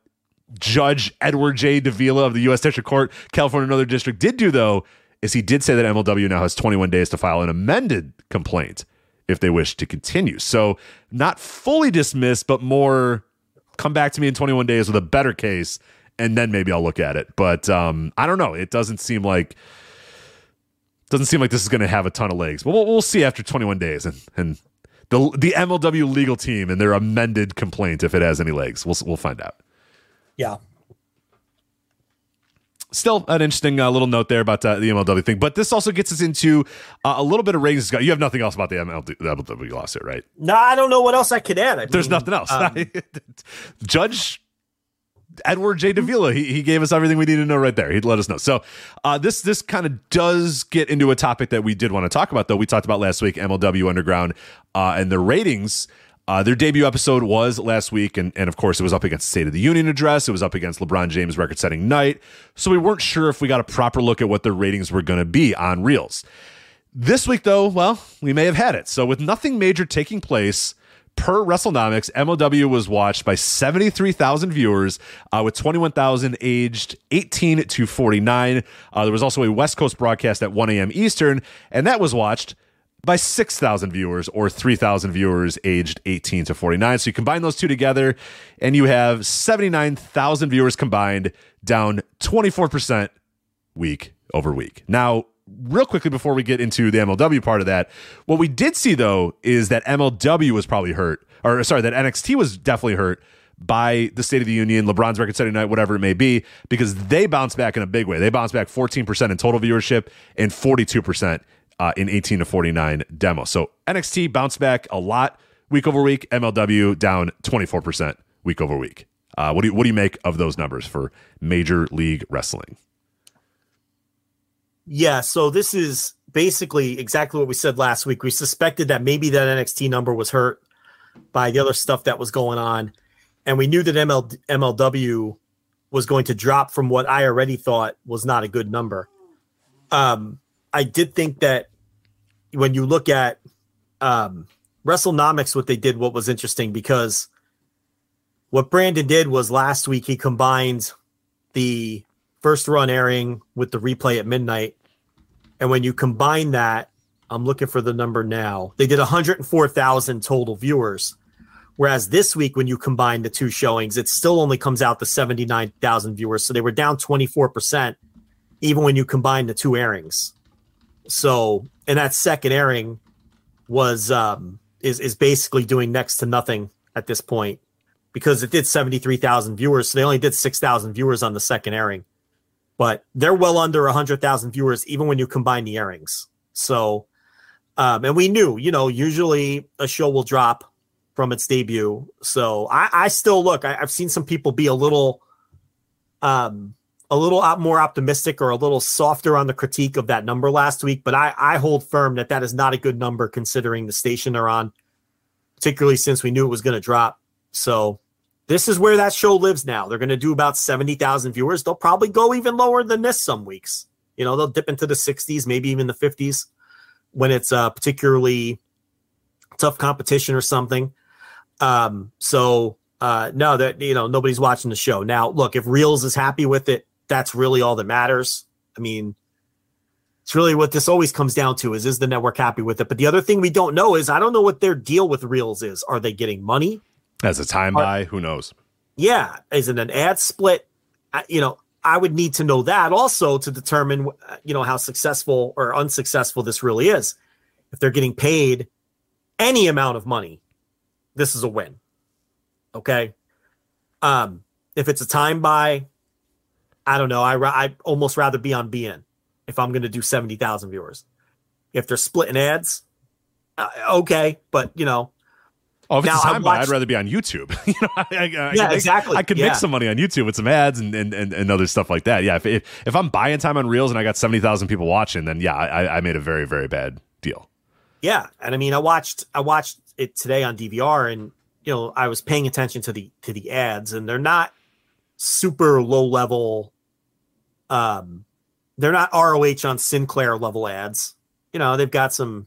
Judge Edward J. Davila of the U.S. District Court, California Northern District did do, though, is he did say that MLW now has 21 days to file an amended complaint if they wish to continue. So not fully dismissed, but more come back to me in 21 days with a better case, and then maybe I'll look at it. But I don't know. It doesn't seem like this is going to have a ton of legs. But we'll see after 21 days and the MLW legal team and their amended complaint, if it has any legs. We'll find out. Yeah. Still an interesting little note there about the MLW thing, but this also gets us into a little bit of ratings. You have nothing else about the MLW lawsuit, right? No, I don't know what else I could add. There's nothing else. Judge Edward J. Davila, he gave us everything we needed to know right there. He'd let us know. So this kind of does get into a topic that we did want to talk about, though. We talked about last week MLW Underground and the ratings. Their debut episode was last week, and of course, it was up against State of the Union address. It was up against LeBron James' record-setting night. So we weren't sure if we got a proper look at what their ratings were going to be on Reels. This week, though, well, we may have had it. So with nothing major taking place, per WrestleNomics, MLW was watched by 73,000 viewers, with 21,000 aged 18 to 49. There was also a West Coast broadcast at 1 a.m. Eastern, and that was watched by 6,000 viewers or 3,000 viewers aged 18 to 49. So you combine those two together and you have 79,000 viewers combined, down 24% week over week. Now, real quickly before we get into the MLW part of that, what we did see, though, is that MLW was probably hurt, or sorry, that NXT was definitely hurt by the State of the Union, LeBron's record-setting night, whatever it may be, because they bounced back in a big way. They bounced back 14% in total viewership and 42% in 18 to 49 demo. So NXT bounced back a lot. week over week. MLW down 24% week over week. What do you make of those numbers for Major League Wrestling? Yeah, so this is basically exactly what we said last week. We suspected that maybe that NXT number was hurt by the other stuff that was going on. And we knew that MLW was going to drop from what I already thought was not a good number. I did think that when you look at WrestleNomics, what they did, what was interesting, because what Brandon did was last week he combined the first run airing with the replay at midnight. And when you combine that, I'm looking for the number now. They did 104,000 total viewers. Whereas this week, when you combine the two showings, it still only comes out to 79,000 viewers. So they were down 24%, even when you combine the two airings. So, and that second airing was is basically doing next to nothing at this point, because it did 73,000 viewers. So they only did 6,000 viewers on the second airing. But they're well under 100,000 viewers, even when you combine the airings. So, and we knew, you know, usually a show will drop from its debut. So I still look, I've seen some people be a little more optimistic or a little softer on the critique of that number last week. But I hold firm that that is not a good number considering the station they're on, particularly since we knew it was going to drop. So this is where that show lives now. They're going to do about 70,000 viewers. They'll probably go even lower than this some weeks. You know, they'll dip into the 60s, maybe even the 50s when it's particularly tough competition or something. No, that, you know, nobody's watching the show now. Look, if Reels is happy with it, that's really all that matters. I mean, it's really what this always comes down to is the network happy with it? But the other thing we don't know is I don't know what their deal with Reels is. Are they getting money as a time buy? Who knows? Yeah. Is it an ad split? I would need to know that also to determine, you know, how successful or unsuccessful this really is. If they're getting paid any amount of money, this is a win. Okay. If it's a time buy, I don't know. I almost rather be on BN if I'm going to do 70,000 viewers. If they're splitting ads, okay. But, you know. Oh, if it's a time buy, I'd rather be on YouTube. You know, I could make some money on YouTube with some ads and other stuff like that. Yeah. If I'm buying time on Reels and I got 70,000 people watching, then yeah, I made a very, very bad deal. Yeah. And I mean, I watched it today on DVR, and you know, I was paying attention to the ads, and they're not super low level. They're not ROH on Sinclair level ads. You know, they've got some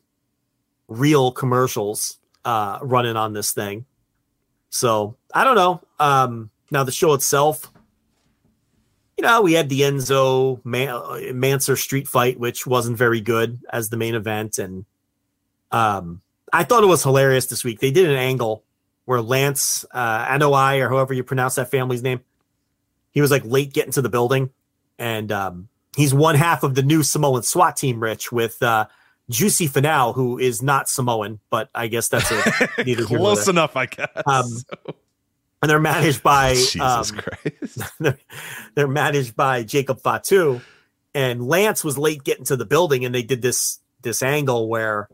real commercials running on this thing. So I don't know. Now the show itself, you know, we had the Enzo Mansour street fight, which wasn't very good as the main event, and I thought it was hilarious this week. They did an angle where Lance Anoa'i, or however you pronounce that family's name, he was like late getting to the building, and he's one half of the new Samoan SWAT team, Rich, with Juicy Finau, who is not Samoan, but I guess that's neither here nor there. Close enough, I guess. And they're managed by Jesus Christ. They're managed by Jacob Fatu, and Lance was late getting to the building, and they did this angle where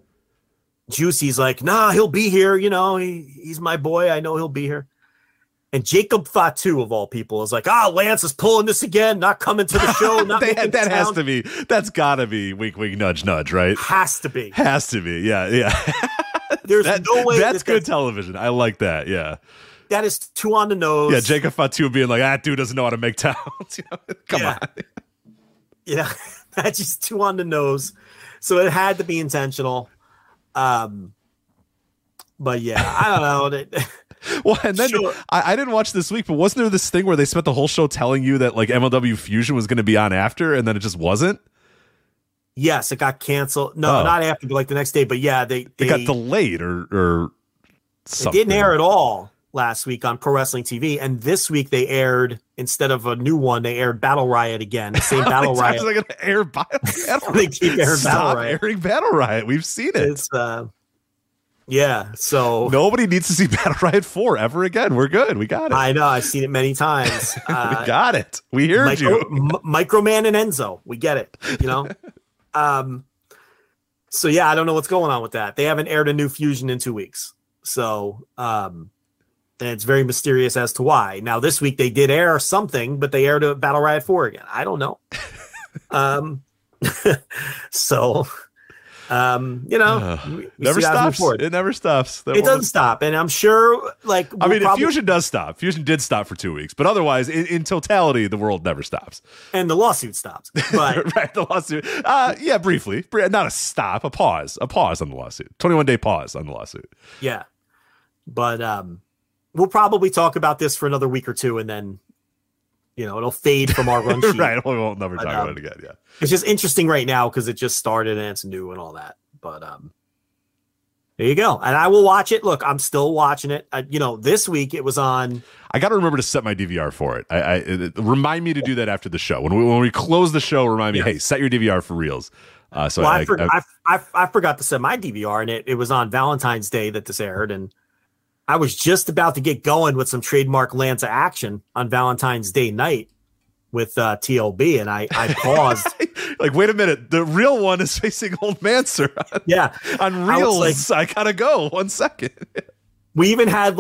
Juicy's like, nah, he'll be here. You know, he's my boy. I know he'll be here. And Jacob Fatu, of all people, is like, Lance is pulling this again. Not coming to the show. Not that has to be. That's got to be wink, wink, nudge, nudge, right? Has to be. Yeah, yeah. There's no way. That's good television. I like that. Yeah. That is too on the nose. Yeah, Jacob Fatu being like, that dude doesn't know how to make towels. You know? Come on. Yeah, that's just too on the nose. So it had to be intentional. But yeah, I don't know. Well, and then sure. I didn't watch this week, but wasn't there this thing where they spent the whole show telling you that like MLW Fusion was going to be on after, and then it just wasn't? Yes, it got canceled. No, not after, but like the next day. But yeah, they got delayed or something. It didn't air at all last week on Pro Wrestling TV, and this week they aired, instead of a new one, they aired Battle Riot again. The same Battle Riot. They're going to air Battle Riot. They keep airing Battle Riot. Airing Battle Riot. We've seen it. It's, yeah, so nobody needs to see Battle Riot 4 ever again. We're good. We got it. I know. I've seen it many times. We got it. We heard Microman and Enzo. We get it. You know. So yeah, I don't know what's going on with that. They haven't aired a new Fusion in 2 weeks. So and it's very mysterious as to why. Now, this week they did air something, but they aired a Battle Riot 4 again. I don't know. So, you know, never stops. It never stops. It doesn't stop. And I'm sure, like, I mean, Fusion does stop. Fusion did stop for 2 weeks, but otherwise, in totality, the world never stops. And the lawsuit stops. But right. The lawsuit. Yeah. Briefly. Not a stop, a pause on the lawsuit. 21 day pause on the lawsuit. Yeah. But, we'll probably talk about this for another week or two, and then, you know, it'll fade from our run sheet. Right. We won't never talk about it again. Yeah. It's just interesting right now because it just started and it's new and all that. But there you go. And I will watch it. Look, I'm still watching it. You know, this week it was on. I got to remember to set my DVR for it. Remind me to do that after the show. When we close the show, remind me, hey, set your DVR for Reels. I forgot to set my DVR, and it was on Valentine's Day that this aired, and I was just about to get going with some trademark Lanza action on Valentine's Day night with TLB, and I paused. Like, wait a minute. The real one is facing Old Manser. Yeah. On Reels, I gotta go. 1 second. We even had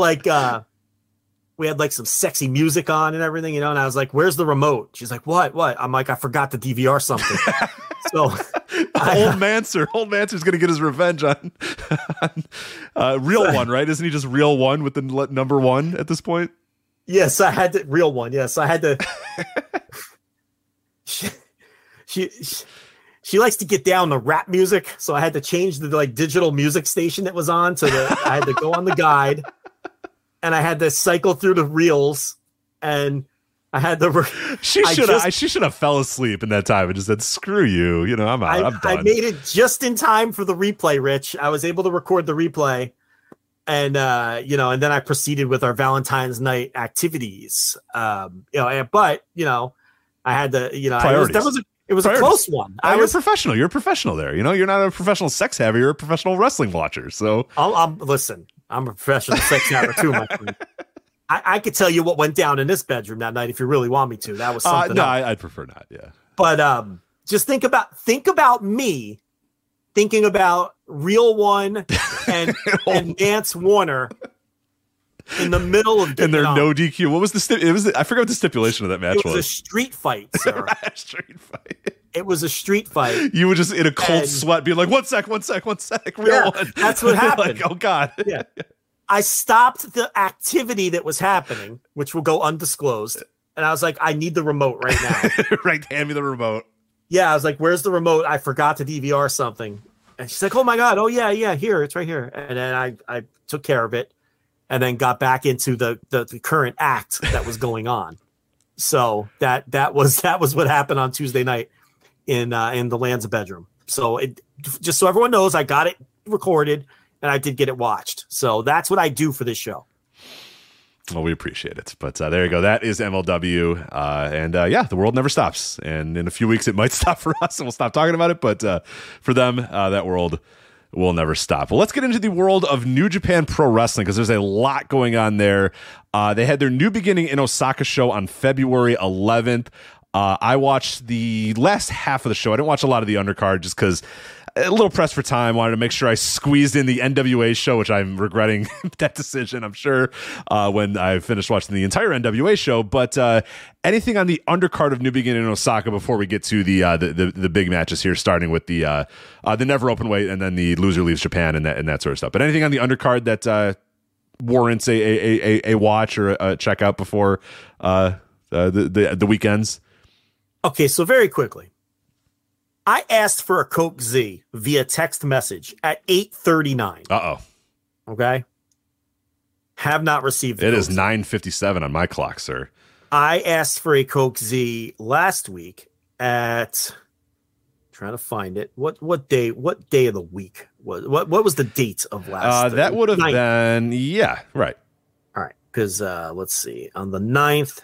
we had some sexy music on and everything, you know, and I was like, where's the remote? She's like, what? I'm like, I forgot to DVR something. So Old Manser's going to get his revenge on Real One, right? Isn't he just Real One with the number one at this point? Yes, I had to Real One. Yes, I had to. she likes to get down to rap music, so I had to change the digital music station that was on. So I had to go on the guide, and I had to cycle through the reels, and I had the. She should have fell asleep in that time and just said, "Screw you," you know. I'm out. I'm done. I made it just in time for the replay, Rich. I was able to record the replay, and you know, and then I proceeded with our Valentine's night activities. You know, but you know, I had to, you know, it was a close one. You're professional. You're a professional there. You know, you're not a professional sex haver. You're a professional wrestling watcher. So I'm a professional sex haver too, my friend. I could tell you what went down in this bedroom that night if you really want me to. That was something. No, I'd prefer not. Yeah, but just think about me thinking about Real One and Nance Warner in the middle of and there no DQ. What was the I forgot what the stipulation of that match was. It was a street fight, sir. It was a street fight. You would just in a cold sweat be like, "1 sec, Real One." That's what happened. Like, oh God. Yeah. I stopped the activity that was happening, which will go undisclosed. And I was like, I need the remote right now. Right. Hand me the remote. Yeah. I was like, where's the remote? I forgot to DVR something. And she's like, oh my God. Oh yeah. Yeah. Here. It's right here. And then I took care of it and then got back into the current act that was going on. So that was what happened on Tuesday night in the Lanza bedroom. So just so everyone knows, I got it recorded. And I did get it watched. So that's what I do for this show. Well, we appreciate it. But there you go. That is MLW. And the world never stops. And in a few weeks, it might stop for us and we'll stop talking about it. But for them, that world will never stop. Well, let's get into the world of New Japan Pro Wrestling because there's a lot going on there. They had their New Beginning in Osaka show on February 11th. I watched the last half of the show. I didn't watch a lot of the undercard just because a little pressed for time. Wanted to make sure I squeezed in the NWA show, which I'm regretting that decision, I'm sure, when I finished watching the entire NWA show. But anything on the undercard of New Beginning in Osaka before we get to the big matches here, starting with the Never Open Weight and then the Loser Leaves Japan and that sort of stuff. But anything on the undercard that warrants a watch or a check out before the weekends? Okay, so very quickly. I asked for a Coke Z via text message at 8:39. Uh-oh. Okay. Have not received it. It is 9:57 on my clock, sir. I asked for a Coke Z last week at trying to find it. What day of the week was what was the date of last that would have been right. All right, cuz let's see. On the 9th,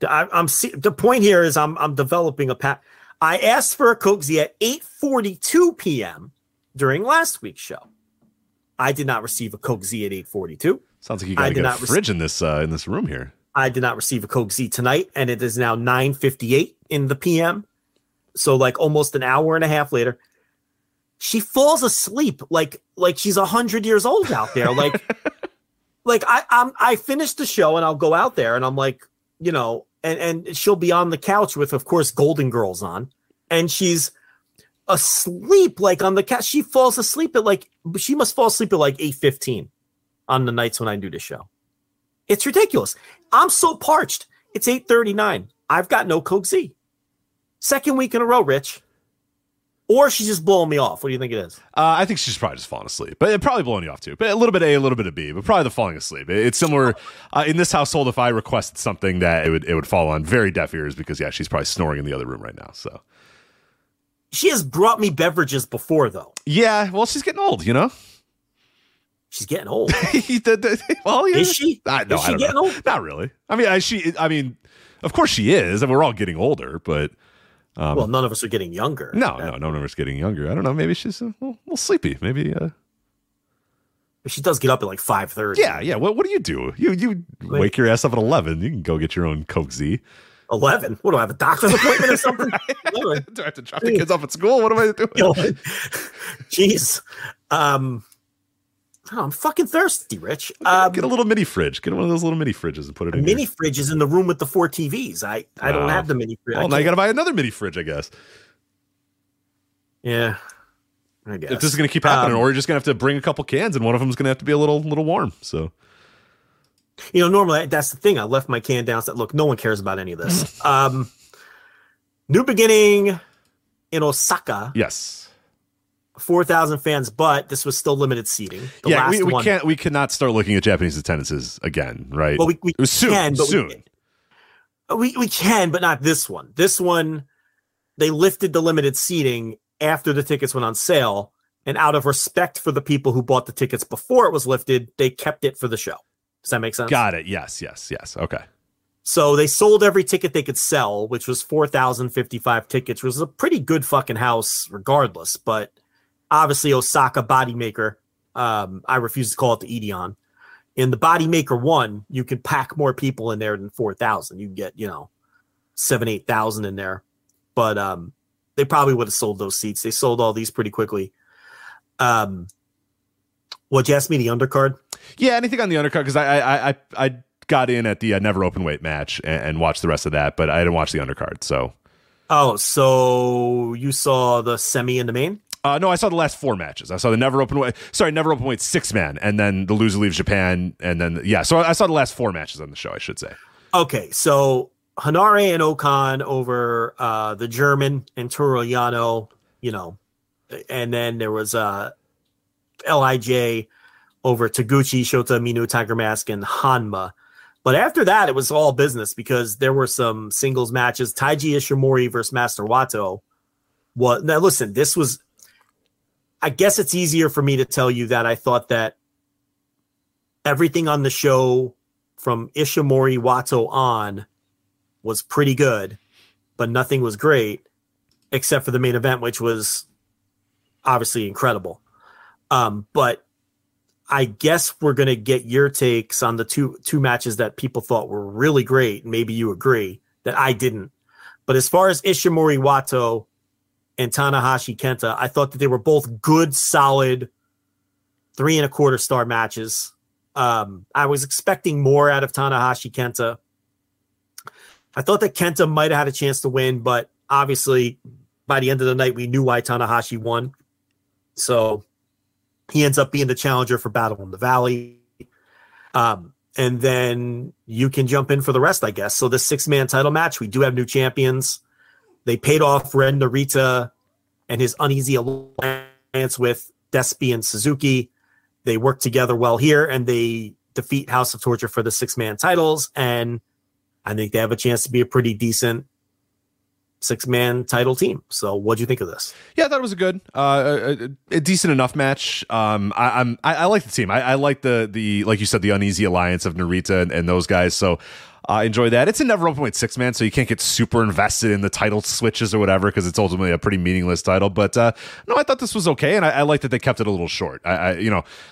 the point here is I'm developing a path. I asked for a Coke Z at 8:42 p.m. during last week's show. I did not receive a Coke Z at 8:42. Sounds like you got a fridge in this room here. I did not receive a Coke Z tonight, and it is now 9:58 in the p.m. So like almost an hour and a half later, she falls asleep like she's 100 years old out there. Like like I finish the show and I'll go out there and I'm like, you know, and she'll be on the couch with, of course, Golden Girls on, and she's asleep, like on the couch. She falls asleep at like, she must fall asleep at like 8:15 on the nights when I do the show. It's ridiculous. I'm so parched. It's 8:39. I've got no Coke Z. Second week in a row, Rich. Or she's just blowing me off. What do you think it is? I think she's probably just falling asleep, but probably blowing you off too. But a little bit A, a little bit of B, but probably the falling asleep. It's similar in this household. If I requested something, that it would fall on very deaf ears because yeah, she's probably snoring in the other room right now. So she has brought me beverages before, though. Yeah, well, she's getting old, you know. She's getting old. Well, yeah. Is she? No, is she getting old? Not really. I mean, of course she is, and we're all getting older, but. Well, none of us are getting younger. No, none of us getting younger. I don't know. Maybe she's a little sleepy. Maybe. But she does get up at like 5:30. Yeah. What do you do? You wake your ass up at 11. You can go get your own Coke Z. 11? What do I have, a doctor's appointment or something? Do I have to drop the kids off at school? What am I doing? Jeez. I'm fucking thirsty, Rich. Get a little mini fridge. Get one of those little mini fridges and put it in. Mini fridge is in the room with the 4 TVs. I don't have the mini fridge. Well, now you got to buy another mini fridge, I guess. Yeah, I guess. If this is going to keep happening, or you're just going to have to bring a couple cans, and one of them is going to have to be a little warm. So, you know, normally that's the thing. I left my can downstairs. Look, no one cares about any of this. New beginning in Osaka. Yes. 4,000 fans, but this was still limited seating. We cannot start looking at Japanese attendances again, right? Well, we can, but not this one. This one, they lifted the limited seating after the tickets went on sale, and out of respect for the people who bought the tickets before it was lifted, they kept it for the show. Does that make sense? Got it. Yes. Okay. So they sold every ticket they could sell, which was 4,055 tickets, which was a pretty good fucking house regardless, but obviously, Osaka Body Maker. I refuse to call it the Edeon. In the Body Maker 1, you can pack more people in there than 4,000. You can get, 7,000, 8,000 in there. But they probably would have sold those seats. They sold all these pretty quickly. Would you ask me the undercard? Yeah, anything on the undercard? Because I got in at the Never Open Weight match and watched the rest of that, but I didn't watch the undercard. So. Oh, so you saw the semi and the main? No, I saw the last 4 matches. I saw the Never Open Weight 6-man, and then the loser leaves Japan, and then so I saw the last 4 matches on the show, I should say. Okay, so Hanare and Okan over the German and Toru Yano, and then there was LIJ over Taguchi, Shota Umino, Tiger Mask, and Hanma. But after that, it was all business because there were some singles matches. Taiji Ishimori versus Master Wato. Well, now listen, this was. I guess it's easier for me to tell you that I thought that everything on the show from Ishimori Wato on was pretty good, but nothing was great except for the main event, which was obviously incredible. But I guess we're going to get your takes on the two matches that people thought were really great. Maybe you agree that I didn't. But as far as Ishimori Wato and Tanahashi Kenta, I thought that they were both good, solid 3.25 star matches. I was expecting more out of Tanahashi Kenta. I thought that Kenta might have had a chance to win, but obviously by the end of the night, we knew why Tanahashi won. So he ends up being the challenger for Battle in the Valley. And then you can jump in for the rest, I guess. So the 6-man title match, we do have new champions. They paid off Ren Narita and his uneasy alliance with Despy and Suzuki. They work together well here, and they defeat House of Torture for the 6-man titles. And I think they have a chance to be a pretty decent 6-man title team. So what'd you think of this? Yeah, I thought it was a decent enough match. I like the team. I like the like you said, the uneasy alliance of Narita and those guys. So I enjoy that. It's a Never Open Weight 6-man, so you can't get super invested in the title switches or whatever because it's ultimately a pretty meaningless title. But no, I thought this was okay, and I like that they kept it a little short. They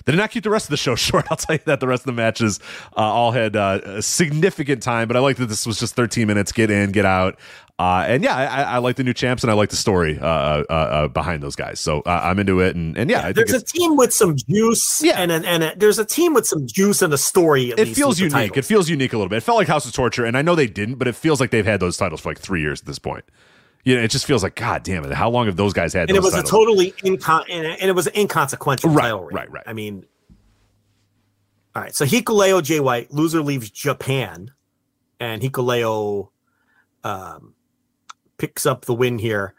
did not keep the rest of the show short. I'll tell you that the rest of the matches all had a significant time, but I like that this was just 13 minutes, get in, get out. And yeah, I like the new champs, and I like the story behind those guys. So I'm into it, and yeah, I think there's a team with some juice. Yeah, and there's a team with some juice and a story. It feels unique. It feels unique a little bit. It felt like House of Torture, and I know they didn't, but it feels like they've had those titles for like 3 years at this point. You know, it just feels like, God damn it, how long have those guys had? And those titles? And it was an inconsequential title reign. Right. I mean, all right. So Hikuleo Jay White, loser leaves Japan, and Hikuleo picks up the win here.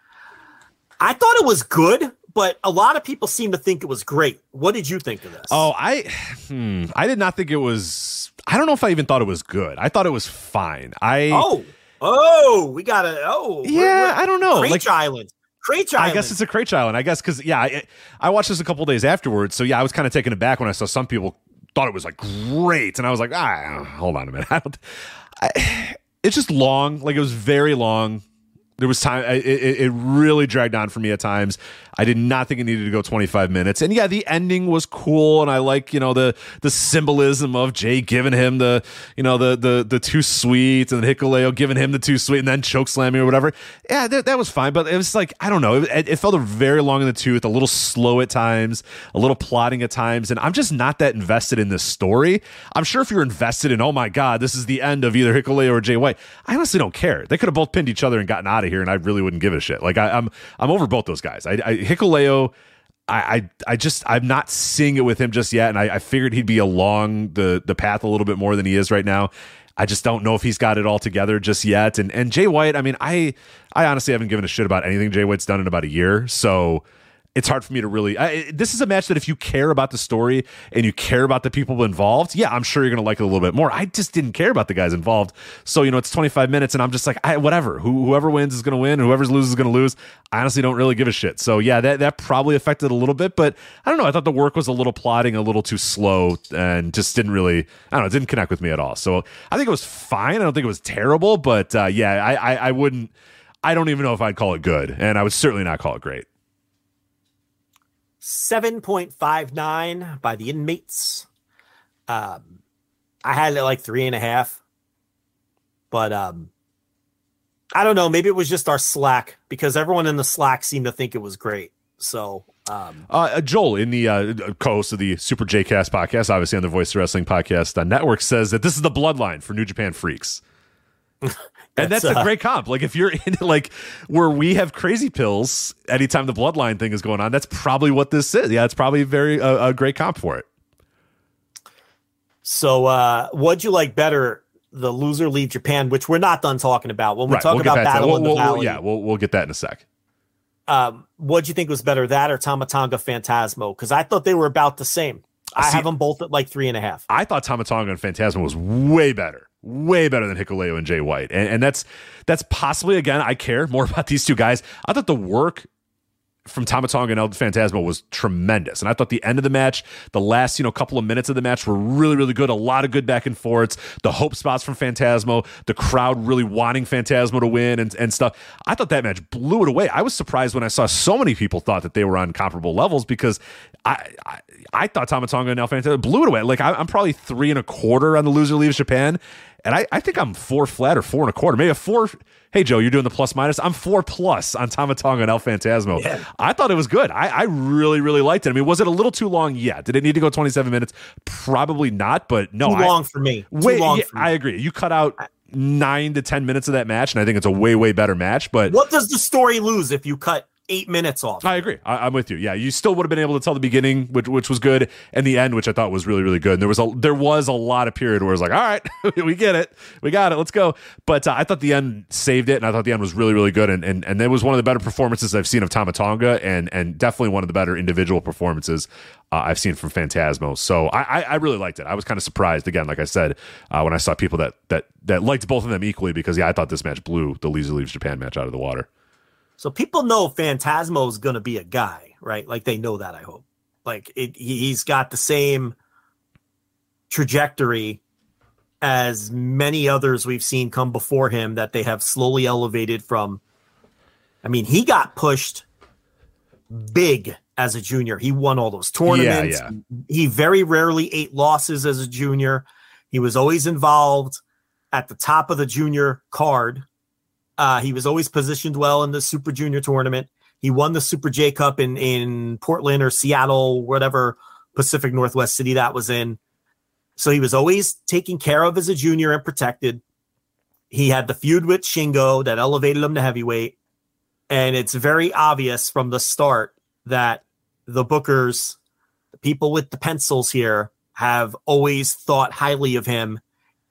I thought it was good, but a lot of people seem to think it was great. What did you think of this? Oh, I did not think it was. I don't know if I even thought it was good. I thought it was fine. I don't know. Craich Island. Craich Island. I guess it's a Craich Island. I guess because I watched this a couple days afterwards. So yeah, I was kind of taken aback when I saw some people thought it was like great, and I was like, hold on a minute. It's just long. Like it was very long. There was time. It really dragged on for me at times. I did not think it needed to go 25 minutes. And yeah, the ending was cool, and I like the symbolism of Jay giving him the too sweet, and Hikuleo giving him the too sweet, and then choke slamming or whatever. Yeah, that was fine. But it was like, I don't know. It felt very long in the tooth, a little slow at times, a little plodding at times, and I'm just not that invested in this story. I'm sure if you're invested in, oh my God, this is the end of either Hikuleo or Jay White, I honestly don't care. They could have both pinned each other and gotten out of here, and I really wouldn't give a shit. Like I'm over both those guys. Hikuleo, I'm not seeing it with him just yet, and I figured he'd be along the path a little bit more than he is right now. I just don't know if he's got it all together just yet. And Jay White, I mean, I honestly haven't given a shit about anything Jay White's done in about a year, so it's hard for me to really. This is a match that if you care about the story and you care about the people involved, yeah, I'm sure you're going to like it a little bit more. I just didn't care about the guys involved. So, it's 25 minutes and I'm just like, whatever. Whoever wins is going to win. Whoever loses is going to lose. I honestly don't really give a shit. So, yeah, that probably affected a little bit. But I don't know. I thought the work was a little plodding, a little too slow, and just didn't really, I don't know, it didn't connect with me at all. So I think it was fine. I don't think it was terrible. But, yeah, I wouldn't, I don't even know if I'd call it good. And I would certainly not call it great. 7.59 by the Inmates. I had it like 3.5, but I don't know. Maybe it was just our Slack, because everyone in the Slack seemed to think it was great. So Joel in the co-host of the Super JCast podcast, obviously on the Voice of Wrestling Podcast Network, says that this is the bloodline for New Japan freaks. That's a great comp. Like if you're in like where we have crazy pills, anytime the bloodline thing is going on, that's probably what this is. Yeah, it's probably very a great comp for it. So what'd you like better? The loser leave Japan, which we're not done talking about. When we talk about Battle in the Valley. Yeah, we'll get that in a sec. What'd you think was better, that or Tama Tonga Phantasmo? Because I thought they were about the same. I have them both at like 3.5. I thought Tama Tonga and Phantasmo was way better than Hikuleo and Jay White. And that's possibly, again, I care more about these two guys. I thought the work from Tama Tonga and El Phantasmo was tremendous. And I thought the end of the match, the last, couple of minutes of the match were really, really good. A lot of good back and forths, the hope spots from Phantasmo, the crowd really wanting Phantasmo to win and stuff. I thought that match blew it away. I was surprised when I saw so many people thought that they were on comparable levels, because I thought Tama Tonga and El Phantasmo blew it away. Like I'm probably 3.25 on the loser leaves Japan. And I think I'm 4 flat or 4.25, maybe a 4. Hey, Joe, you're doing the plus minus. I'm 4+ on Tama Tonga and El Phantasmo. Yeah. I thought it was good. I really, really liked it. I mean, was it a little too long? Yeah. Did it need to go 27 minutes? Probably not, but no. Too long for me. Too long for me. I agree. You cut out 9 to 10 minutes of that match, and I think it's a way, way better match. But what does the story lose if you cut 8 minutes off? I agree. I'm with you. Yeah, you still would have been able to tell the beginning, which was good, and the end, which I thought was really, really good. And there was a lot of period where it was like, all right, we get it, we got it, let's go. But I thought the end saved it, and I thought the end was really, really good. And that was one of the better performances I've seen of Tama Tonga, and definitely one of the better individual performances I've seen from Phantasmo. So I really liked it. I was kind of surprised, again, like I said, when I saw people that liked both of them equally, because yeah, I thought this match blew the Loser Leaves Japan match out of the water. So people know Phantasmo is going to be a guy, right? Like they know that, I hope. Like he's got the same trajectory as many others we've seen come before him that they have slowly elevated from. I mean, he got pushed big as a junior. He won all those tournaments. Yeah. He very rarely ate losses as a junior. He was always involved at the top of the junior card. He was always positioned well in the Super Junior tournament. He won the Super J Cup in Portland or Seattle, whatever Pacific Northwest city that was in. So he was always taken care of as a junior and protected. He had the feud with Shingo that elevated him to heavyweight. And it's very obvious from the start that the bookers, the people with the pencils here, have always thought highly of him.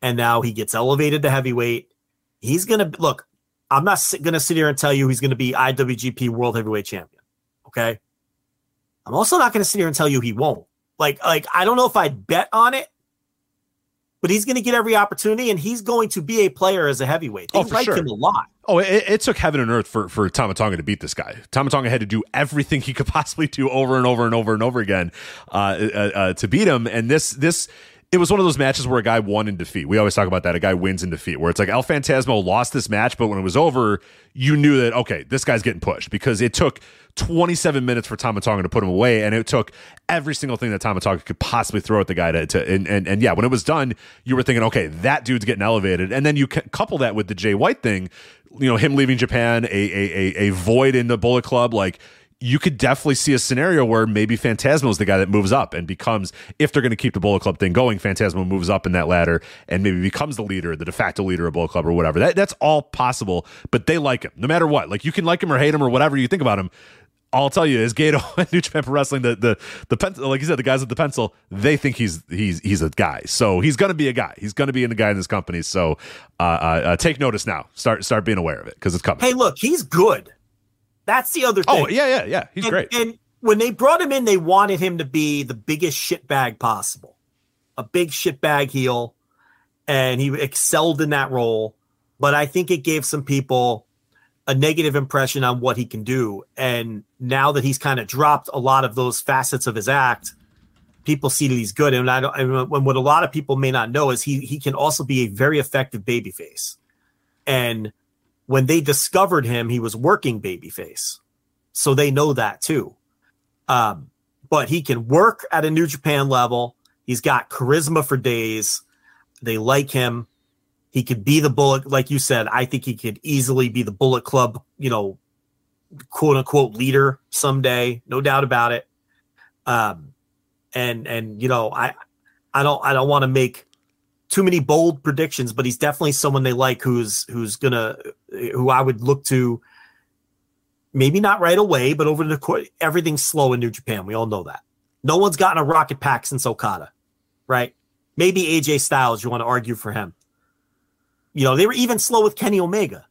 And now he gets elevated to heavyweight. He's going to look, I'm not going to sit here and tell you he's going to be IWGP World Heavyweight Champion. Okay. I'm also not going to sit here and tell you he won't. Like, I don't know if I'd bet on it, but he's going to get every opportunity, and he's going to be a player as a heavyweight. They like him a lot. Oh, it took heaven and earth for Tama Tonga to beat this guy. Tama Tonga had to do everything he could possibly do over and over and over and over again to beat him. And this it was one of those matches where a guy won in defeat. We always talk about that. A guy wins in defeat, where it's like El Phantasmo lost this match, but when it was over, you knew that, okay, this guy's getting pushed, because it took 27 minutes for Tama Tonga to put him away, and it took every single thing that Tama Tonga could possibly throw at the guy and yeah, when it was done, you were thinking, okay, that dude's getting elevated. And then you couple that with the Jay White thing, you know, him leaving Japan, a void in the Bullet Club, like, you could definitely see a scenario where maybe Phantasmo is the guy that moves up and becomes, if they're going to keep the Bullet Club thing going, Phantasmo moves up in that ladder and maybe becomes the leader, the de facto leader of Bullet Club or whatever. That's all possible, but they like him no matter what. Like, you can like him or hate him or whatever you think about him. I'll tell you, is Gato and New Japan Pro Wrestling, the pencil, like you said, the guys with the pencil, they think he's a guy. So he's going to be a guy. He's going to be in the guy in this company. So take notice now. Start being aware of it, because it's coming. Hey, look, he's good. That's the other thing. Oh, yeah. He's great. And when they brought him in, they wanted him to be the biggest shitbag possible. A big shitbag heel. And he excelled in that role. But I think it gave some people a negative impression on what he can do. And now that he's kind of dropped a lot of those facets of his act, people see that he's good. And what a lot of people may not know is he can also be a very effective babyface. And when they discovered him, he was working babyface. So they know that too. But he can work at a New Japan level. He's got charisma for days. They like him. He could be the Bullet. Like you said, I think he could easily be the Bullet Club, you know, quote unquote leader someday. No doubt about it. And you know, I don't want to make too many bold predictions, but he's definitely someone they like, who I would look to, maybe not right away, but over the course. Everything's slow in New Japan. We all know that. No one's gotten a rocket pack since Okada, right? Maybe AJ Styles. You want to argue for him? You know, they were even slow with Kenny Omega.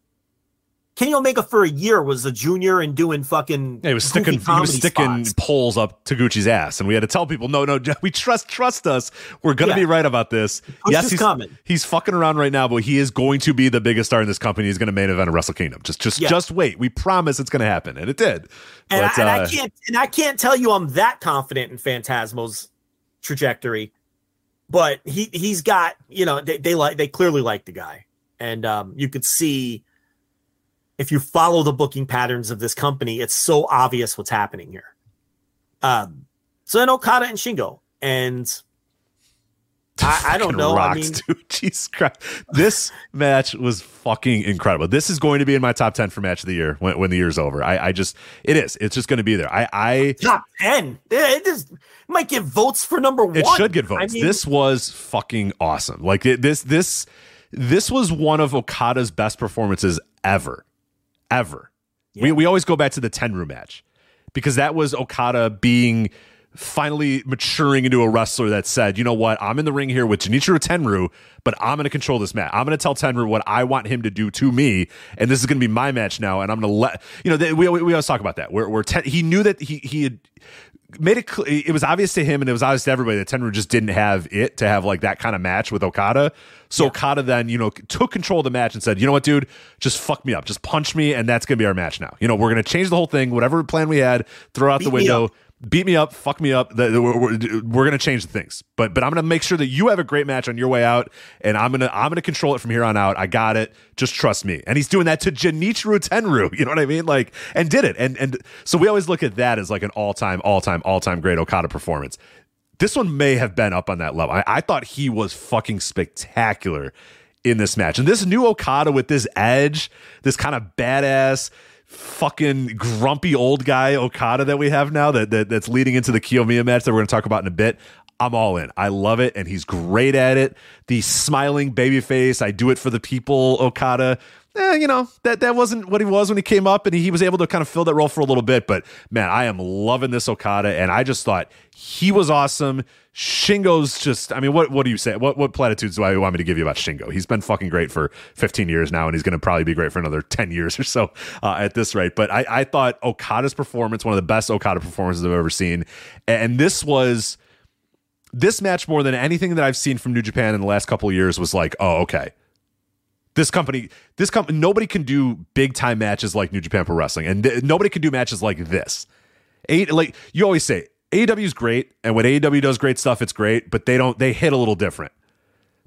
Kenny Omega for a year was a junior and doing fucking. Yeah, he was sticking poles up Taguchi's ass, and we had to tell people, no, we trust us. We're gonna be right about this. Yes, he's fucking around right now, but he is going to be the biggest star in this company. He's gonna main event of Wrestle Kingdom. Just wait. We promise it's gonna happen, and it did. And, but, I can't tell you I'm that confident in Phantasmo's trajectory, but he's got, you know, they clearly like the guy, and you could see. If you follow the booking patterns of this company, it's so obvious what's happening here. So then Okada and Shingo, and I don't know. Rocks, I mean, dude, Jesus Christ, this match was fucking incredible. This is going to be in my top 10 for match of the year when the year's over. It's just going to be there. Top 10. It might get votes for number one. It should get votes. I mean, this was fucking awesome. Like this was one of Okada's best performances ever. Yeah. We always go back to the Tenru match, because that was Okada being finally maturing into a wrestler that said, you know what, I'm in the ring here with Genichiro Tenru, but I'm going to control this match. I'm going to tell Tenru what I want him to do to me, and this is going to be my match now, and I'm going to let you know. We always talk about that where he knew that he had made it clear. It was obvious to him, and it was obvious to everybody, that Tenru just didn't have it to have like that kind of match with Okada. So yeah. Okada then, you know, took control of the match and said, you know what, dude, just fuck me up, just punch me, and that's gonna be our match now. You know, we're gonna change the whole thing, whatever plan we had, throw out the window, beat me up, fuck me up. We're gonna change the things, but I'm gonna make sure that you have a great match on your way out, and I'm gonna control it from here on out. I got it. Just trust me. And he's doing that to Genichiro Tenru. You know what I mean? Like, and did it. And so we always look at that as like an all-time great Okada performance. This one may have been up on that level. I thought he was fucking spectacular in this match. And this new Okada with this edge, this kind of badass, fucking grumpy old guy Okada that we have now that's leading into the Kiyomiya match that we're going to talk about in a bit. I'm all in. I love it, and he's great at it. The smiling babyface, I do it for the people Okada. That wasn't what he was when he came up, and he was able to kind of fill that role for a little bit. But, man, I am loving this Okada, and I just thought he was awesome. Shingo's just, I mean, what do you say? What platitudes do I want me to give you about Shingo? He's been fucking great for 15 years now, and he's going to probably be great for another 10 years or so at this rate. But I thought Okada's performance, one of the best Okada performances I've ever seen, and this was... This match, more than anything that I've seen from New Japan in the last couple of years, was like, oh, okay. This company, nobody can do big time matches like New Japan Pro Wrestling, and nobody can do matches like this. Like you always say, AEW is great, and when AEW does great stuff, it's great, but they hit a little different.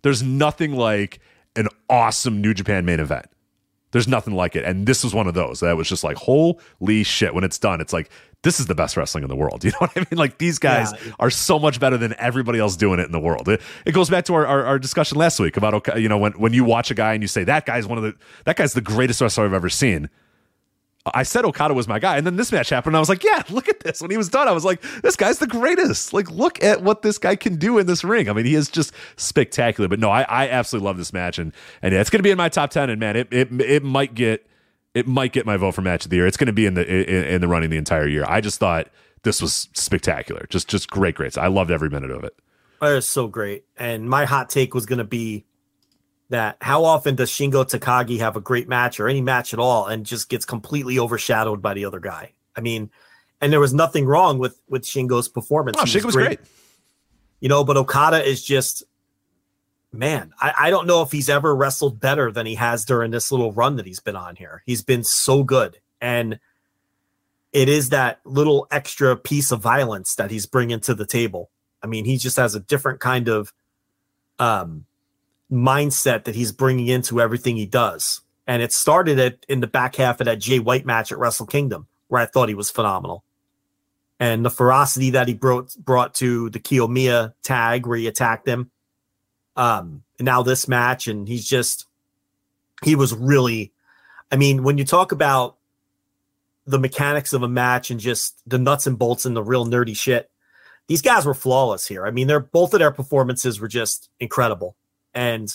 There's nothing like an awesome New Japan main event. There's nothing like it, and this was one of those that was just like, holy shit, when it's done, it's like, this is the best wrestling in the world. You know what I mean? Like, these guys are so much better than everybody else doing it in the world. It goes back to our discussion last week about, okay, you know, when you watch a guy and you say, that guy's the greatest wrestler I've ever seen. I said Okada was my guy, and then this match happened, and I was like, yeah, look at this. When he was done, I was like, this guy's the greatest. Like, look at what this guy can do in this ring. I mean, he is just spectacular. But no, I absolutely love this match, and yeah, it's going to be in my top 10, and man, it might get... It might get my vote for match of the year. It's going to be in the running the entire year. I just thought this was spectacular. Just great, great. I loved every minute of it. It was so great. And my hot take was going to be that how often does Shingo Takagi have a great match or any match at all and just gets completely overshadowed by the other guy? I mean, and there was nothing wrong with Shingo's performance. Oh, Shingo was great. You know, but Okada is just... Man, I don't know if he's ever wrestled better than he has during this little run that he's been on here. He's been so good. And it is that little extra piece of violence that he's bringing to the table. I mean, he just has a different kind of mindset that he's bringing into everything he does. And it started in the back half of that Jay White match at Wrestle Kingdom, where I thought he was phenomenal. And the ferocity that he brought to the Kiyomiya tag where he attacked him. And now this match, and he was really, I mean, when you talk about the mechanics of a match and just the nuts and bolts and the real nerdy shit, these guys were flawless here. I mean, both of their performances were just incredible. And,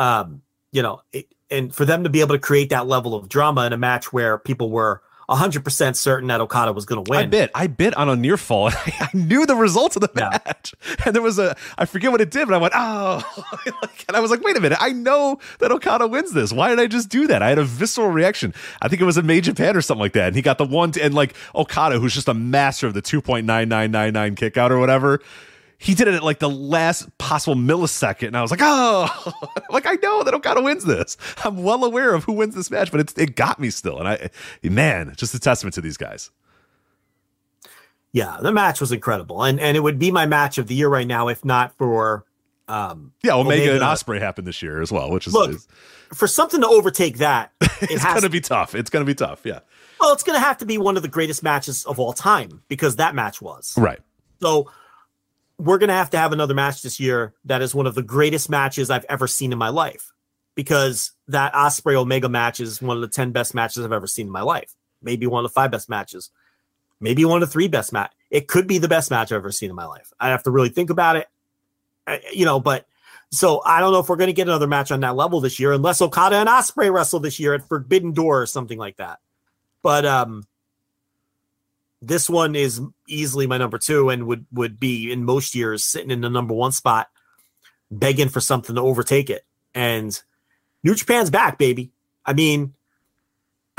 you know, and for them to be able to create that level of drama in a match where people were 100% certain that Okada was going to win. I bid on a near fall. I knew the results of the match. And there was I forget what it did, but I went, oh. And I was like, wait a minute. I know that Okada wins this. Why did I just do that? I had a visceral reaction. I think it was in Made Japan or something like that. And he got the one, and like Okada, who's just a master of the 2.9999 kick out or whatever, he did it at like the last possible millisecond. And I was like, oh, like I know that Okada wins this. I'm well aware of who wins this match, but it got me still. And man, just a testament to these guys. Yeah, the match was incredible. And it would be my match of the year right now, if not for. Omega and Ospreay happened this year as well, which is. Look, for something to overtake that, it's going to be tough. It's going to be tough. Yeah. Well, it's going to have to be one of the greatest matches of all time because that match was. Right. So. We're going to have another match this year that is one of the greatest matches I've ever seen in my life, because that Ospreay Omega match is one of the 10 best matches I've ever seen in my life. Maybe one of the 5 best matches, maybe one of the 3 best match. It could be the best match I've ever seen in my life. I have to really think about it, but so I don't know if we're going to get another match on that level this year, unless Okada and Ospreay wrestle this year at Forbidden Door or something like that. But, this one is easily my number 2 and would be in most years sitting in the number 1 spot, begging for something to overtake it. And New Japan's back, baby. I mean,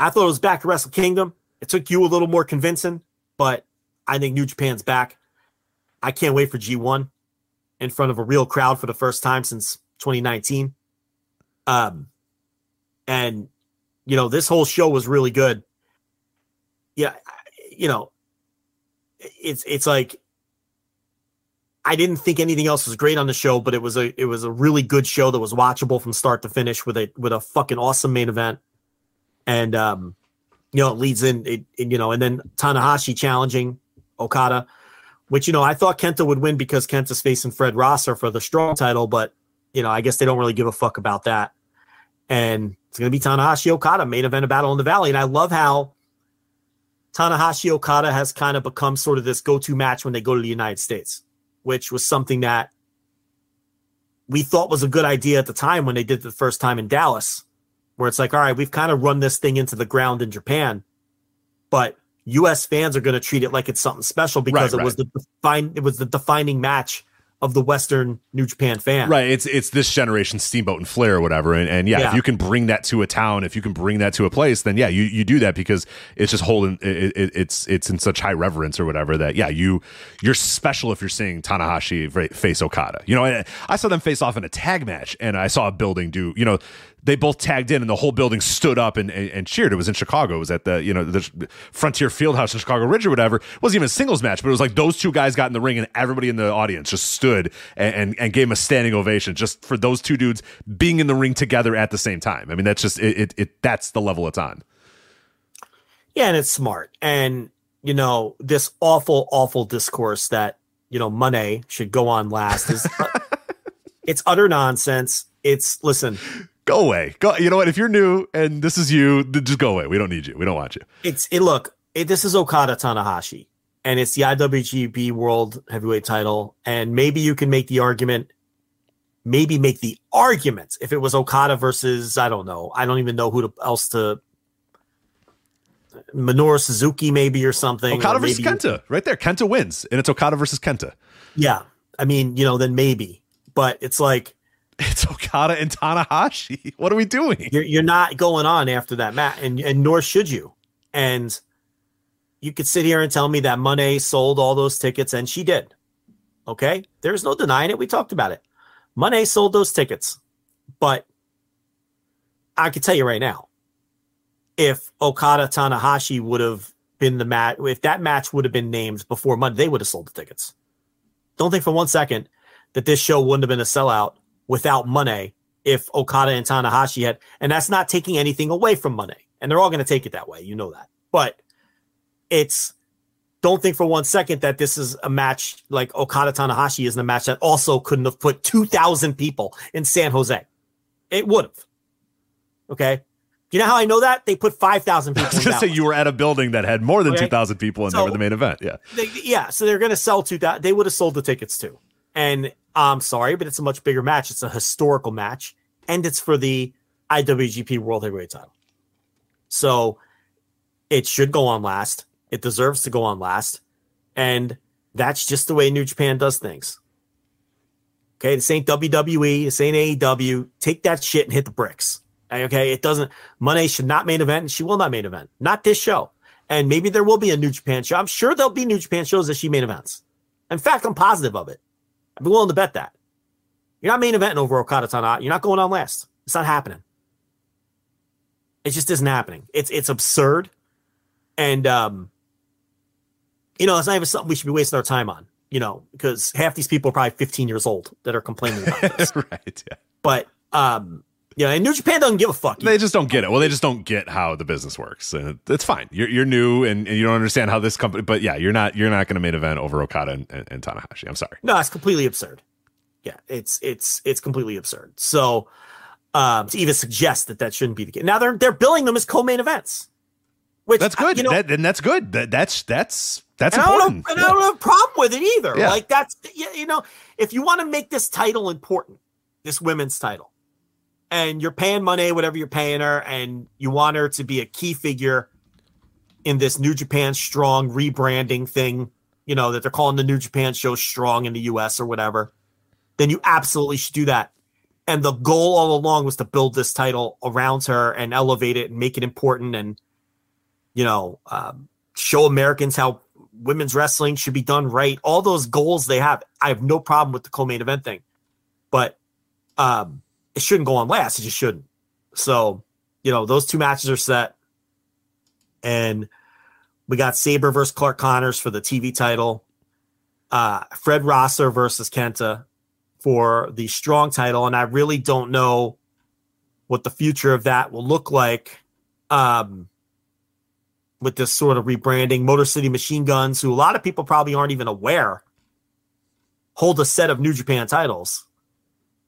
I thought it was back to Wrestle Kingdom. It took you a little more convincing, but I think New Japan's back. I can't wait for G1 in front of a real crowd for the first time since 2019. And, you know, this whole show was really good. Yeah, you know, it's like I didn't think anything else was great on the show, but it was a really good show that was watchable from start to finish with a fucking awesome main event. And it leads in and then Tanahashi challenging Okada, which I thought Kenta would win because Kenta's facing Fred Rosser for the strong title, but you know, I guess they don't really give a fuck about that. And it's going to be Tanahashi Okada, main event of Battle in the Valley. And I love how Tanahashi Okada has kind of become sort of this go-to match when they go to the United States, which was something that we thought was a good idea at the time when they did it the first time in Dallas, where it's like, all right, we've kind of run this thing into the ground in Japan, but U.S. fans are going to treat it like it's something special because it was the defining match of the Western New Japan fan. Right. It's this generation Steamboat and Flair or whatever. And if you can bring that to a town, if you can bring that to a place, then yeah, you do that because it's just holding it's in such high reverence or whatever that, yeah, you're special if you're seeing Tanahashi face Okada. You know, and I saw them face off in a tag match and I saw a building do, you know, they both tagged in and the whole building stood up and cheered. It was in Chicago. It was at the, you know, the Frontier Fieldhouse in Chicago Ridge or whatever. It wasn't even a singles match, but it was like those two guys got in the ring and everybody in the audience just stood and gave him a standing ovation just for those two dudes being in the ring together at the same time. I mean, that's just it that's the level it's on. Yeah, and it's smart. And, you know, this awful, awful discourse that, you know, Monet should go on last is it's utter nonsense. It's, listen, go away. Go. You know what? If you're new and this is you, just go away. We don't need you. We don't want you. This is Okada Tanahashi, and it's the IWGP World Heavyweight Title. And maybe you can make the argument. Maybe make the argument if it was Okada versus I don't even know who else Minoru Suzuki maybe or something. Okada versus Kenta, right there. Kenta wins, and it's Okada versus Kenta. Yeah, I mean, you know, then maybe, but it's like. It's Okada and Tanahashi. What are we doing? You're not going on after that match, and nor should you. And you could sit here and tell me that Monet sold all those tickets, and she did. Okay? There's no denying it. We talked about it. Monet sold those tickets. But I can tell you right now, if Okada Tanahashi would have been the match, if that match would have been named before Monday, they would have sold the tickets. Don't think for one second that this show wouldn't have been a sellout without Monet if Okada and Tanahashi had, and that's not taking anything away from Monet, and they're all going to take it that way, you know that, but it's, don't think for one second that this is a match like Okada Tanahashi isn't a match that also couldn't have put 2,000 people in San Jose. It would have. Okay. You know how I know that? They put 5,000 people. I was going to say you were at a building that had more than 2,000 people and so, they were the main event. Yeah. So they're going to sell 2,000. They would have sold the tickets too. And I'm sorry, but it's a much bigger match. It's a historical match, and it's for the IWGP World Heavyweight Title. So it should go on last. It deserves to go on last, and that's just the way New Japan does things. Okay, this ain't WWE. This ain't AEW. Take that shit and hit the bricks. Okay, it doesn't. Monet should not main event, and she will not main event. Not this show. And maybe there will be a New Japan show. I'm sure there'll be New Japan shows that she main events. In fact, I'm positive of it. I'd be willing to bet that. You're not main eventing over Okada Tanahashi. You're not going on last. It's not happening. It just isn't happening. It's absurd. And, you know, it's not even something we should be wasting our time on, you know, because half these people are probably 15 years old that are complaining about this. Right. Yeah. But, you know, and New Japan doesn't give a fuck. Either. They just don't get it. Well, they just don't get how the business works. And it's fine. You're new and you don't understand how this company. But yeah, you're not going to main event over Okada and Tanahashi. I'm sorry. No, it's completely absurd. Yeah, it's completely absurd. So to even suggest that shouldn't be the case. Now they're billing them as co-main events, which that's good. You know, that's good. That's important. I don't have a problem with it either. Yeah. Like that's you know, if you want to make this title important, this women's title. And you're paying Monet whatever you're paying her, and you want her to be a key figure in this New Japan Strong rebranding thing, you know, that they're calling the New Japan show Strong in the US or whatever, then you absolutely should do that. And the goal all along was to build this title around her and elevate it and make it important and, you know, show Americans how women's wrestling should be done right. All those goals they have. I have no problem with the co-main event thing. But it shouldn't go on last. It just shouldn't. So, you know, those two matches are set. And we got Sabre versus Clark Connors for the TV title. Fred Rosser versus Kenta for the Strong title. And I really don't know what the future of that will look like with this sort of rebranding. Motor City Machine Guns, who a lot of people probably aren't even aware, hold a set of New Japan titles.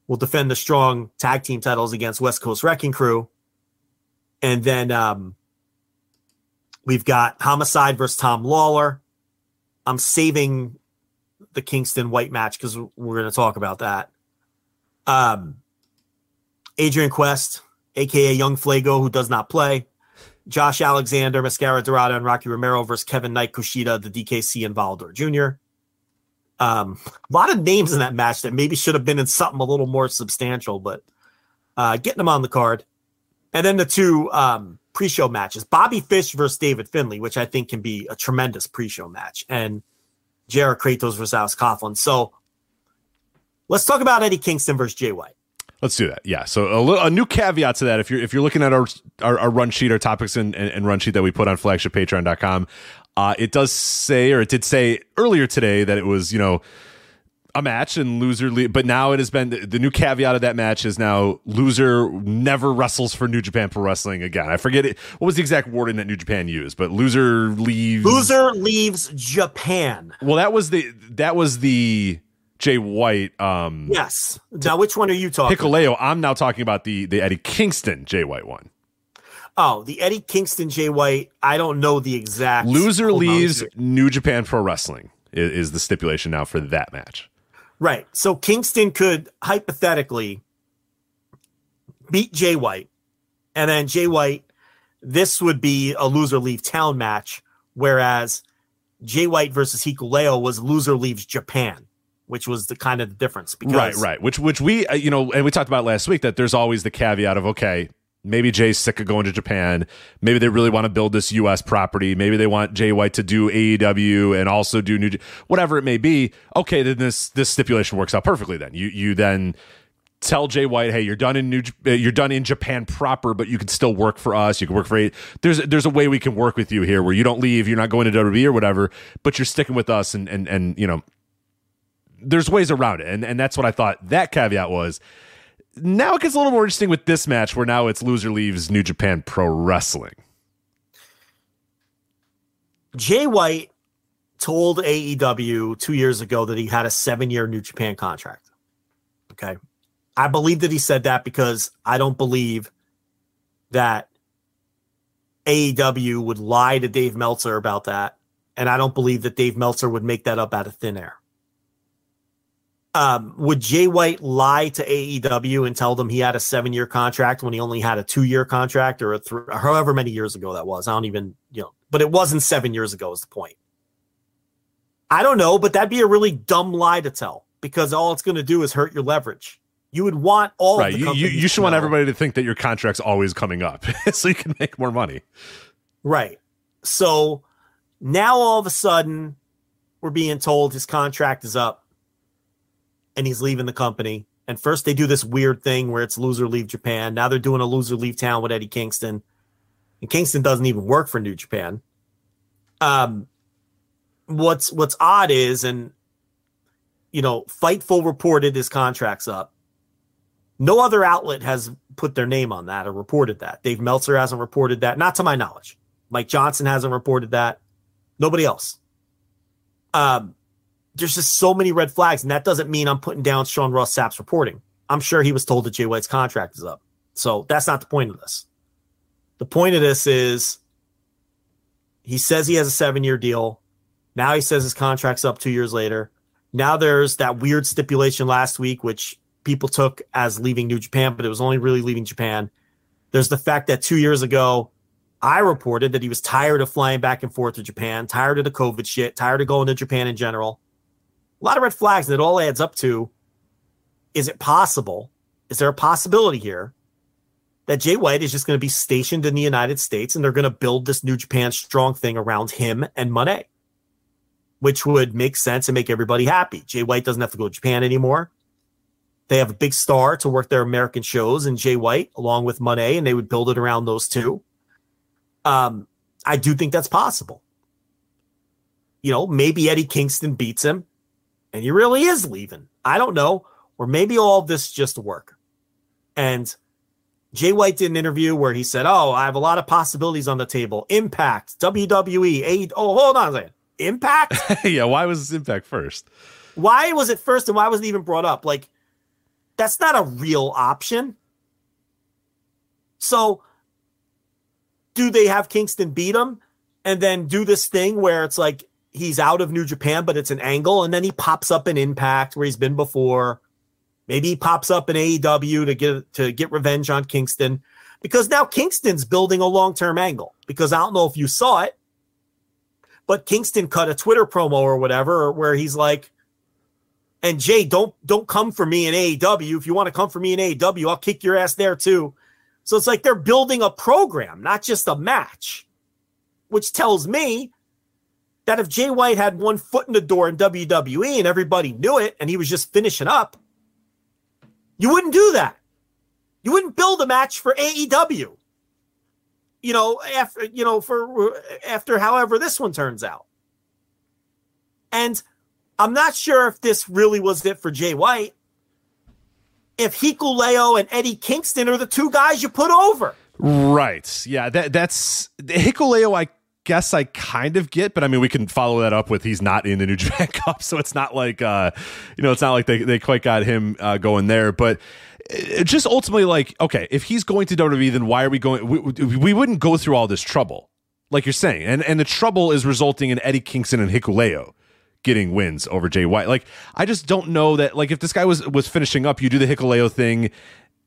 will defend the strong tag team titles against West Coast Wrecking Crew. And then we've got Homicide versus Tom Lawler. I'm saving the Kingston White match because we're going to talk about that. Adrian Quest, a.k.a. Young Flago, who does not play. Josh Alexander, Mascara Dorada, and Rocky Romero versus Kevin Knight, Kushida, the DKC, and Volador Jr. A lot of names in that match that maybe should have been in something a little more substantial, but getting them on the card. And then the two pre-show matches, Bobby Fish versus David Finlay, which I think can be a tremendous pre-show match, and Jared Kratos versus Alex Coughlin. So let's talk about Eddie Kingston versus Jay White. Let's do that. Yeah. So a new caveat to that. If you're looking at our run sheet, our topics and run sheet that we put on flagshippatreon.com, it does say, or it did say earlier today, that it was, you know, a match and loser, but now it has been the new caveat of that match is now loser never wrestles for New Japan Pro Wrestling again. I forget it. What was the exact wording that New Japan used? But loser leaves Japan. Well, that was the Jay White. Yes. Now, which one are you talking? Hikuleo. I'm now talking about the Eddie Kingston Jay White one. Oh, the Eddie Kingston Jay White. I don't know the exact. Loser leaves New Japan Pro Wrestling is the stipulation now for that match. Right. So Kingston could hypothetically beat Jay White, and then Jay White, this would be a loser leave town match, whereas Jay White versus Hikuleo was loser leaves Japan, which was the kind of the difference. Because right. Which we, you know, and we talked about last week that there's always the caveat of, okay, maybe Jay's sick of going to Japan. Maybe they really want to build this U.S. property. Maybe they want Jay White to do AEW and also do New Japan, whatever it may be. Okay, then this stipulation works out perfectly. Then you then tell Jay White, hey, you're done in Japan proper, but you can still work for us. You can work for AEW. There's a way we can work with you here where you don't leave. You're not going to WWE or whatever, but you're sticking with us, and you know, there's ways around it, and that's what I thought that caveat was. Now it gets a little more interesting with this match, where now it's loser leaves New Japan Pro Wrestling. Jay White told AEW 2 years ago that he had a 7-year New Japan contract. Okay. I believe that he said that because I don't believe that AEW would lie to Dave Meltzer about that. And I don't believe that Dave Meltzer would make that up out of thin air. Would Jay White lie to AEW and tell them he had a 7-year contract when he only had a 2-year contract or or however many years ago that was? I don't even, you know, but it wasn't 7 years ago is the point. I don't know, but that'd be a really dumb lie to tell because all it's going to do is hurt your leverage. You would want all right. Of the you should want everybody to think that your contract's always coming up so you can make more money. Right. So now all of a sudden we're being told his contract is up and he's leaving the company. And first they do this weird thing where it's loser leave Japan. Now they're doing a loser leave town with Eddie Kingston. And Kingston doesn't even work for New Japan. What's odd is, and you know, Fightful reported his contract's up. No other outlet has put their name on that or reported that. Dave Meltzer hasn't reported that, not to my knowledge. Mike Johnson hasn't reported that. Nobody else. There's just so many red flags, and that doesn't mean I'm putting down Sean Ross Sapp's reporting. I'm sure he was told that Jay White's contract is up. So that's not the point of this. The point of this is he says he has a 7-year deal. Now he says his contract's up 2 years later. Now there's that weird stipulation last week, which people took as leaving New Japan, but it was only really leaving Japan. There's the fact that 2 years ago, I reported that he was tired of flying back and forth to Japan, tired of the COVID shit, tired of going to Japan in general. A lot of red flags, and it all adds up to, is it possible? Is there a possibility here that Jay White is just going to be stationed in the United States and they're going to build this New Japan strong thing around him and Moné, which would make sense and make everybody happy? Jay White doesn't have to go to Japan anymore. They have a big star to work their American shows and Jay White along with Moné, and they would build it around those two. I do think that's possible. You know, maybe Eddie Kingston beats him. And he really is leaving. I don't know. Or maybe all of this just work. And Jay White did an interview where he said, oh, I have a lot of possibilities on the table. Impact, WWE, hold on a second. Impact? Yeah, why was Impact first? Why was it first and why wasn't it even brought up? Like, That's not a real option. So do they have Kingston beat him and then do this thing where it's like he's out of New Japan, but it's an angle, and then he pops up in Impact where he's been before? Maybe he pops up in AEW to get revenge on Kingston, because now Kingston's building a long-term angle, because I don't know if you saw it, but Kingston cut a Twitter promo or whatever where he's like, and Jay, don't come for me in AEW. If you want to come for me in AEW, I'll kick your ass there too. So it's like they're building a program, not just a match, which tells me that if Jay White had one foot in the door in WWE and everybody knew it and he was just finishing up, you wouldn't do that. You wouldn't build a match for AEW, after however this one turns out. And I'm not sure if this really was it for Jay White, if Hikuleo and Eddie Kingston are the two guys you put over. Right. Yeah, that's Hikuleo, I guess I kind of get, but I mean, we can follow that up with he's not in the New Japan Cup, so it's not like it's not like they quite got him going there. But it just ultimately, like, okay, if he's going to WWE, then why are we going? We wouldn't go through all this trouble, like you're saying, and the trouble is resulting in Eddie Kingston and Hikuleo getting wins over Jay White. Like, I just don't know that. Like, if this guy was finishing up, you do the Hikuleo thing,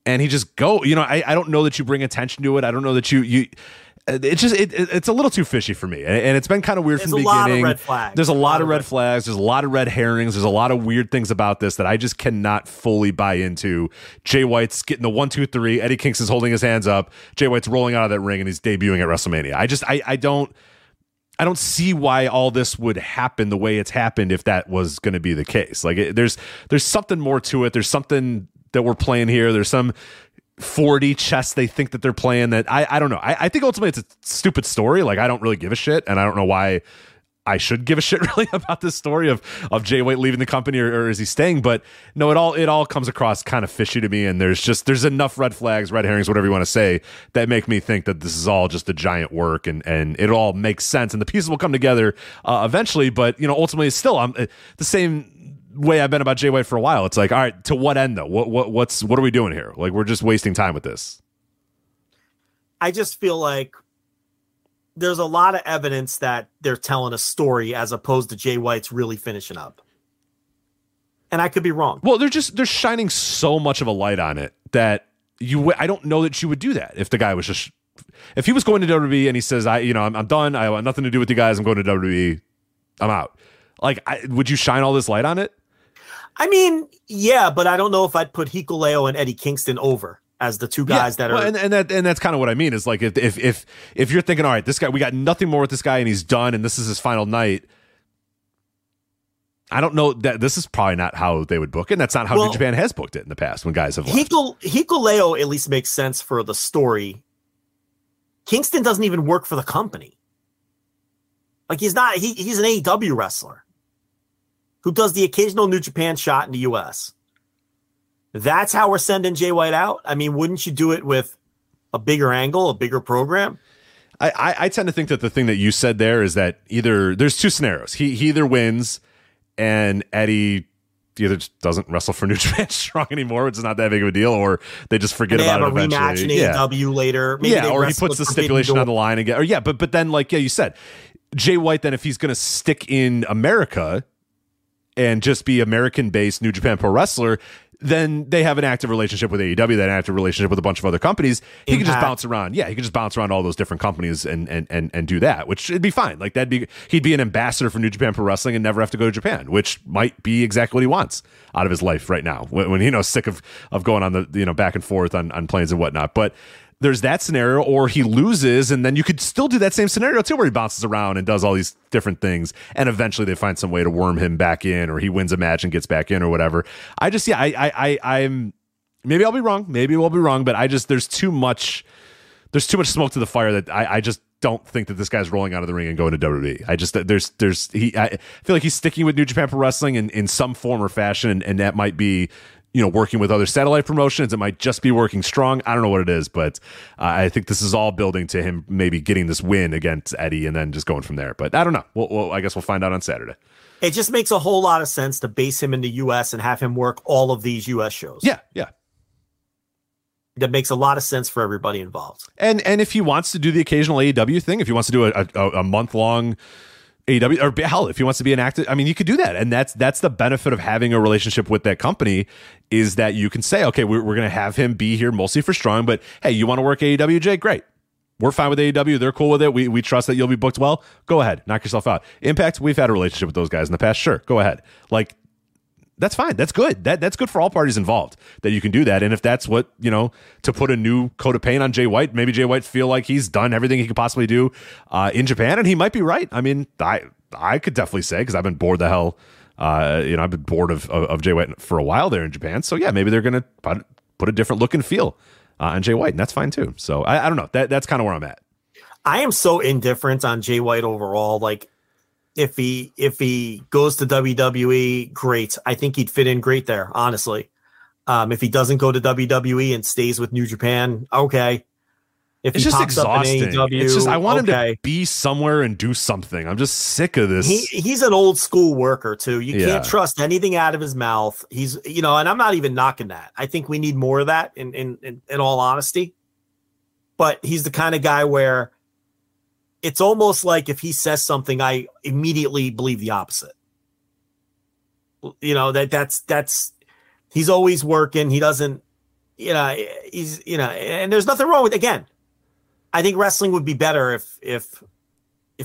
and he just go. I don't know that you bring attention to it. I don't know that you. It's just it's a little too fishy for me, and it's been kind of weird from the beginning. There's a lot of red flags. There's a lot of red herrings. There's a lot of weird things about this that I just cannot fully buy into. Jay White's getting the 1, 2, 3. Eddie Kingston's holding his hands up. Jay White's rolling out of that ring, and he's debuting at WrestleMania. I don't see why all this would happen the way it's happened if that was going to be the case. Like, there's something more to it. There's something that we're playing here. There's some 4D chess they think that they're playing that I don't know. I think ultimately it's a stupid story. Like, I don't really give a shit, and I don't know why I should give a shit really about this story of Jay White leaving the company or is he staying. But no, it all comes across kind of fishy to me, and there's enough red flags, red herrings, whatever you want to say, that make me think that this is all just a giant work, and it all makes sense, and the pieces will come together eventually. But ultimately, it's still I'm the same way I've been about Jay White for a while. It's like, all right, to what end though? What are we doing here? Like, we're just wasting time with this. I just feel like there's a lot of evidence that they're telling a story as opposed to Jay White's really finishing up. And I could be wrong. Well, they're shining so much of a light on it that I don't know that you would do that if the guy was just, if he was going to WWE and he says, I'm done. I want nothing to do with you guys. I'm going to WWE. I'm out. Like, would you shine all this light on it? I mean, yeah, but I don't know if I'd put Hikuleo and Eddie Kingston over as the two guys that are, and that's kind of what I mean. Is like, if you're thinking, all right, this guy, we got nothing more with this guy, and he's done, and this is his final night. I don't know that this is probably not how they would book it. And that's not how New Japan has booked it in the past when guys have left. Hikuleo at least makes sense for the story. Kingston doesn't even work for the company. Like, he's not. He's an AEW wrestler who does the occasional New Japan shot in the U.S. That's how we're sending Jay White out? I mean, wouldn't you do it with a bigger angle, a bigger program? I tend to think that the thing that you said there is that either there's two scenarios. He either wins and Eddie either doesn't wrestle for New Japan Strong anymore, which is not that big of a deal, or they just forget about it eventually. They have a rematch in AEW later. Maybe or he puts the stipulation on the line again. Or but then, like you said, Jay White, then if he's going to stick in America and just be American-based New Japan pro wrestler, then they have an active relationship with AEW, then an active relationship with a bunch of other companies. He can just bounce around. Yeah, he can just bounce around all those different companies and do that, which would be fine. Like, he'd be an ambassador for New Japan Pro Wrestling and never have to go to Japan, which might be exactly what he wants out of his life right now when sick of going on the back and forth on planes and whatnot. But there's that scenario, or he loses, and then you could still do that same scenario too, where he bounces around and does all these different things, and eventually they find some way to worm him back in, or he wins a match and gets back in, or whatever. I just, I'm maybe I'll be wrong, maybe we'll be wrong, but I just there's too much smoke to the fire that I just don't think that this guy's rolling out of the ring and going to WWE. I just I feel like he's sticking with New Japan Pro Wrestling in some form or fashion, and that might be, working with other satellite promotions. It might just be working Strong. I don't know what it is, but I think this is all building to him maybe getting this win against Eddie and then just going from there. But I don't know. I guess we'll find out on Saturday. It just makes a whole lot of sense to base him in the U.S. and have him work all of these U.S. shows. Yeah, yeah. That makes a lot of sense for everybody involved. And if he wants to do the occasional AEW thing, if he wants to do a month-long AEW, or hell, if he wants to be an actor, I mean, you could do that. And that's the benefit of having a relationship with that company, is that you can say, okay, we're going to have him be here mostly for Strong, but hey, you want to work AEW, Jay? Great. We're fine with AEW. They're cool with it. We trust that you'll be booked well. Go ahead. Knock yourself out. Impact, we've had a relationship with those guys in the past. Sure. Go ahead. Like, that's fine. That's good. That's good for all parties involved that you can do that. And if that's what, you know, to put a new coat of paint on Jay White, maybe Jay White feel like he's done everything he could possibly do in Japan. And he might be right. I mean, I could definitely say, because I've been bored the hell. I've been bored of Jay White for a while there in Japan. So, yeah, maybe they're going to put a different look and feel on Jay White. And that's fine, too. So I don't know. That's kind of where I'm at. I am so indifferent on Jay White overall. Like, if he goes to WWE, great. I think he'd fit in great there, honestly. If he doesn't go to WWE and stays with New Japan, okay. If it's he just pops exhausting. Up in AEW, it's just, I want him to be somewhere and do something. I'm just sick of this. He's an old school worker too. You can't trust anything out of his mouth. He's, you know, and I'm not even knocking that. I think we need more of that in all honesty. But he's the kind of guy where it's almost like if he says something, I immediately believe the opposite. You know, that's he's always working. He doesn't, you know, he's, you know, and there's nothing wrong with, again, I think wrestling would be better if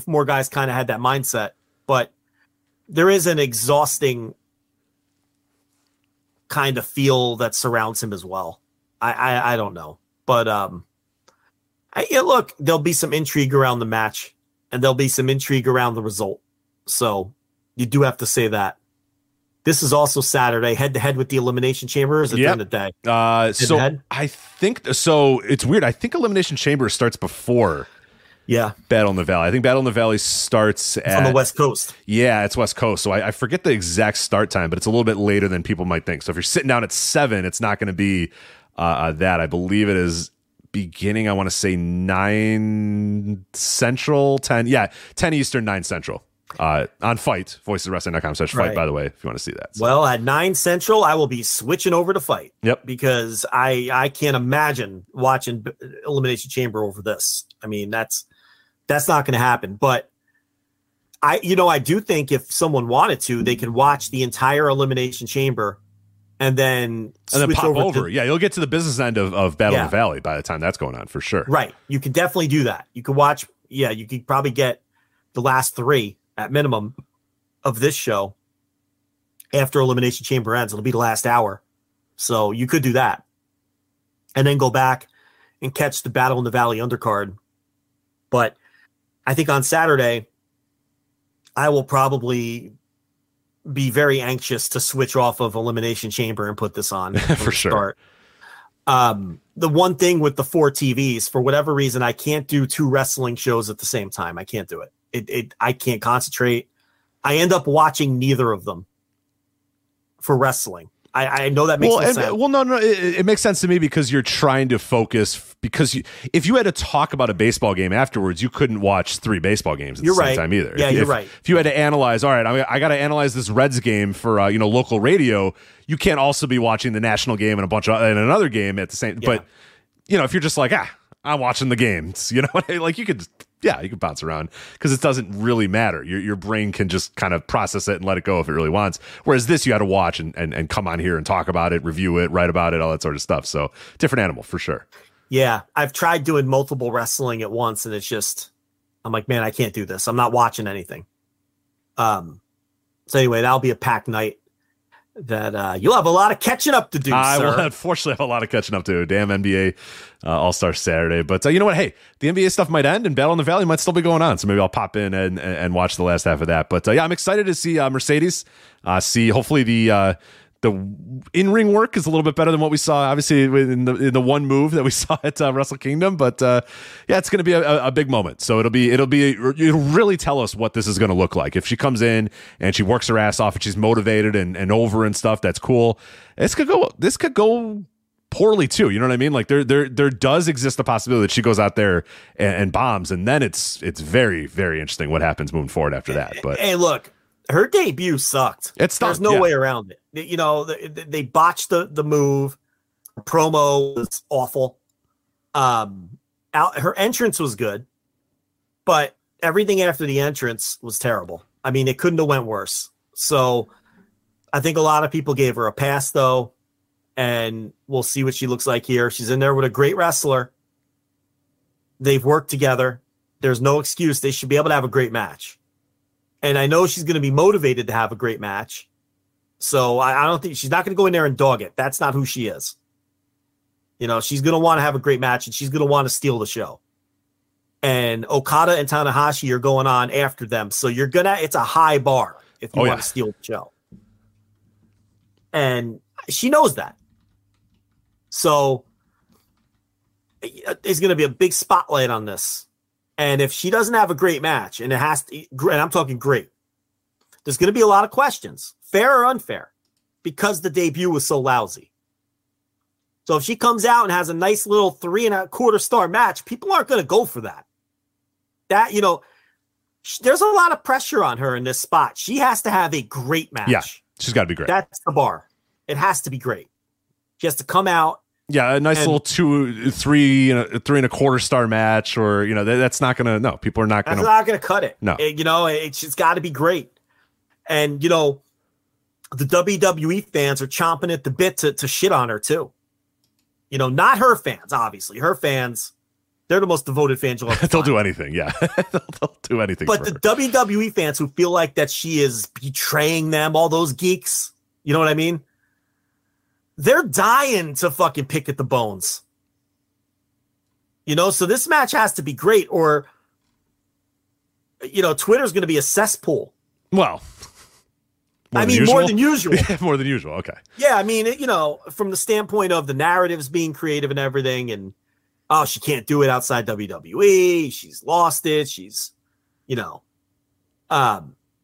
more guys kind of had that mindset, but there is an exhausting kind of feel that surrounds him as well. I don't know, but, look, there'll be some intrigue around the match, and there'll be some intrigue around the result. So you do have to say that. This is also Saturday, head-to-head with the Elimination Chamber, is it the end of the day? I think – so it's weird. I think Elimination Chamber starts before Battle in the Valley. I think Battle in the Valley starts on the West Coast. Yeah, it's West Coast. So I forget the exact start time, but it's a little bit later than people might think. So if you're sitting down at 7, it's not going to be that. I believe it is – beginning, I want to say 9 Central, 10. Yeah, 10 Eastern, 9 Central. On Fight, voiceswrestling.com/fight, by the way, if you want to see that. So. Well, at 9 Central, I will be switching over to Fight. Yep. Because I can't imagine watching Elimination Chamber over this. I mean, that's not going to happen. But I do think if someone wanted to, they could watch the entire Elimination Chamber. And then pop over. Yeah, you'll get to the business end of Battle in the Valley by the time that's going on for sure. Right. You can definitely do that. You can watch. Yeah, you could probably get the last 3 at minimum of this show after Elimination Chamber ends. It'll be the last hour. So you could do that. And then go back and catch the Battle in the Valley undercard. But I think on Saturday, I will probably be very anxious to switch off of Elimination Chamber and put this on for sure. The one thing with the 4 TVs, for whatever reason, I can't do 2 wrestling shows at the same time. I can't do it. I can't concentrate. I end up watching neither of them for wrestling. I know that makes sense. Well, no, it makes sense to me because you're trying to focus. Because if you had to talk about a baseball game afterwards, you couldn't watch 3 baseball games at the same time either. Yeah, you're right. If you had to analyze, all right, I got to analyze this Reds game for local radio. You can't also be watching the national game and another game at the same. Yeah. But if you're just like I'm watching the games, you know, like you could bounce around because it doesn't really matter. Your brain can just kind of process it and let it go if it really wants. Whereas this, you got to watch and come on here and talk about it, review it, write about it, all that sort of stuff. So different animal for sure. Yeah, I've tried doing multiple wrestling at once, and it's just, I'm like, man, I can't do this. I'm not watching anything. So anyway, that'll be a packed night that you'll have a lot of catching up to do, I sir. Will unfortunately have a lot of catching up to. Damn NBA All-Star Saturday. But you know what? Hey, the NBA stuff might end, and Battle in the Valley might still be going on. So maybe I'll pop in and watch the last half of that. But I'm excited to see Mercedes. See, hopefully the in-ring work is a little bit better than what we saw, obviously, in the one move that we saw at Wrestle Kingdom. But it's going to be a big moment. So it'll really tell us what this is going to look like. If she comes in and she works her ass off and she's motivated and over and stuff, that's cool. This could go poorly too. You know what I mean? Like there does exist the possibility that she goes out there and bombs, and then it's very, very interesting what happens moving forward after that. But hey, look. her debut sucked. It sucked. There's no way around it. You know, they botched the move. Promo was awful. Her entrance was good, but everything after the entrance was terrible. I mean, it couldn't have went worse. So I think a lot of people gave her a pass, though, and we'll see what she looks like here. She's in there with a great wrestler. They've worked together. There's no excuse. They should be able to have a great match. And I know she's going to be motivated to have a great match. So I don't think she's not going to go in there and dog it. That's not who she is. You know, she's going to want to have a great match, and she's going to want to steal the show. And Okada and Tanahashi are going on after them. So you're going to, it's a high bar if you want to steal the show. And she knows that. So there's going to be a big spotlight on this. And if she doesn't have a great match, and it has to, and I'm talking great, there's going to be a lot of questions, fair or unfair, because the debut was so lousy. So if she comes out and has a nice little 3.25-star match, people aren't going to go for that. That, you know, there's a lot of pressure on her in this spot. She has to have a great match. Yeah, she's got to be great. That's the bar. It has to be great. She has to come out. Yeah, a nice little 3.25-star match, or, you know, that's not going to, no, people are not going to. That's not going to cut it. No. It, you know, it's got to be great. And, you know, the WWE fans are chomping at the bit to shit on her, too. You know, not her fans, obviously. Her fans, they're the most devoted fans you'll ever. They'll do anything, yeah. They'll do anything. But WWE fans who feel like that she is betraying them, all those geeks, you know what I mean? They're dying to fucking pick at the bones. You know, so this match has to be great, or, you know, Twitter's going to be a cesspool. Well, I mean, more than usual. More than usual, okay. Yeah, I mean, you know, from the standpoint of the narratives being creative and everything, and, oh, she can't do it outside WWE. She's lost it. She's, you know,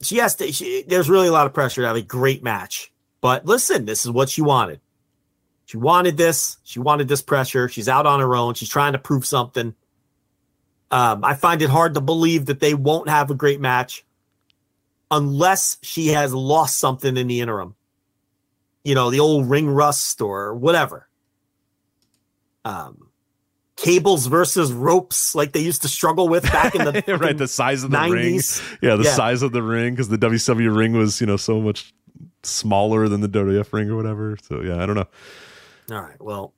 she has to, there's really a lot of pressure to have a great match. But listen, this is what she wanted. She wanted this. She wanted this pressure. She's out on her own. She's trying to prove something. I find it hard to believe that they won't have a great match unless she has lost something in the interim. You know, the old ring rust or whatever. Cables versus ropes, like they used to struggle with back in the right, the size of the 90s. Ring. Yeah, the size of the ring, because the WCW ring was, you know, so much smaller than the WWF ring or whatever. So, yeah, I don't know. All right, well,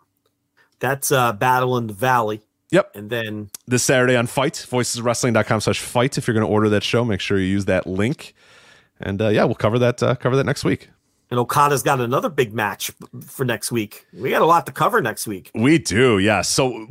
that's Battle in the Valley. Yep. And then this Saturday on Fight, voiceswrestling.com/fight. If you're going to order that show, make sure you use that link. And yeah, we'll cover that next week. And Okada's got another big match for next week. We got a lot to cover next week. We do, yeah. So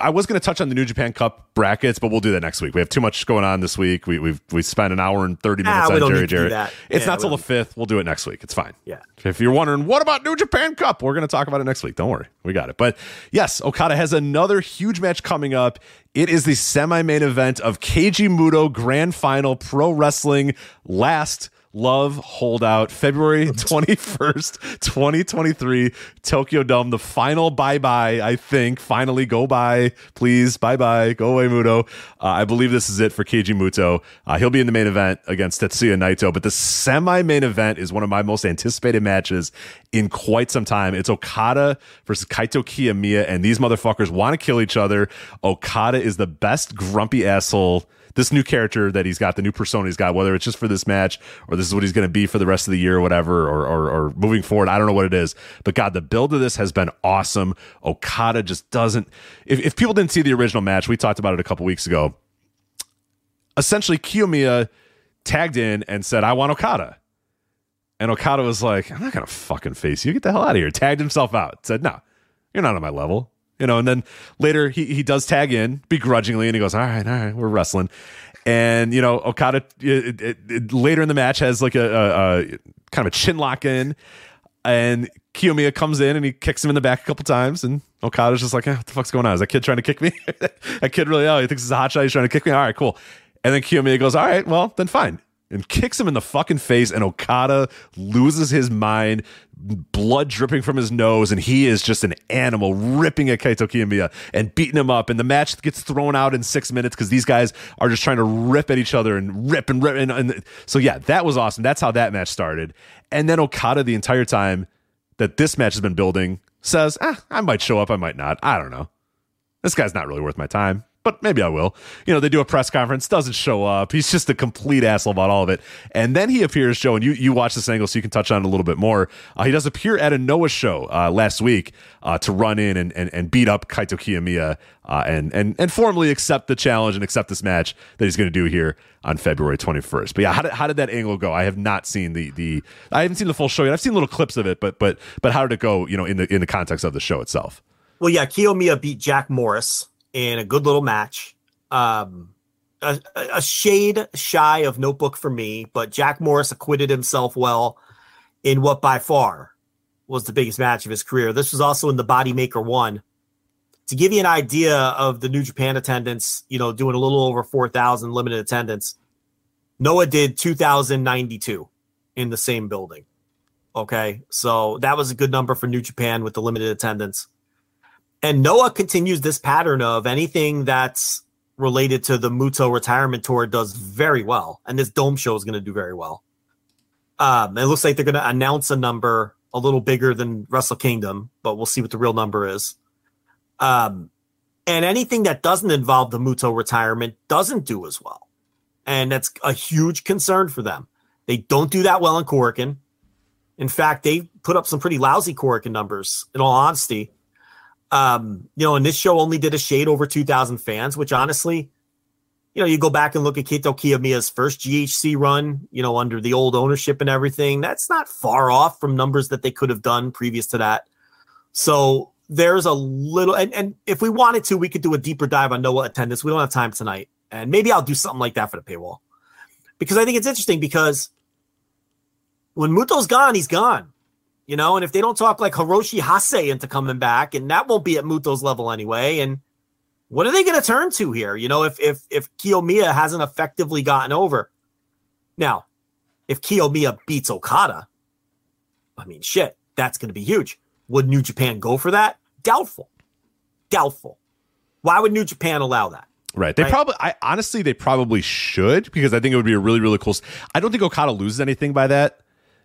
I was going to touch on the New Japan Cup brackets, but we'll do that next week. We have too much going on this week. We spent an hour and 30 minutes on Jerry Jarrett. It's not till the 5th. We'll do it next week. It's fine. Yeah. If you're wondering, what about New Japan Cup? We're going to talk about it next week. Don't worry. We got it. But yes, Okada has another huge match coming up. It is the semi-main event of Keiji Muto Grand Final Pro Wrestling Last Love Holdout, February 21st, 2023, Tokyo Dome, the final bye-bye, I think. Finally, go bye, please. Bye-bye. Go away, Muto. I believe this is it for Keiji Muto. He'll be in the main event against Tetsuya Naito, but the semi-main event is one of my most anticipated matches in quite some time. It's Okada versus Kaito Kiyomiya, and these motherfuckers want to kill each other. Okada is the best grumpy asshole. This new character that he's got, the new persona he's got, whether it's just for this match or this is what he's going to be for the rest of the year or whatever, or moving forward, I don't know what it is. But God, the build of this has been awesome. Okada just doesn't. If people didn't see the original match, we talked about it a couple weeks ago. Essentially, Kiyomiya tagged in and said, "I want Okada." And Okada was like, "I'm not going to fucking face you. Get the hell out of here." Tagged himself out. Said, "No, you're not on my level." You know, and then later he does tag in begrudgingly and he goes, all right, we're wrestling. And, you know, Okada later in the match has like a kind of a chin lock in, and Kiyomiya comes in and he kicks him in the back a couple times, and Okada's just like, what the fuck's going on? Is that kid trying to kick me? That kid really, he thinks he's a hot shot. He's trying to kick me. All right, cool. And then Kiyomiya goes, all right, well, then fine. and kicks him in the fucking face, and Okada loses his mind, blood dripping from his nose, and he is just an animal ripping at Kaito Kiyomiya and beating him up, and the match gets thrown out in 6 minutes because these guys are just trying to rip at each other and rip and rip. And so, yeah, that was awesome. That's how that match started. And then Okada, the entire time that this match has been building, says, I might show up, I might not. I don't know. This guy's not really worth my time, but maybe I will. You know, they do a press conference, doesn't show up. He's just a complete asshole about all of it. And then he appears, Joe, and you watch this angle so you can touch on it a little bit more. He does appear at a Noah show last week to run in and beat up Kaito Kiyomiya and formally accept the challenge and accept this match that he's going to do here on February 21st. But yeah, how did that angle go? I have not seen I haven't seen the full show yet. I've seen little clips of it, but how did it go, you know, in the context of the show itself? Well, yeah, Kiyomiya beat Jack Morris in a good little match, a shade shy of Notebook for me, but Jack Morris acquitted himself well in what by far was the biggest match of his career. This was also in the Bodymaker 1. To give you an idea of the New Japan attendance, you know, doing a little over 4,000 limited attendance, Noah did 2,092 in the same building. Okay, so that was a good number for New Japan with the limited attendance. And Noah continues this pattern of anything that's related to the Muto retirement tour does very well. And this dome show is going to do very well. It looks like they're going to announce a number a little bigger than Wrestle Kingdom, but we'll see what the real number is. And anything that doesn't involve the Muto retirement doesn't do as well. And that's a huge concern for them. They don't do that well in Korakuen. In fact, they put up some pretty lousy Korakuen numbers, in all honesty. You know, and this show only did a shade over 2,000 fans, which honestly, you know, you go back and look at Kaito Kiyomiya's first GHC run, you know, under the old ownership and everything, that's not far off from numbers that they could have done previous to that. So there's a little, and if we wanted to, we could do a deeper dive on Noah attendance. We don't have time tonight. And maybe I'll do something like that for the paywall, because I think it's interesting, because when Muto's gone, he's gone. You know, and if they don't talk like Hiroshi Hase into coming back, and that won't be at Muto's level anyway. And what are they going to turn to here? You know, if Kiyomiya hasn't effectively gotten over. Now, if Kiyomiya beats Okada, I mean, shit, that's going to be huge. Would New Japan go for that? Doubtful. Why would New Japan allow that? Right. They probably should, because I think it would be a really, really cool. I don't think Okada loses anything by that.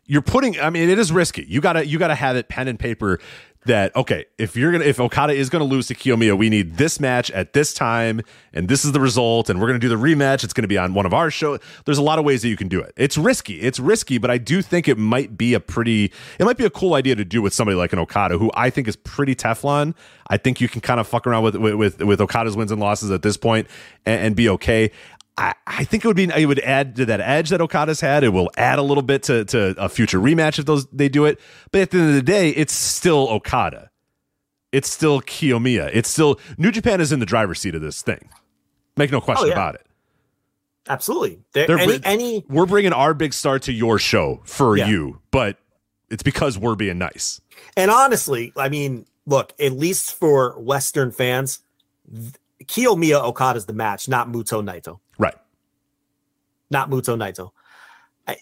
It is risky. You gotta have it pen and paper that, okay, if Okada is gonna lose to Kiyomiya, we need this match at this time, and this is the result, and we're gonna do the rematch. It's gonna be on one of our shows. There's a lot of ways that you can do it. It's risky, but I do think it might be a cool idea to do with somebody like an Okada, who I think is pretty Teflon. I think you can kind of fuck around with Okada's wins and losses at this point and be okay. I think it would add to that edge that Okada's had. It will add a little bit to a future rematch if they do it. But at the end of the day, it's still Okada. It's still Kiyomiya. It's still New Japan is in the driver's seat of this thing. Make no question about it. Absolutely. We're bringing our big star to your show for you, but it's because we're being nice. And honestly, I mean, look, at least for Western fans, Kiyomiya Okada's the match, not Muto Naito. Right. Not Muto Naito.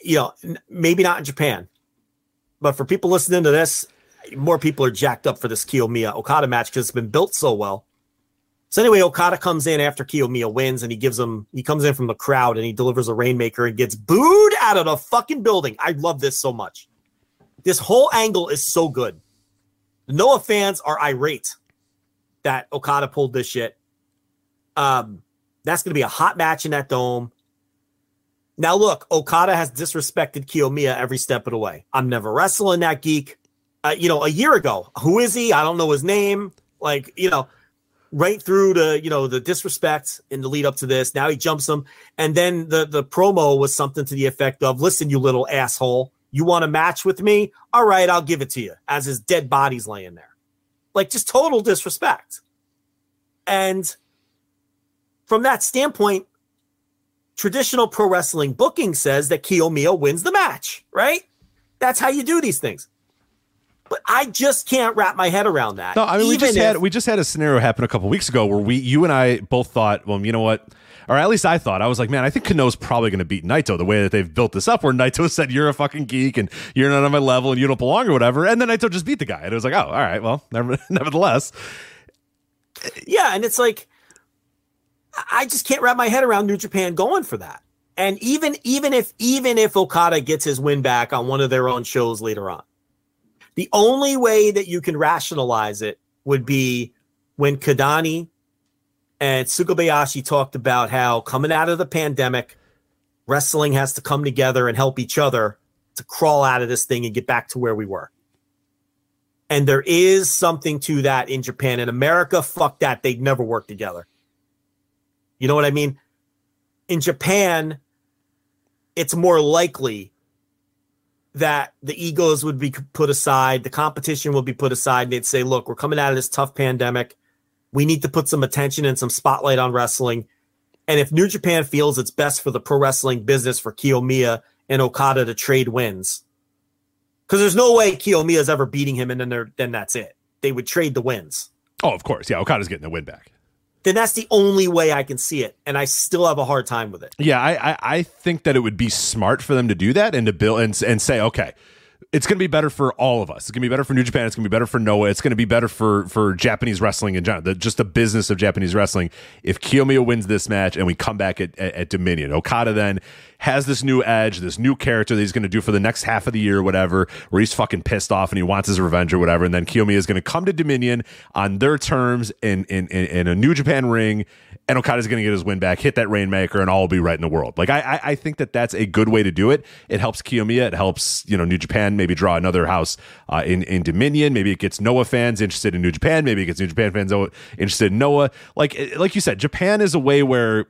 You know, maybe not in Japan, but for people listening to this, more people are jacked up for this Kiyomiya Okada match because it's been built so well. So anyway, Okada comes in after Kiyomiya wins, and he comes in from the crowd and he delivers a Rainmaker and gets booed out of the fucking building. I love this so much. This whole angle is so good. The Noah fans are irate that Okada pulled this shit. That's going to be a hot match in that dome. Now, look, Okada has disrespected Kiyomiya every step of the way. I'm never wrestling that geek. A year ago, who is he? I don't know his name. Like, you know, right through to, you know, the disrespect in the lead up to this. Now he jumps him. And then the promo was something to the effect of, listen, you little asshole, you want a match with me? All right, I'll give it to you, as his dead body's laying there. Like, just total disrespect. And from that standpoint, traditional pro wrestling booking says that Kiyomiya wins the match, right? That's how you do these things. But I just can't wrap my head around that. No, I mean, we just had a scenario happen a couple weeks ago where you and I both thought, well, you know what? Or at least I thought. I was like, man, I think Kano's probably going to beat Naito the way that they've built this up, where Naito said, you're a fucking geek and you're not on my level and you don't belong or whatever. And then Naito just beat the guy. And it was like, oh, all right. Well, nevertheless. Yeah. And it's like, I just can't wrap my head around New Japan going for that. And even if Okada gets his win back on one of their own shows later on, the only way that you can rationalize it would be when Kadani and Tsukubayashi talked about how coming out of the pandemic, wrestling has to come together and help each other to crawl out of this thing and get back to where we were. And there is something to that in Japan. In America, fuck that. They'd never work together. You know what I mean? In Japan, it's more likely that the egos would be put aside, the competition will be put aside, and they'd say, look, we're coming out of this tough pandemic. We need to put some attention and some spotlight on wrestling. And if New Japan feels it's best for the pro wrestling business for Kiyomiya and Okada to trade wins, because there's no way Kiyomiya's ever beating him and then that's it. They would trade the wins. Oh, of course. Yeah, Okada's getting the win back. Then that's the only way I can see it, and I still have a hard time with it. Yeah, I think that it would be smart for them to do that and to build and say, okay, it's going to be better for all of us. It's going to be better for New Japan. It's going to be better for Noah. It's going to be better for Japanese wrestling in general, just the business of Japanese wrestling. If Kiyomiya wins this match and we come back at Dominion, Okada then has this new edge, this new character that he's going to do for the next half of the year or whatever, where he's fucking pissed off and he wants his revenge or whatever. And then Kiyomiya is going to come to Dominion on their terms in a New Japan ring, and Okada's going to get his win back, hit that Rainmaker, and all will be right in the world. Like, I think that that's a good way to do it. It helps Kiyomiya. It helps, you know, New Japan maybe draw another house in Dominion. Maybe it gets Noah fans interested in New Japan. Maybe it gets New Japan fans interested in Noah. Like you said, Japan is a way where,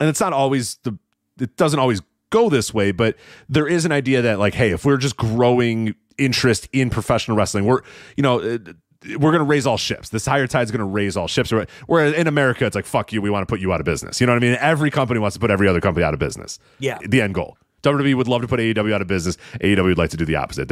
and it's not always the, it doesn't always go this way, but there is an idea that, like, hey, if we're just growing interest in professional wrestling, we're, you know, we're going to raise all ships. This higher tide is going to raise all ships. Whereas in America, it's like, fuck you, we want to put you out of business. You know what I mean? Every company wants to put every other company out of business. Yeah. The end goal. WWE would love to put AEW out of business. AEW would like to do the opposite.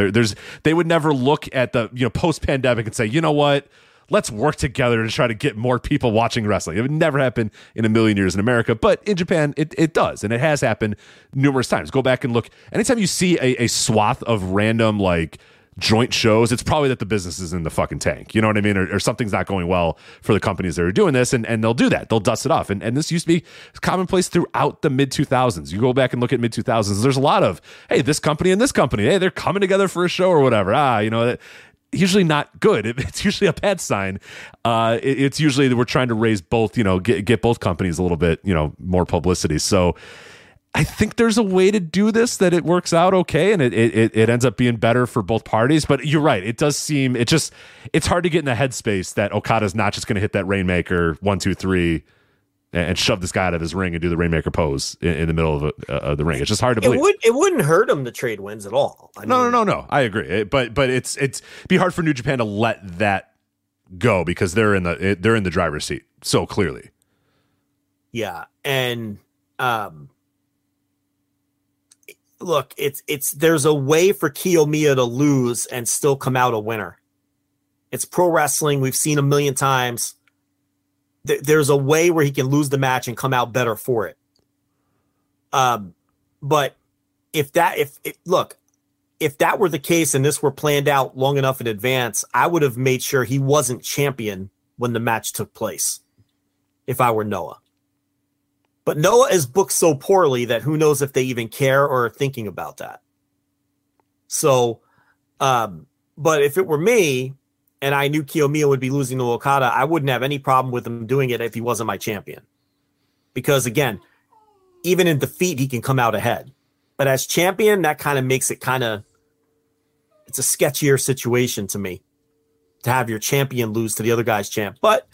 They would never look at the, you know, post-pandemic and say, you know what? Let's work together to try to get more people watching wrestling. It would never happen in a million years in America, but in Japan, it does, and it has happened numerous times. Go back and look. Anytime you see a swath of random, like, joint shows, it's probably that the business is in the fucking tank. You know what I mean? Or something's not going well for the companies that are doing this, and they'll do that. They'll dust it off. And this used to be commonplace throughout the mid-2000s. You go back and look at mid-2000s, there's a lot of, hey, this company and this company, hey, they're coming together for a show or whatever. You know, that, usually not good. It's usually a bad sign. It's usually that we're trying to raise both, you know, get both companies a little bit, you know, more publicity. So I think there's a way to do this that it works out okay, and it ends up being better for both parties. But you're right, it does seem, it's hard to get in the headspace that Okada's not just going to hit that Rainmaker 1, 2, 3 and shove this guy out of his ring and do the Rainmaker pose in the middle of the ring. It's just hard to believe. It wouldn't hurt him to trade wins at all. I mean, no. I agree. But it's be hard for New Japan to let that go because they're in the driver's seat so clearly. Yeah, and look, it's there's a way for Kiyomiya to lose and still come out a winner. It's pro wrestling. We've seen a million times. There's a way where he can lose the match and come out better for it. But if that were the case and this were planned out long enough in advance, I would have made sure he wasn't champion when the match took place if I were Noah. But Noah is booked so poorly that who knows if they even care or are thinking about that. So, but if it were me, and I knew Kiyomiya would be losing to Okada, I wouldn't have any problem with him doing it if he wasn't my champion. Because, again, even in defeat, he can come out ahead. But as champion, that kind of makes it it's a sketchier situation to me to have your champion lose to the other guy's champ. But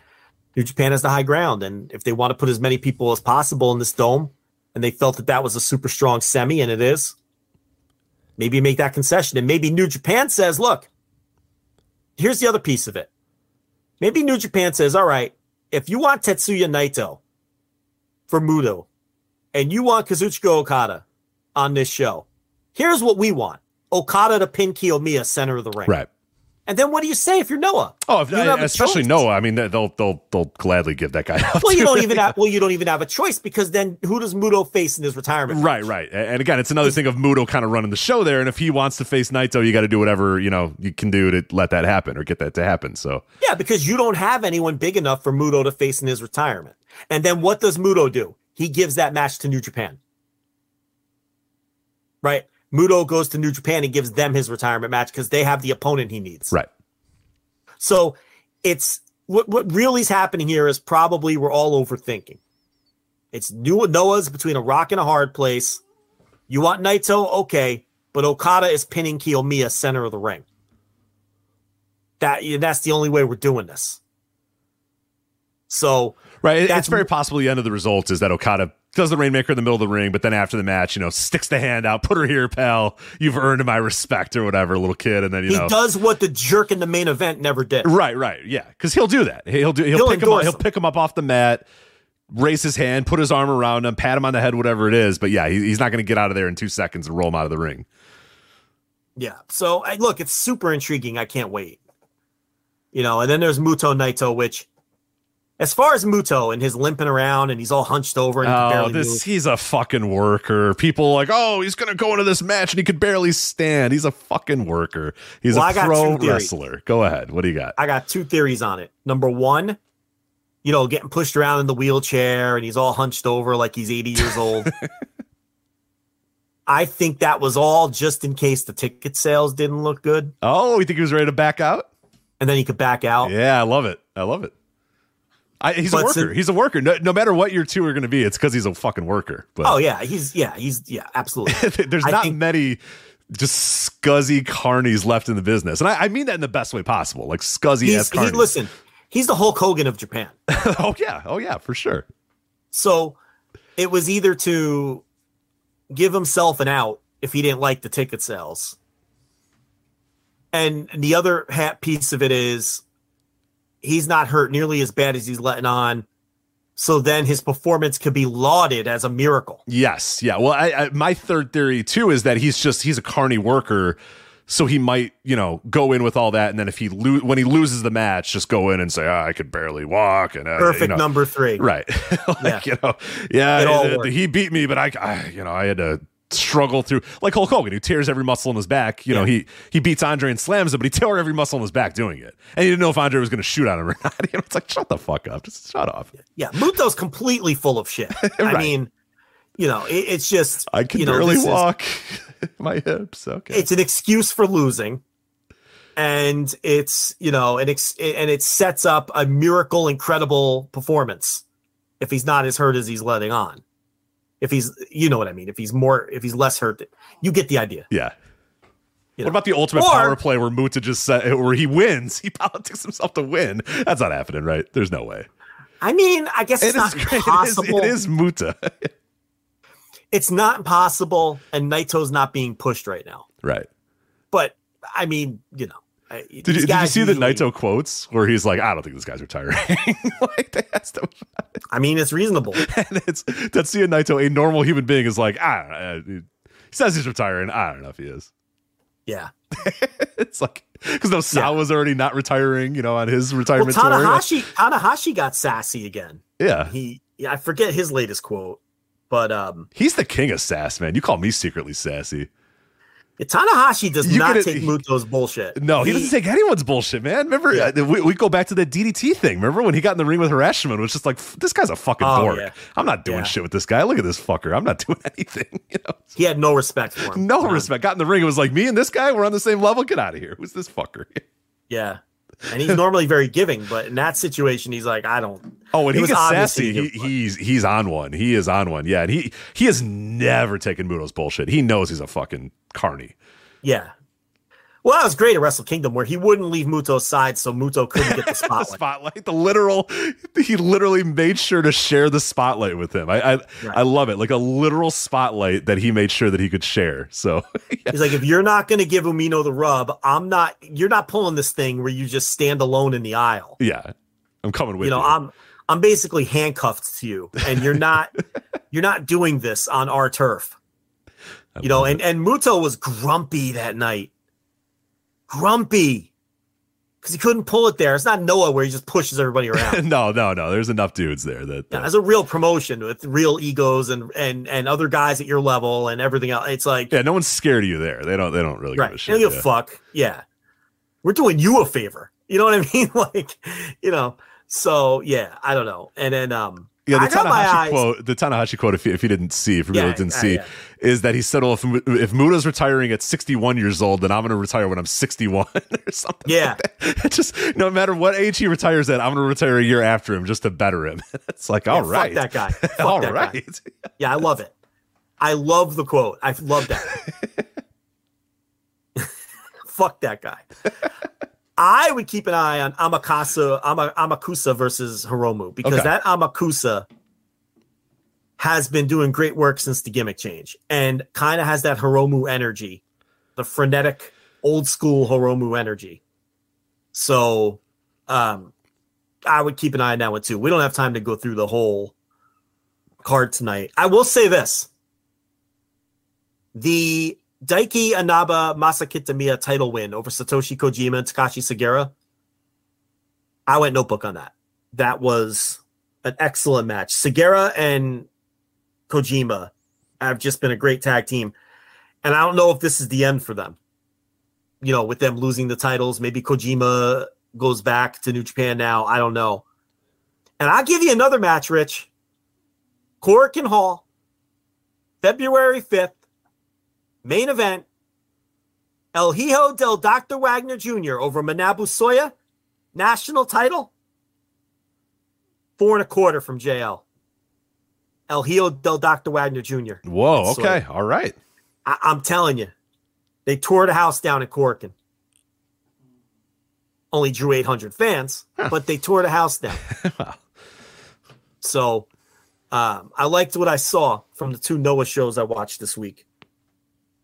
New Japan has the high ground, and if they want to put as many people as possible in this dome, and they felt that was a super strong semi, and it is, maybe make that concession. And maybe New Japan says, look, here's the other piece of it. Maybe New Japan says, all right, if you want Tetsuya Naito for Muto and you want Kazuchika Okada on this show, here's what we want. Okada to pin Kiyomiya center of the ring. Right. And then what do you say if you're Noah? Oh, especially Noah. I mean, they'll gladly give that guy up. Well, you don't even have a choice, because then who does Muto face in his retirement? Right. And again, it's another thing of Muto kind of running the show there. And if he wants to face Naito, you got to do whatever you can do to let that happen or get that to happen. So yeah, because you don't have anyone big enough for Muto to face in his retirement. And then what does Muto do? He gives that match to New Japan. Right. Muto goes to New Japan and gives them his retirement match because they have the opponent he needs. Right. So it's what really is happening here is probably we're all overthinking. It's Noah's between a rock and a hard place. You want Naito? Okay. But Okada is pinning Kiyomiya center of the ring. That's the only way we're doing this. So right. It's very possible the end of the result is that Okada does the Rainmaker in the middle of the ring, but then after the match, sticks the hand out, put her here, pal. You've earned my respect or whatever, little kid. And then he does what the jerk in the main event never did. Right, yeah, because he'll do that. He'll pick him up off the mat, raise his hand, put his arm around him, pat him on the head, whatever it is. But yeah, he's not going to get out of there in 2 seconds and roll him out of the ring. Yeah. So look, it's super intriguing. I can't wait. And then there's Muto Naito, which. As far as Muto and his limping around and he's all hunched over and he can barely move. He's a fucking worker. People are like, he's going to go into this match and he could barely stand. He's a fucking worker. He's a pro wrestler. Go ahead. What do you got? I got two theories on it. Number one, getting pushed around in the wheelchair and he's all hunched over like he's 80 years old. I think that was all just in case the ticket sales didn't look good. Oh, you think he was ready to back out? And then he could back out. Yeah, I love it. He's a worker. No matter what your two are going to be, it's because he's a fucking worker. But. Oh yeah, he's absolutely. There's many just scuzzy carnies left in the business, and I mean that in the best way possible. Like scuzzy ass carnies. He's the Hulk Hogan of Japan. Oh yeah, for sure. So it was either to give himself an out if he didn't like the ticket sales, and the other piece of it is. He's not hurt nearly as bad as he's letting on. So then his performance could be lauded as a miracle. Yes. Yeah. Well, my third theory too, is that he's a carny worker. So he might, go in with all that. And then if when he loses the match, just go in and say, I could barely walk. And perfect number three. Right. He beat me, but I had to struggle through like Hulk Hogan, who tears every muscle in his back. He beats Andre and slams him, but he tore every muscle in his back doing it. And he didn't know if Andre was going to shoot on him or not. It's like, shut the fuck up. Just shut off. Yeah. Muto's completely full of shit. Right. I mean, it's just. I can barely walk. My hips. Okay. It's an excuse for losing. And it's, and it sets up a miracle, incredible performance if he's not as hurt as he's letting on. If he's, if he's less hurt, you get the idea. Yeah. What about the ultimate power play where Muta just said, where he wins, he politics himself to win? That's not happening, right? There's no way. I mean, I guess it's not impossible. It is Muta. It's not impossible, and Naito's not being pushed right now. Right. But I mean, Did you see the Naito quotes where he's like, I don't think this guy's retiring? I mean, it's reasonable. And that's seeing Naito, a normal human being, is like, I don't know. He says he's retiring. I don't know if he is. Yeah. It's like, because Nosawa's already not retiring, on his retirement tour. Tanahashi got sassy again. Yeah. I forget his latest quote, but. He's the king of sass, man. You call me secretly sassy. Tanahashi does not take Muto's bullshit. No, he doesn't take anyone's bullshit, man. Remember, we go back to the DDT thing. Remember when he got in the ring with Hirashima and was just like, this guy's a fucking dork. Yeah. I'm not doing shit with this guy. Look at this fucker. I'm not doing anything. He had no respect for him. No respect. Got in the ring. It was like, me and this guy, we're on the same level. Get out of here. Who's this fucker? Yeah. And he's normally very giving, but in that situation, he's like, I don't. Oh, and he gets sassy. He's on one. He is on one. Yeah, and he has never taken Muto's bullshit. He knows he's a fucking carny. Yeah. Well, that was great at Wrestle Kingdom where he wouldn't leave Muto's side, so Muto couldn't get the spotlight. He literally made sure to share the spotlight with him. I love it. Like a literal spotlight that he made sure that he could share. So he's like, if you're not going to give Umino the rub, you're not pulling this thing where you just stand alone in the aisle. Yeah. I'm coming with you. I'm basically handcuffed to you, and you're not doing this on our turf. And Muto was grumpy that night. because he couldn't pull it there. It's not Noah where he just pushes everybody around. No. There's enough dudes there that. Yeah, that's a real promotion with real egos and other guys at your level and everything else. It's like, yeah, no one's scared of you there. They don't really give a shit. They don't give a fuck. Yeah, we're doing you a favor. You know what I mean? So yeah, I don't know. And then the Tanahashi quote, if you didn't see, is that he said, well, if Muda's retiring at 61 years old, then I'm going to retire when I'm 61 or something. Yeah. Like that. Just no matter what age he retires at, I'm going to retire a year after him just to better him. It's like, all right. Fuck that guy. Fuck that guy. Yeah, I love it. I love the quote. I love that. Fuck that guy. I would keep an eye on Amakusa versus Hiromu because that Amakusa has been doing great work since the gimmick change and kind of has that Hiromu energy, the frenetic, old school Hiromu energy. So I would keep an eye on that one too. We don't have time to go through the whole card tonight. I will say this. The Daiki Inaba Masakitamiya title win over Satoshi Kojima and Takashi Sugiura. I went notebook on that. That was an excellent match. Sugiura and Kojima have just been a great tag team. And I don't know if this is the end for them. You know, with them losing the titles, maybe Kojima goes back to New Japan now. I don't know. And I'll give you another match, Rich. Korakuen Hall, February 5th. Main event, El Hijo del Dr. Wagner Jr. over Manabu Soya, national title, 4.25 from JL. El Hijo del Dr. Wagner Jr. Whoa, okay, all right. I'm telling you, they tore the house down in Korakuen. Only drew 800 fans, but they tore the house down. Wow. So I liked what I saw from the two Noah shows I watched this week.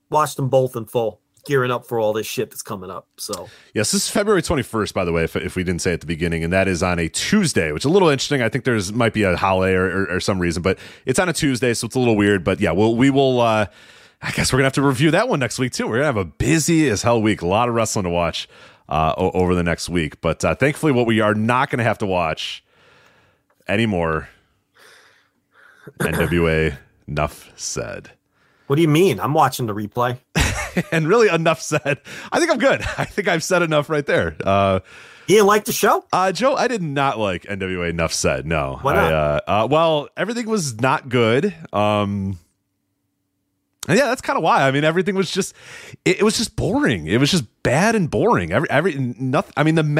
Watched them both in full, gearing up for all this shit that's coming up. So yes, this is February 21st, by the way, if we didn't say at the beginning, and that is on a Tuesday, which is a little interesting. I think there's might be a holiday or some reason, but it's on a Tuesday, so it's a little weird. But yeah, we will. I guess we're gonna have to review that one next week too. We're gonna have a busy as hell week, a lot of wrestling to watch over the next week. But thankfully, what we are not gonna have to watch anymore. NWA, enough said. What do you mean? I'm watching the replay. And really, enough said. I think I'm good. I think I've said enough right there. You didn't like the show? Joe, I did not like NWA Enough Said. No. Why not? Well, everything was not good. Yeah, that's kind of why. I mean, everything was just, it was just boring. It was just bad and boring. Nothing. I mean,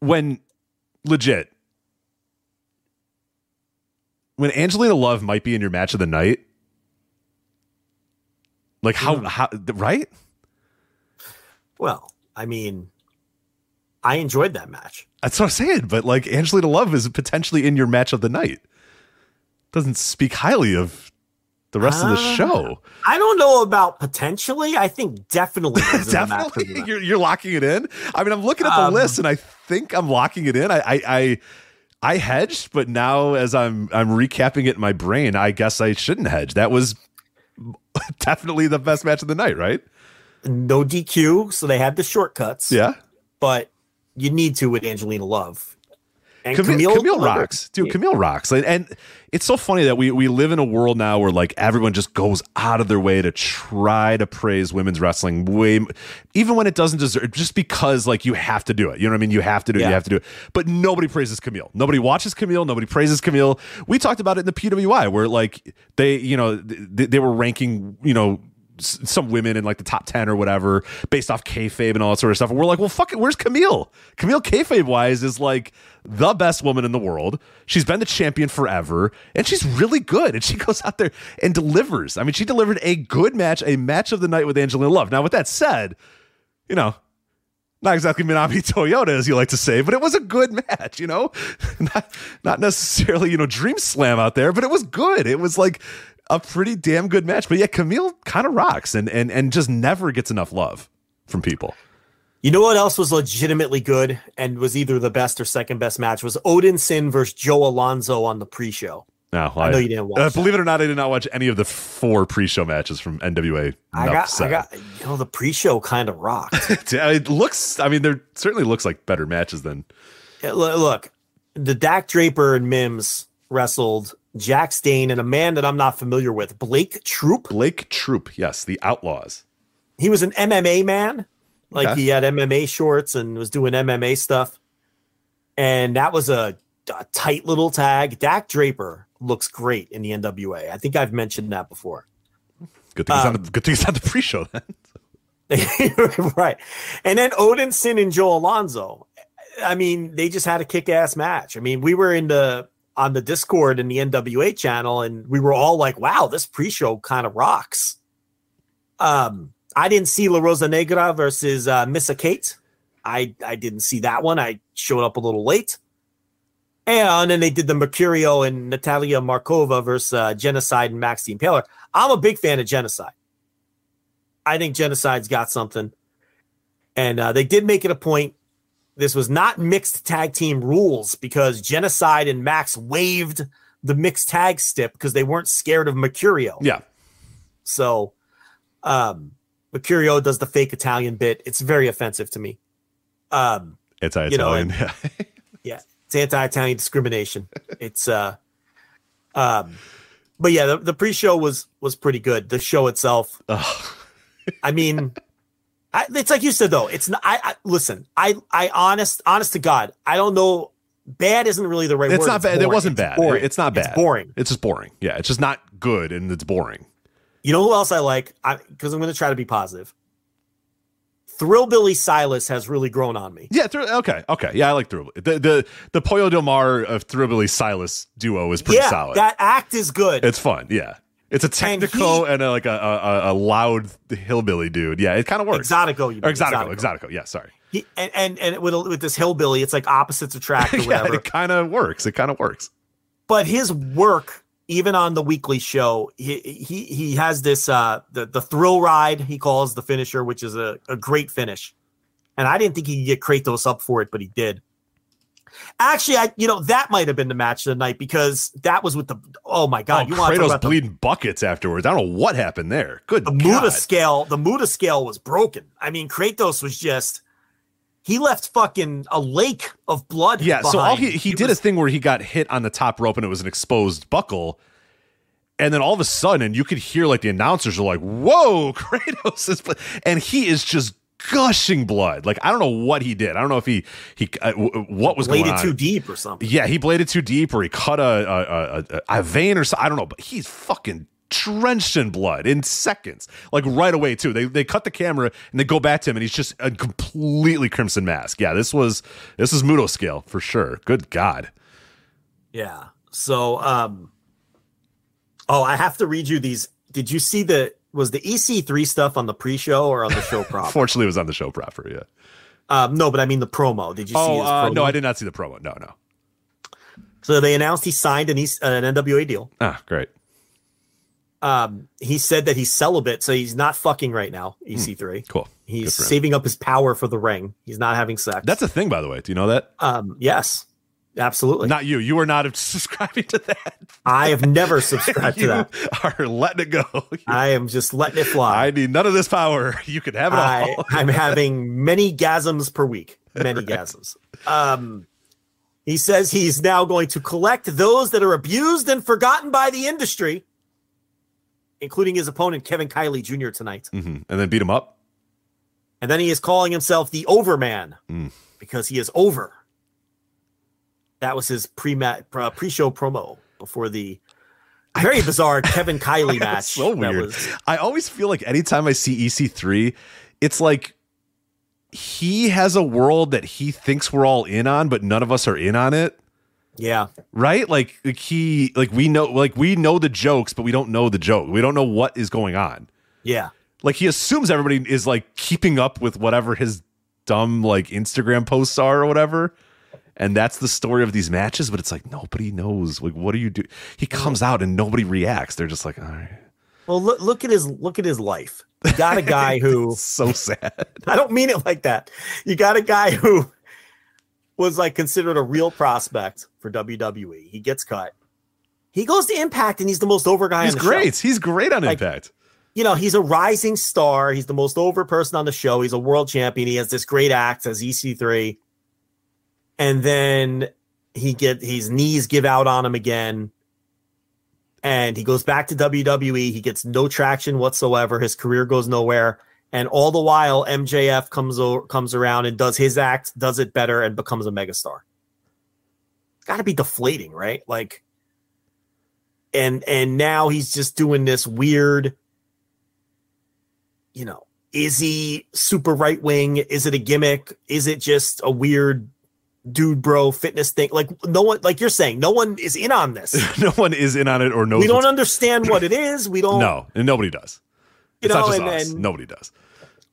when Angelina Love might be in your match of the night, like how right? Well, I mean, I enjoyed that match. That's what I'm saying. But like Angelina Love is potentially in your match of the night. Doesn't speak highly of the rest of the show. I don't know about potentially. I think definitely. Definitely. You're locking it in. I mean, I'm looking at the list and I think I'm locking it in. I hedged, but now as I'm recapping it in my brain, I guess I shouldn't hedge. That was definitely the best match of the night, right? No DQ, so they had the shortcuts. Yeah, but you need to with Angelina Love and Camille rocks, dude. Camille rocks, and it's so funny that we live in a world now where like everyone just goes out of their way to try to praise women's wrestling, way even when it doesn't deserve, just because like you have to do it. You know what I mean? You have to do it. Yeah. You have to do it. But nobody praises Camille. Nobody watches Camille. Nobody praises Camille. We talked about it in the PWI where like they were ranking some women in like the top 10 or whatever based off kayfabe and all that sort of stuff. And we're like, well, fuck it. Where's Camille? Camille kayfabe wise is like the best woman in the world. She's been the champion forever and she's really good. And she goes out there and delivers. I mean, she delivered a good match, a match of the night with Angelina Love. Now with that said, not exactly Minami Toyota, as you like to say, but it was a good match, not necessarily, Dream Slam out there, but it was good. It was like a pretty damn good match. But yeah, Camille kind of rocks and just never gets enough love from people. You know what else was legitimately good and was either the best or second best match was Odin Sin versus Joe Alonso on the pre-show. No, I know you didn't watch. Believe it or not, I did not watch any of the 4 pre-show matches from NWA. I got. You know, the pre-show kind of rocked. It looks. I mean, there certainly looks like better matches than. Look, the Dak Draper and Mims wrestled Jack Stane and a man that I'm not familiar with, Blake Troop. Blake Troop, yes, the Outlaws. He was an MMA man. Like okay. He had MMA shorts and was doing MMA stuff, and that was a tight little tag. Dak Draper looks great in the NWA. I think I've mentioned that before. Good thing he's on the pre-show then. Right. And then Odinson and Joe Alonzo. I mean, they just had a kick-ass match. I mean, we were on the Discord in the NWA channel, and we were all like, wow, this pre-show kind of rocks. I didn't see La Rosa Negra versus Missa Kate. I didn't see that one. I showed up a little late. And then they did the Mercurio and Natalia Markova versus Genocide and Max the Impaler. I'm a big fan of Genocide. I think Genocide's got something. And they did make it a point. This was not mixed tag team rules because Genocide and Max waived the mixed tag stip because they weren't scared of Mercurio. Yeah. So Mercurio does the fake Italian bit. It's very offensive to me. Anti-Italian. You know, yeah. It's anti-Italian discrimination. It's but yeah, the pre-show was pretty good. The show itself, I mean, it's like you said though. It's not. Listen. I honest to God, I don't know. Bad isn't really the right word. It's not bad. It wasn't bad. It's not bad. It's boring. It's just boring. Yeah, it's just not good, and it's boring. You know who else I like? Because I'm going to try to be positive. Thrillbilly Silas has really grown on me. Yeah, okay. Yeah, I like Thrillbilly. The Pollo Del Mar of Thrillbilly Silas duo is pretty solid. That act is good. It's fun, yeah. It's a technical and a loud hillbilly dude. Yeah, it kind of works. Exotico, you mean. Exotico, yeah, sorry. And with this hillbilly, it's like opposites attract or whatever. Yeah, it kind of works. But his work, even on the weekly show, he has this the thrill ride he calls the finisher, which is a great finish, and I didn't think he could get Kratos up for it, but he did. Actually, that might have been the match of the night because that was with the you want to talk about Kratos bleeding buckets afterwards? I don't know what happened there. Good, the Muda scale was broken. I mean, Kratos was just. He left fucking a lake of blood. Yeah, behind. So all he did a thing where he got hit on the top rope and it was an exposed buckle. And then all of a sudden, you could hear like the announcers are like, whoa, Kratos is blood. And he is just gushing blood. Like, I don't know what he did. I don't know if he what was going on. Bladed too deep or something. Yeah, he bladed too deep or he cut a vein or something. I don't know, but he's fucking drenched in blood in seconds, like right away too. They cut the camera and they go back to him and he's just a completely Crimson Mask. Yeah, this is Muto scale for sure. Good God. Yeah. So I have to read you these. Did you see was the EC3 stuff on the pre-show or on the show proper? Fortunately it was on the show proper, yeah. No, but I mean the promo. Did you see his promo? No, I did not see the promo. No. So they announced he signed an NWA deal. Ah, great. He said that he's celibate, so he's not fucking right now. EC3, cool. He's saving up his power for the ring. He's not having sex. That's a thing, by the way. Do you know that? Yes, absolutely. Not you. You are not subscribing to that. I have never subscribed to that. You are letting it go. I am just letting it fly. I need none of this power. You can have it all. I'm having many gasms per week. Many gasms. He says he's now going to collect those that are abused and forgotten by the industry, including his opponent, Kevin Kiley Jr. tonight. Mm-hmm. And then beat him up. And then he is calling himself the Overman because he is over. That was his pre-show promo before the very bizarre Kevin Kiley match. So weird. I always feel like anytime I see EC3, it's like he has a world that he thinks we're all in on, but none of us are in on it. Yeah. Right. Like he, we know the jokes, but we don't know the joke. We don't know what is going on. Yeah. Like he assumes everybody is like keeping up with whatever his dumb, like Instagram posts are or whatever. And that's the story of these matches. But it's like, nobody knows. Like, what do you do? He comes out and nobody reacts. They're just like, all right. Well, look at his life. You got a guy who so sad. I don't mean it like that. You got a guy who was like considered a real prospect for WWE. He gets cut. He goes to Impact and he's the most over guy on the show. He's great. He's great on Impact. You know, he's a rising star. He's the most over person on the show. He's a world champion. He has this great act as EC3. And then he get his knees give out on him again. And he goes back to WWE. He gets no traction whatsoever. His career goes nowhere. And all the while, MJF comes around and does his act, does it better, and becomes a megastar. Got to be deflating, right? Like, and now he's just doing this weird, you know, is he super right wing? Is it a gimmick? Is it just a weird dude, bro, fitness thing? Like no one, like you're saying, no one is in on this. No one is in on it or knows. We don't understand what it is. We don't. No, and nobody does. You know, it's not just us. Nobody does.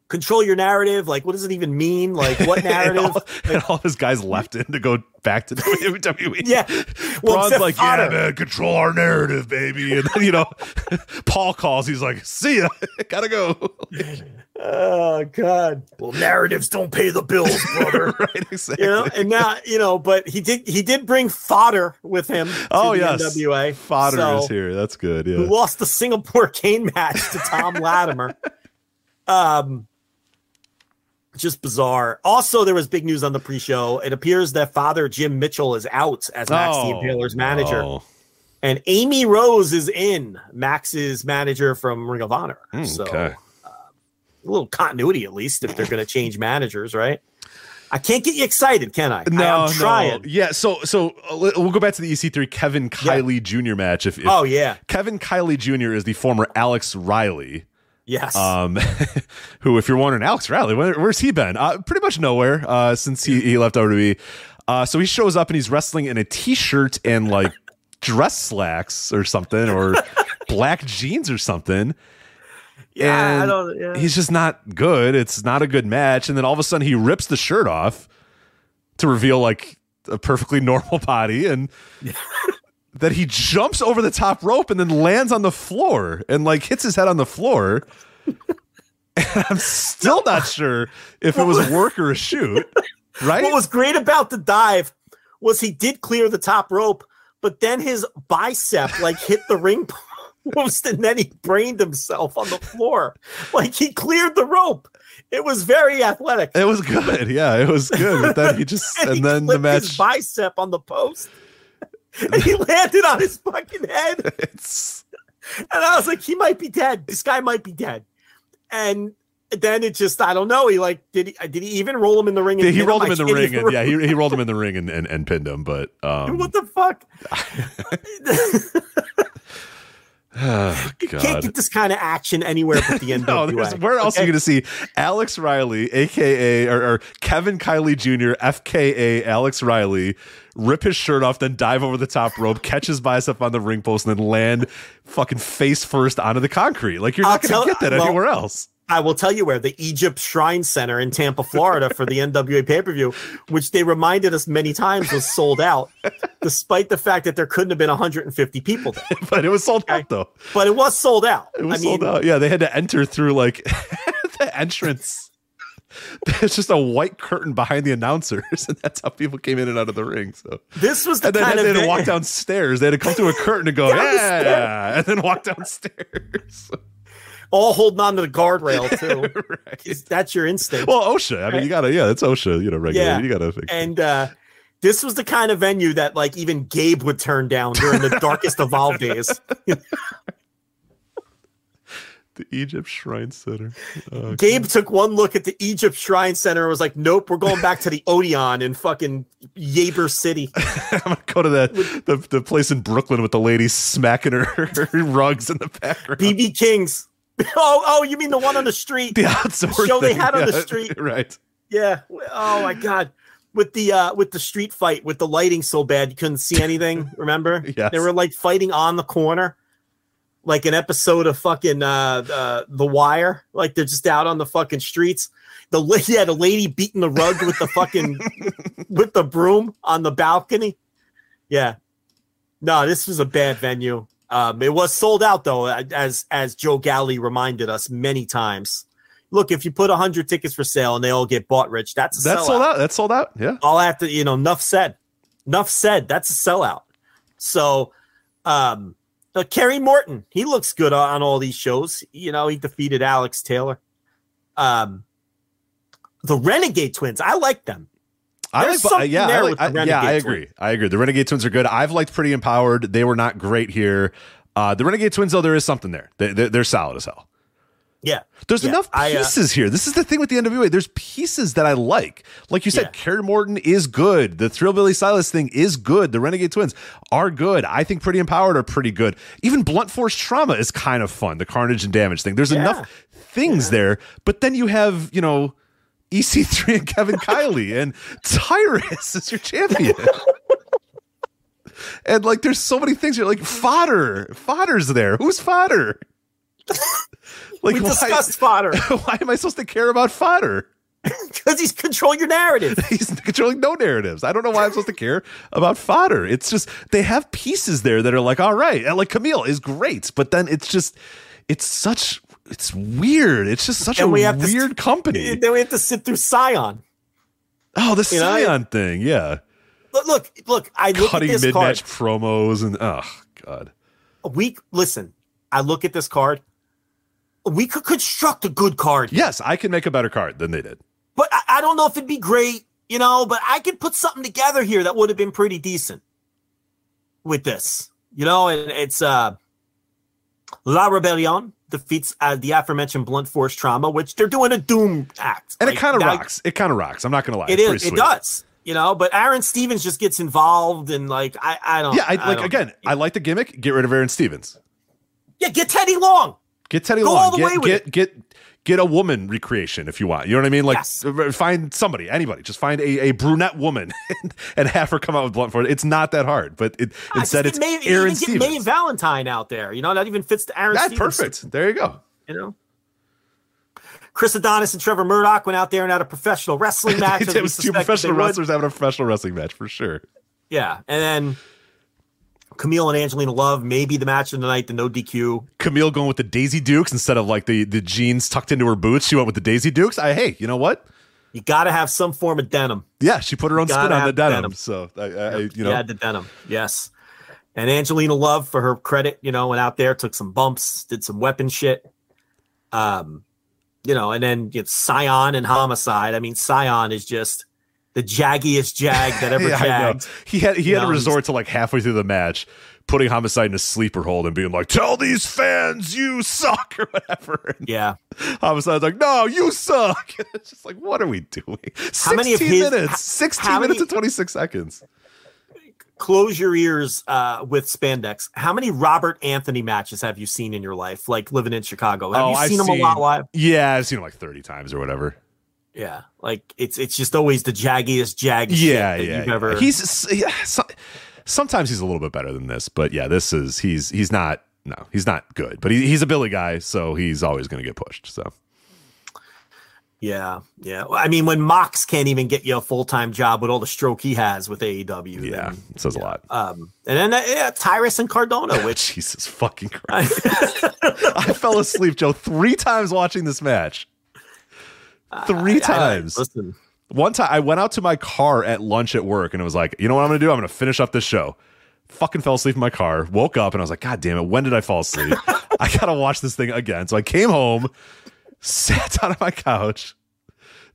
Control your narrative. Like, what does it even mean? Like, what narrative? and all this guy's left in to go back to WWE. Yeah. Well, Braun's like, Honor. Yeah, man, control our narrative, baby. And then, you know, Paul calls. He's like, see ya. Gotta go. Oh, God. Well, narratives don't pay the bills, brother. Right, exactly. You know, and now, you know, but he did bring fodder with him. Oh, yes. NWA. Fodder is here. That's good. Yeah. Who lost the Singapore cane match to Tom Latimer. Just bizarre. Also, there was big news on the pre-show. It appears that Father Jim Mitchell is out as Max the Impaler's manager. Oh. And Amy Rose is in, Max's manager from Ring of Honor. So a little continuity, at least, if they're going to change managers, right? I can't get you excited, can I? No, I'm trying. No. Yeah, so we'll go back to the EC3 Kevin Kiley Jr. match. If Kevin Kiley Jr. is the former Alex Riley. Yes. Who, if you're wondering, Alex Riley, where's he been? Pretty much nowhere since he left WWE. So he shows up and he's wrestling in a t-shirt and like dress slacks or something, or black jeans or something. Yeah, and he's just not good. It's not a good match. And then all of a sudden he rips the shirt off to reveal like a perfectly normal body, and that he jumps over the top rope and then lands on the floor and like hits his head on the floor. And I'm still not sure if it was a work or a shoot, right? What was great about the dive was he did clear the top rope, but then his bicep like hit the ring post and then he brained himself on the floor. Like he cleared the rope. It was very athletic. It was good. Yeah, it was good. But then he just, and then the match, his bicep on the post. And he landed on his fucking head. And I was like, he might be dead. This guy might be dead. And then it just, I don't know. He like, did he even roll him in the ring? And he rolled him in the ring. And, yeah, he rolled him in the ring and pinned him. But what the fuck? You can't get this kind of action anywhere but the NWA. Where else are you going to see Alex Riley, a.k.a. or Kevin Kiley Jr., FKA Alex Riley, rip his shirt off, then dive over the top rope, catch his bicep on the ring post, and then land fucking face first onto the concrete? Like, you're not going to get that anywhere else. I will tell you where: the Egypt Shrine Center in Tampa, Florida, for the NWA pay-per-view, which they reminded us many times was sold out, despite the fact that there couldn't have been 150 people there. But it was sold out, though. But it was sold out. It was sold out. Yeah, they had to enter through like the entrance. It's just a white curtain behind the announcers, and that's how people came in and out of the ring. So this was the kind of, they had to walk downstairs. They had to come through a curtain and go, yeah, and then walk downstairs. All holding on to the guardrail too. Right. That's your instinct. Well, OSHA. I mean, you gotta. Yeah, it's OSHA. You know, regular. Yeah. You gotta. And this was the kind of venue that, like, even Gabe would turn down during the darkest of all days. The Egypt Shrine Center. Oh, Gabe took one look at the Egypt Shrine Center and was like, "Nope, we're going back to the Odeon in fucking Ybor City." I'm gonna go to the place in Brooklyn with the lady smacking her rugs in the background. BB King's. Oh, you mean the one on the street? The show thing they had on the street, right? Yeah. Oh my God, with the street fight, with the lighting so bad you couldn't see anything. Remember? Yes. They were like fighting on the corner, like an episode of fucking The Wire. Like they're just out on the fucking streets. The lady beating the rug with the fucking with the broom on the balcony. Yeah. No, this was a bad venue. It was sold out, though, as Joe Galli reminded us many times. Look, if you put 100 tickets for sale and they all get bought, Rich, that's sold out. That's sold out. Yeah. All after, you know, enough said. That's a sellout. So But Kerry Morton, he looks good on all these shows. You know, he defeated Alex Taylor. The Renegade Twins, I like them. I agree. I agree. The Renegade Twins are good. I've liked Pretty Empowered. They were not great here. The Renegade Twins, though, there is something there. They're solid as hell. Yeah. There's enough pieces here. This is the thing with the NWA. There's pieces that I like. Like you said, Kerry Morton is good. The Thrillbilly Silas thing is good. The Renegade Twins are good. I think Pretty Empowered are pretty good. Even Blunt Force Trauma is kind of fun. The Carnage and Damage thing. There's enough things there. But then you have, you know, EC3 and Kevin Kiley and Tyrus is your champion. And like, there's so many things. You're like, fodder's there. Who's fodder? Like, we discussed fodder. Why am I supposed to care about fodder? Because he's controlling your narrative. He's controlling no narratives. I don't know why I'm supposed to care about fodder. It's just they have pieces there that are like, all right. And like Camille is great, but then it's just it's weird. It's just such a weird company. Then we have to sit through Scion. Oh, the Scion thing, yeah. Look. Cutting look at this mid-match card. Promos and oh god. I look at this card. We could construct a good card. Yes, I can make a better card than they did. But I don't know if it'd be great, you know, but I could put something together here that would have been pretty decent with this. You know, and it's La Rebellion defeats the aforementioned Blunt Force Trauma, which they're doing a Doom act. And like, it kind of rocks. It kind of rocks. I'm not going to lie. It does. You know, but Aaron Stevens just gets involved and like, I don't know. Yeah, I like the gimmick. Get rid of Aaron Stevens. Yeah, get Teddy Long. Get Teddy Long. All the way with it. Get a woman recreation if you want. You know what I mean? Like, find somebody, anybody. Just find a brunette woman and have her come out with Blunt Force. It's not that hard, but instead it's Aaron Stevens. Get Mae Valentine out there. You know, that even fits to Aaron Stevens. That's perfect. There you go. You know, Chris Adonis and Trevor Murdoch went out there and had a professional wrestling match. It was two professional wrestlers having a professional wrestling match for sure. Yeah, and then Camille and Angelina Love, maybe the match of the night, the no DQ. Camille going with the Daisy Dukes instead of like the jeans tucked into her boots. She went with the Daisy Dukes. Hey, you know what? You got to have some form of denim. Yeah, she put her own spin on the denim. So you know, you had the denim. Yes, and Angelina Love, for her credit, you know, went out there, took some bumps, did some weapon shit. You know, and then it's Scion and Homicide. I mean, Scion is just the jaggiest jag that ever jagged. He had to resort to like halfway through the match, putting Homicide in a sleeper hold and being like, "Tell these fans you suck" or whatever. And Homicide's like, "No, you suck." And it's just like, what are we doing? 16 minutes and 26 seconds. Close your ears with spandex. How many Robert Anthony matches have you seen in your life? Like living in Chicago, have you seen him a lot live? Yeah, I've seen him like 30 times or whatever. Yeah, like it's just always the jaggiest jag. Yeah, shit that you've ever. Sometimes he's a little bit better than this, but yeah, this is he's not good, but he's a Billy guy, so he's always going to get pushed. So yeah. Well, I mean, when Mox can't even get you a full time job with all the stroke he has with AEW, it says a lot. And then Tyrus and Cardona, which Jesus fucking Christ, I fell asleep, Joe, 3 times watching this match. 3 times. Listen. One time I went out to my car at lunch at work and it was like, you know what I'm going to do? I'm going to finish up this show. Fucking fell asleep in my car, woke up and I was like, God damn it. When did I fall asleep? I got to watch this thing again. So I came home, sat down on my couch,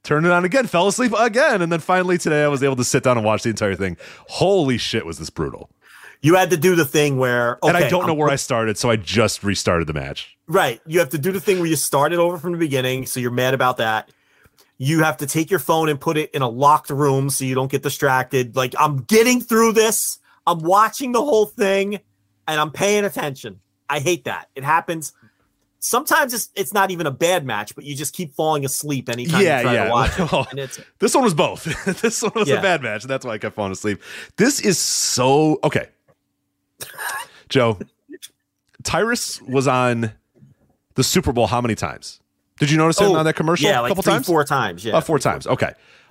turned it on again, fell asleep again. And then finally today I was able to sit down and watch the entire thing. Holy shit, was this brutal. You had to do the thing where... Okay, and I don't know where I started, so I just restarted the match. Right. You have to do the thing where you started over from the beginning, so you're mad about that. You have to take your phone and put it in a locked room so you don't get distracted. Like, I'm getting through this. I'm watching the whole thing and I'm paying attention. I hate that. It happens. Sometimes it's not even a bad match, but you just keep falling asleep anytime you try to watch it. Well, and this one was both. This one was a bad match, and that's why I kept falling asleep. This is so... Okay. Joe, Tyrus was on the Super Bowl how many times? Did you notice him on that commercial? Yeah, like four times. Yeah, 4 times. Okay.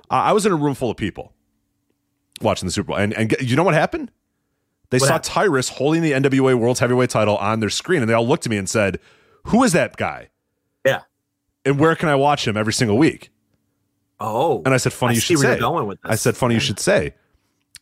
I was in a room full of people watching the Super Bowl. And you know what happened? They saw Tyrus holding the NWA World's Heavyweight title on their screen, and they all looked at me and said, "Who is that guy? Yeah. And where can I watch him every single week?" Oh. And I said, funny you should say.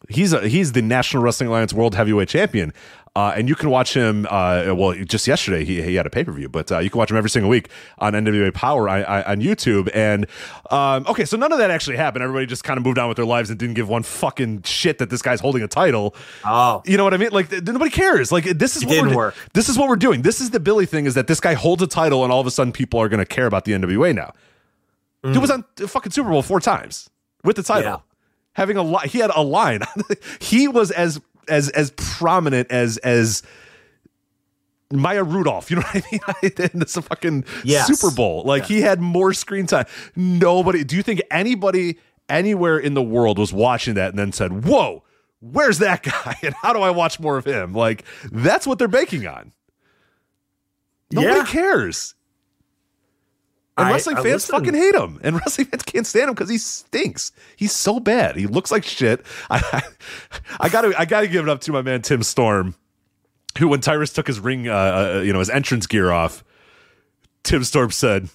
He's the National Wrestling Alliance World Heavyweight Champion. And you can watch him, well, just yesterday he had a pay-per-view, but you can watch him every single week on NWA Power on YouTube. And, okay, so none of that actually happened. Everybody just kind of moved on with their lives and didn't give one fucking shit that this guy's holding a title. Oh. You know what I mean? Like, nobody cares. Like, this is what we're doing. This is the Billy thing, is that this guy holds a title and all of a sudden people are going to care about the NWA now. Mm. Dude was on the fucking Super Bowl 4 times with the title. Yeah. Having a line. He had a line. He was as prominent as Maya Rudolph, you know what I mean? In this fucking Super Bowl. Like, He had more screen time. Nobody, do you think anybody anywhere in the world was watching that and then said, whoa, where's that guy? And how do I watch more of him? Like, that's what they're banking on. Nobody cares. And wrestling fans fucking hate him. And wrestling fans can't stand him because he stinks. He's so bad. He looks like shit. I gotta give it up to my man Tim Storm, who, when Tyrus took his ring, his entrance gear off, Tim Storm said,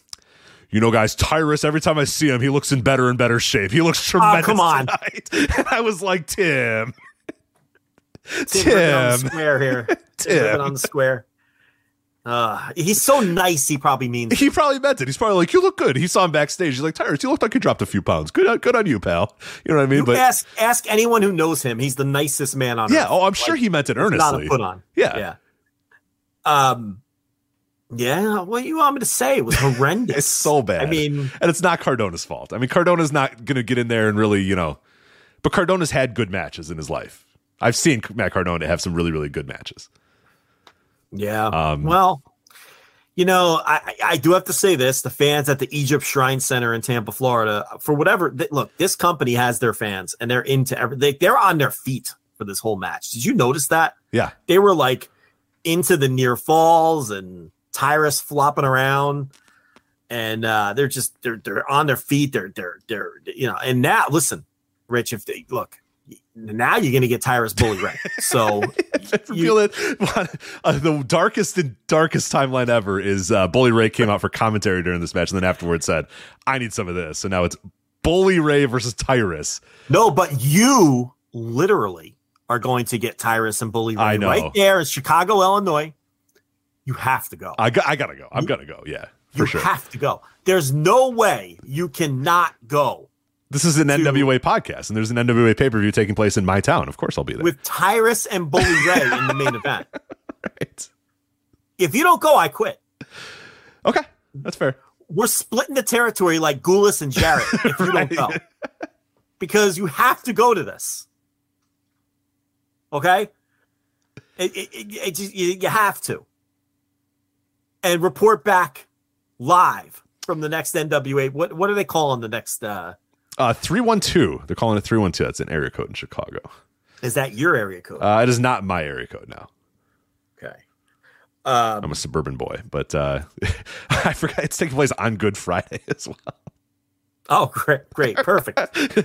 "You know, guys, Tyrus, every time I see him, he looks in better and better shape. He looks tremendous." Oh, come on. Tonight. And I was like, Tim on the square. He's so nice. He probably meant it. He's probably like, you look good. He saw him backstage. He's like, Tyrus, you looked like you dropped a few pounds. Good on you, pal. You know what I mean? But ask anyone who knows him. He's the nicest man on earth. Oh, I'm sure he meant it earnestly. Not a put on. Yeah. What you want me to say? It was horrendous. It's so bad. I mean, and it's not Cardona's fault. I mean, Cardona's not going to get in there and really, but Cardona's had good matches in his life. I've seen Matt Cardona have some really, really good matches. Yeah. I do have to say this. The fans at the Egypt Shrine Center in Tampa, Florida, for whatever, this company has their fans and they're into everything. They're on their feet for this whole match. Did you notice that? Yeah. They were like into the near falls and Tyrus flopping around, and they're on their feet. They're and now listen, Rich, if they look, now you're going to get Tyrus bullied, right? So the darkest timeline ever is Bully Ray came out for commentary during this match and then afterwards said, I need some of this. So now it's Bully Ray versus Tyrus. No, but you literally are going to get Tyrus and Bully Ray. I know. Right there in Chicago, Illinois. You have to go. I gotta go. I'm going to go. Yeah, for sure. You have to go. There's no way you cannot go. This is an NWA podcast, and there's an NWA pay-per-view taking place in my town. Of course I'll be there. With Tyrus and Bully Ray in the main event. Right. If you don't go, I quit. Okay, that's fair. We're splitting the territory like Goulas and Jarrett if you don't go. Because you have to go to this. Okay? You have to. And report back live from the next NWA. What are they calling the next... 312. They're calling it 312. That's an area code in Chicago. Is that your area code? It is not my area code now. Okay. I'm a suburban boy, but I forgot it's taking place on Good Friday as well. Oh, great. Perfect.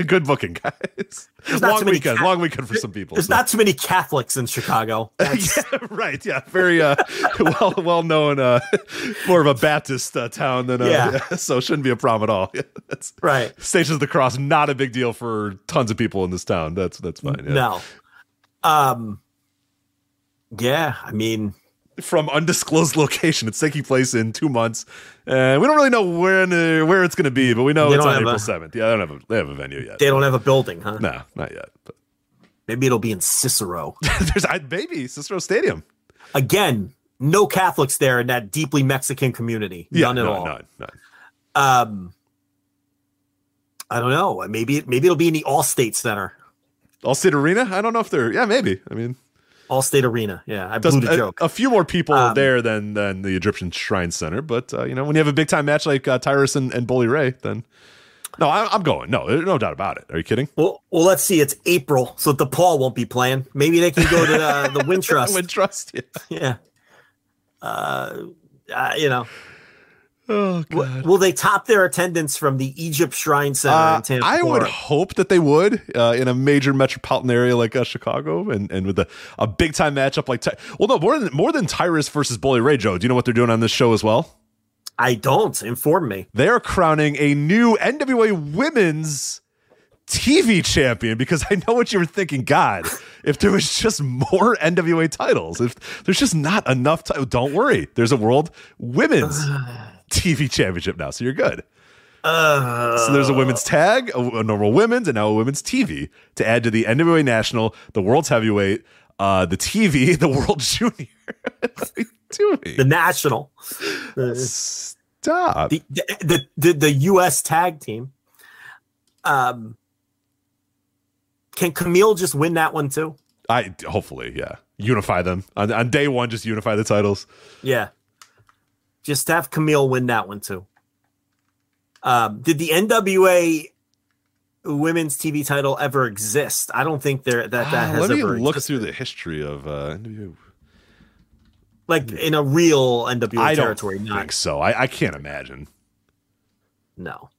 Good booking, guys. Long weekend for some people. There's not too many Catholics in Chicago. Right. Yeah. Very well-known, more of a Baptist town than so it shouldn't be a problem at all. That's, right. Stations of the Cross, not a big deal for tons of people in this town. That's fine. Yeah. No. I mean... from undisclosed location. It's taking place in 2 months. We don't really know where it's going to be, but we know it's on April 7th. Yeah, they don't have a venue yet. They don't have a building, huh? No, not yet. But. Maybe it'll be in Cicero. Maybe Cicero Stadium. Again, no Catholics there in that deeply Mexican community. None at all. None. I don't know. Maybe it'll be in the Allstate Center. Allstate Arena? I don't know if they're... Yeah, maybe. I mean... Allstate Arena. Yeah, I blew the joke. A few more people there than the Egyptian Shrine Center. But, when you have a big-time match like Tyrus and Bully Ray, then... No, I'm going. No doubt about it. Are you kidding? Well, let's see. It's April, so DePaul won't be playing. Maybe they can go to the Wintrust. Wintrust, yeah. Oh, God. Will they top their attendance from the Egypt Shrine Center in Tampa? I would hope that they would in a major metropolitan area like Chicago, and with a big time matchup like more than Tyrus versus Bully Ray. Joe, do you know what they're doing on this show as well? I don't. Inform me. They are crowning a new NWA Women's TV champion, because I know what you were thinking. God, if there was just more NWA titles, if there's just not enough time, don't worry. There's a world women's TV championship now, so you're good. So there's a women's tag, a normal women's, and now a women's TV to add to the NWA National, the world's heavyweight, the TV, the world junior. What are you doing? The national. Stop. The U.S. tag team. Can Camille just win that one too? Hopefully, yeah. Unify them on day one. Just unify the titles. Yeah, just have Camille win that one too. Did the NWA women's TV title ever exist? I don't think that has ever existed. Let me look through the history of NWA. Like in a real NWA territory. I don't think so. I can't imagine. No.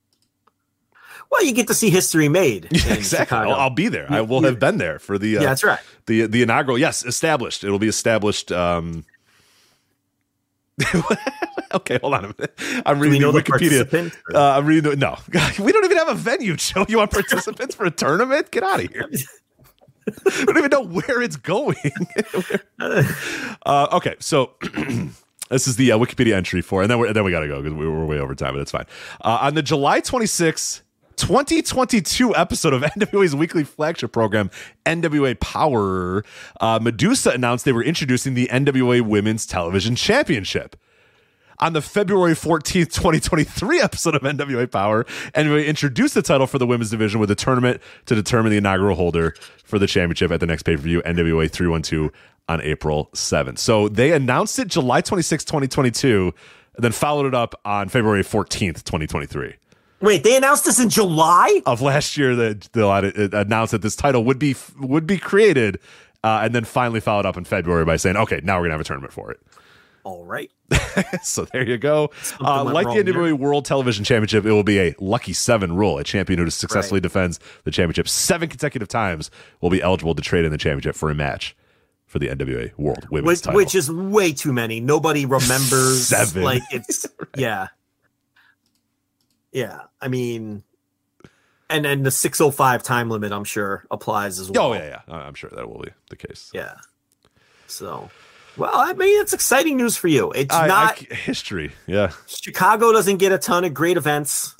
Well, you get to see history made. Yeah, exactly. I'll be there. I will have been there for the. Yeah, that's right. The inaugural. Yes, established. It'll be established. Okay, hold on a minute. I'm reading Wikipedia. I'm reading. No, we don't even have a venue, Joe. You want participants for a tournament? Get out of here. We don't even know where it's going. Okay, so this is the Wikipedia entry for, and then we gotta go because we're way over time, but it's fine. On the July 26th, 2022 episode of NWA's weekly flagship program, NWA Power, Medusa announced they were introducing the NWA Women's Television Championship. On the February 14th, 2023 episode of NWA Power, NWA introduced the title for the women's division with a tournament to determine the inaugural holder for the championship at the next pay-per-view, NWA 312, on April 7th. So they announced it July 26, 2022, and then followed it up on February 14th, 2023. Wait, they announced this in July? Of last year, they announced that this title would be created, and then finally followed up in February by saying, okay, now we're going to have a tournament for it. All right. So there you go. Like the NWA World Television Championship, it will be a lucky 7 rule. A champion who successfully defends the championship 7 consecutive times will be eligible to trade in the championship for a match for the NWA World Women's title. Which is way too many. Nobody remembers. 7. Like it's right. Yeah. Yeah. I mean, and the 6:05 time limit, I'm sure, applies as well. Oh, yeah. I'm sure that will be the case. Yeah. So... Well, I mean, it's exciting news for you. It's not history. Yeah. Chicago doesn't get a ton of great events.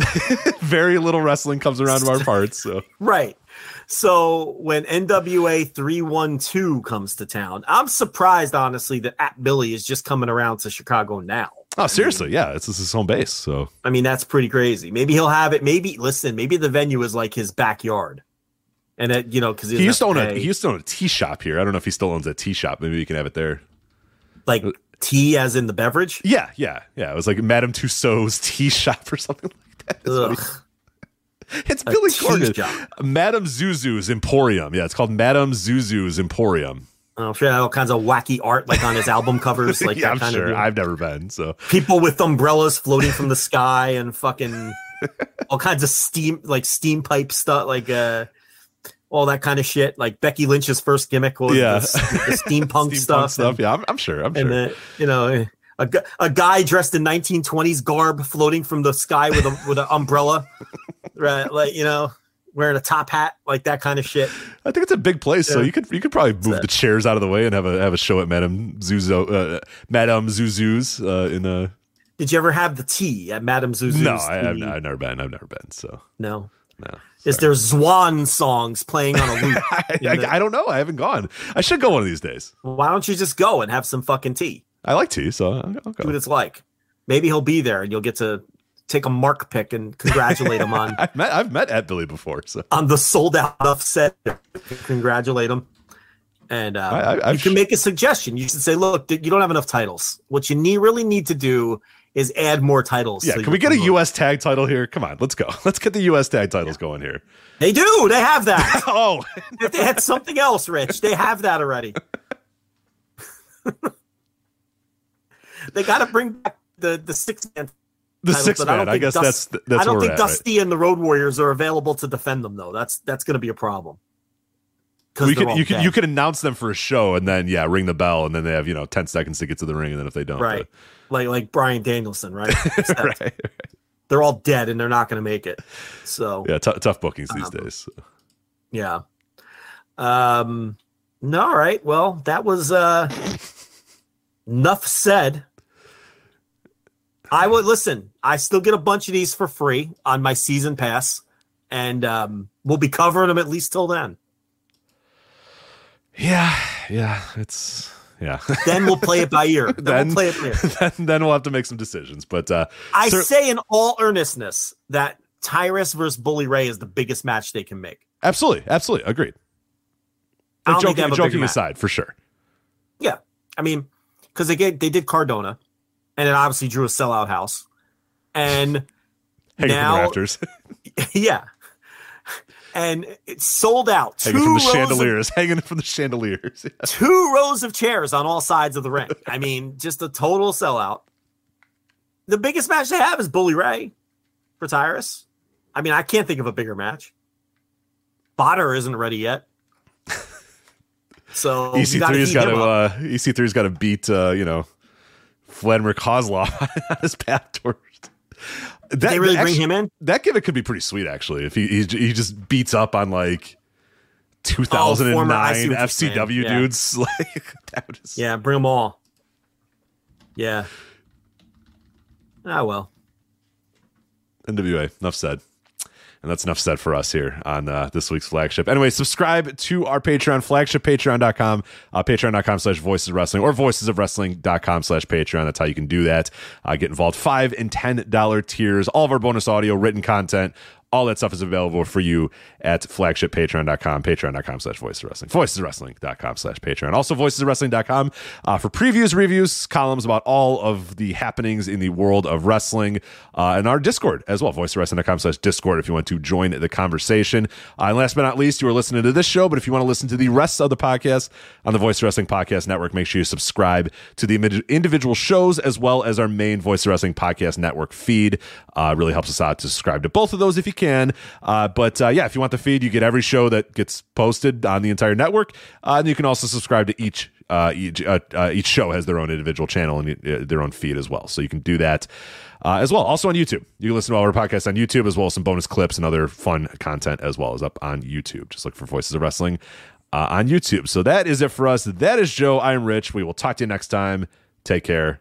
Very little wrestling comes around to our parts. So. Right. So when NWA 312 comes to town, I'm surprised, honestly, that At Billy is just coming around to Chicago now. Oh, seriously. Yeah. This is his home base. So, I mean, that's pretty crazy. Maybe he'll have it. Maybe the venue is like his backyard. And, because he used to own a tea shop here. I don't know if he still owns a tea shop. Maybe you can have it there. Like tea as in the beverage? Yeah. It was like Madame Tussauds tea shop or something like that. It's Billy Corgan. Madame Zuzu's Emporium. Yeah, it's called Madame Zuzu's Emporium. I'm sure had all kinds of wacky art like on his album covers. Like yeah, I'm sure. I've never been. So people with umbrellas floating from the sky and fucking all kinds of steam pipe stuff like all that kind of shit, like Becky Lynch's first gimmick was the steampunk stuff. And, yeah, I'm sure. And a guy dressed in 1920s garb floating from the sky with an umbrella, right? Like wearing a top hat, like that kind of shit. I think it's a big place, so you could probably move the chairs out of the way and have a show at Madame Zuzu's. Did you ever have the tea at Madame Zuzu's? No, I've never been. So no. Is there Zwan songs playing on a loop? I don't know. I haven't gone. I should go one of these days. Why don't you just go and have some fucking tea? I like tea, so I'll go. See what it's like. Maybe he'll be there, and you'll get to take a mark pick and congratulate him on. I've met At Billy before, so on the sold out offset, congratulate him, and you can make a suggestion. You should say, "Look, you don't have enough titles. What you really need to do." Is add more titles. Yeah, so can we get a U.S. tag title here? Come on, let's go. Let's get the U.S. tag titles going here. They do. They have that. Oh. If they had something else, Rich, they have that already. They got to bring back the six-man. The six-man, I guess that's I don't think Dusty and the Road Warriors are available to defend them, though. That's going to be a problem. You could announce them for a show and then ring the bell and then they have 10 seconds to get to the ring and then if they don't, right, like Bryan Danielson, right? right. they're all dead and they're not going to make it. So yeah, tough bookings these days. Yeah. No, all right. Well, that was enough said. I would listen. I still get a bunch of these for free on my season pass, and we'll be covering them at least till then. Yeah, it's yeah. Then we'll play it by ear. Then we'll have to make some decisions. But I say in all earnestness that Tyrus versus Bully Ray is the biggest match they can make. Absolutely, agreed. Like joking aside, for sure. Yeah, I mean, because they did Cardona, and it obviously drew a sellout house, and now rafters. Yeah. And it sold out. Hanging from the chandeliers. Yeah. 2 rows of chairs on all sides of the ring. I mean, just a total sellout. The biggest match they have is Bully Ray for Tyrus. I mean, I can't think of a bigger match. Botter isn't ready yet. So EC3's got to beat, Vladimir Kozlov on his path towards. They really bring him in? That gimmick could be pretty sweet, actually. If he just beats up on like 2009 FCW dudes, like that would just... yeah, bring them all. Yeah. Ah, well. NWA. Enough said. And that's enough said for us here on this week's flagship. Anyway, subscribe to our Patreon, flagship patreon.com, patreon.com/voiceswrestling or voicesofwrestling.com/Patreon. That's how you can do that. Get involved. $5 and $10 tiers. All of our bonus audio, written content, all that stuff is available for you at flagship patreon.com, patreon.com/voiceswrestling, voiceswrestling.com/Patreon. Also voiceswrestling.com for previews, reviews, columns about all of the happenings in the world of wrestling, and our Discord as well, voiceswrestling.com/Discord if you want to join the conversation. And last but not least, you are listening to this show, but if you want to listen to the rest of the podcast on the Voice Wrestling Podcast Network, make sure you subscribe to the individual shows as well as our main Voice Wrestling Podcast Network feed. Really helps us out to subscribe to both of those if you can. If you want the feed, you get every show that gets posted on the entire network, and you can also subscribe to each show has their own individual channel and their own feed as well, so you can do that as well. Also on YouTube, you can listen to all our podcasts on YouTube, as well as some bonus clips and other fun content as well, is up on YouTube. Just look for Voices of Wrestling on YouTube. So that is it for us. That is Joe. I'm Rich. We will talk to you next time. Take care.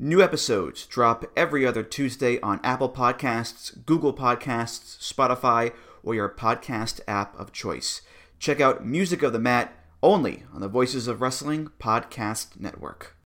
New episodes drop every other Tuesday on Apple Podcasts, Google Podcasts, Spotify, or your podcast app of choice. Check out Music of the Mat only on the Voices of Wrestling Podcast Network.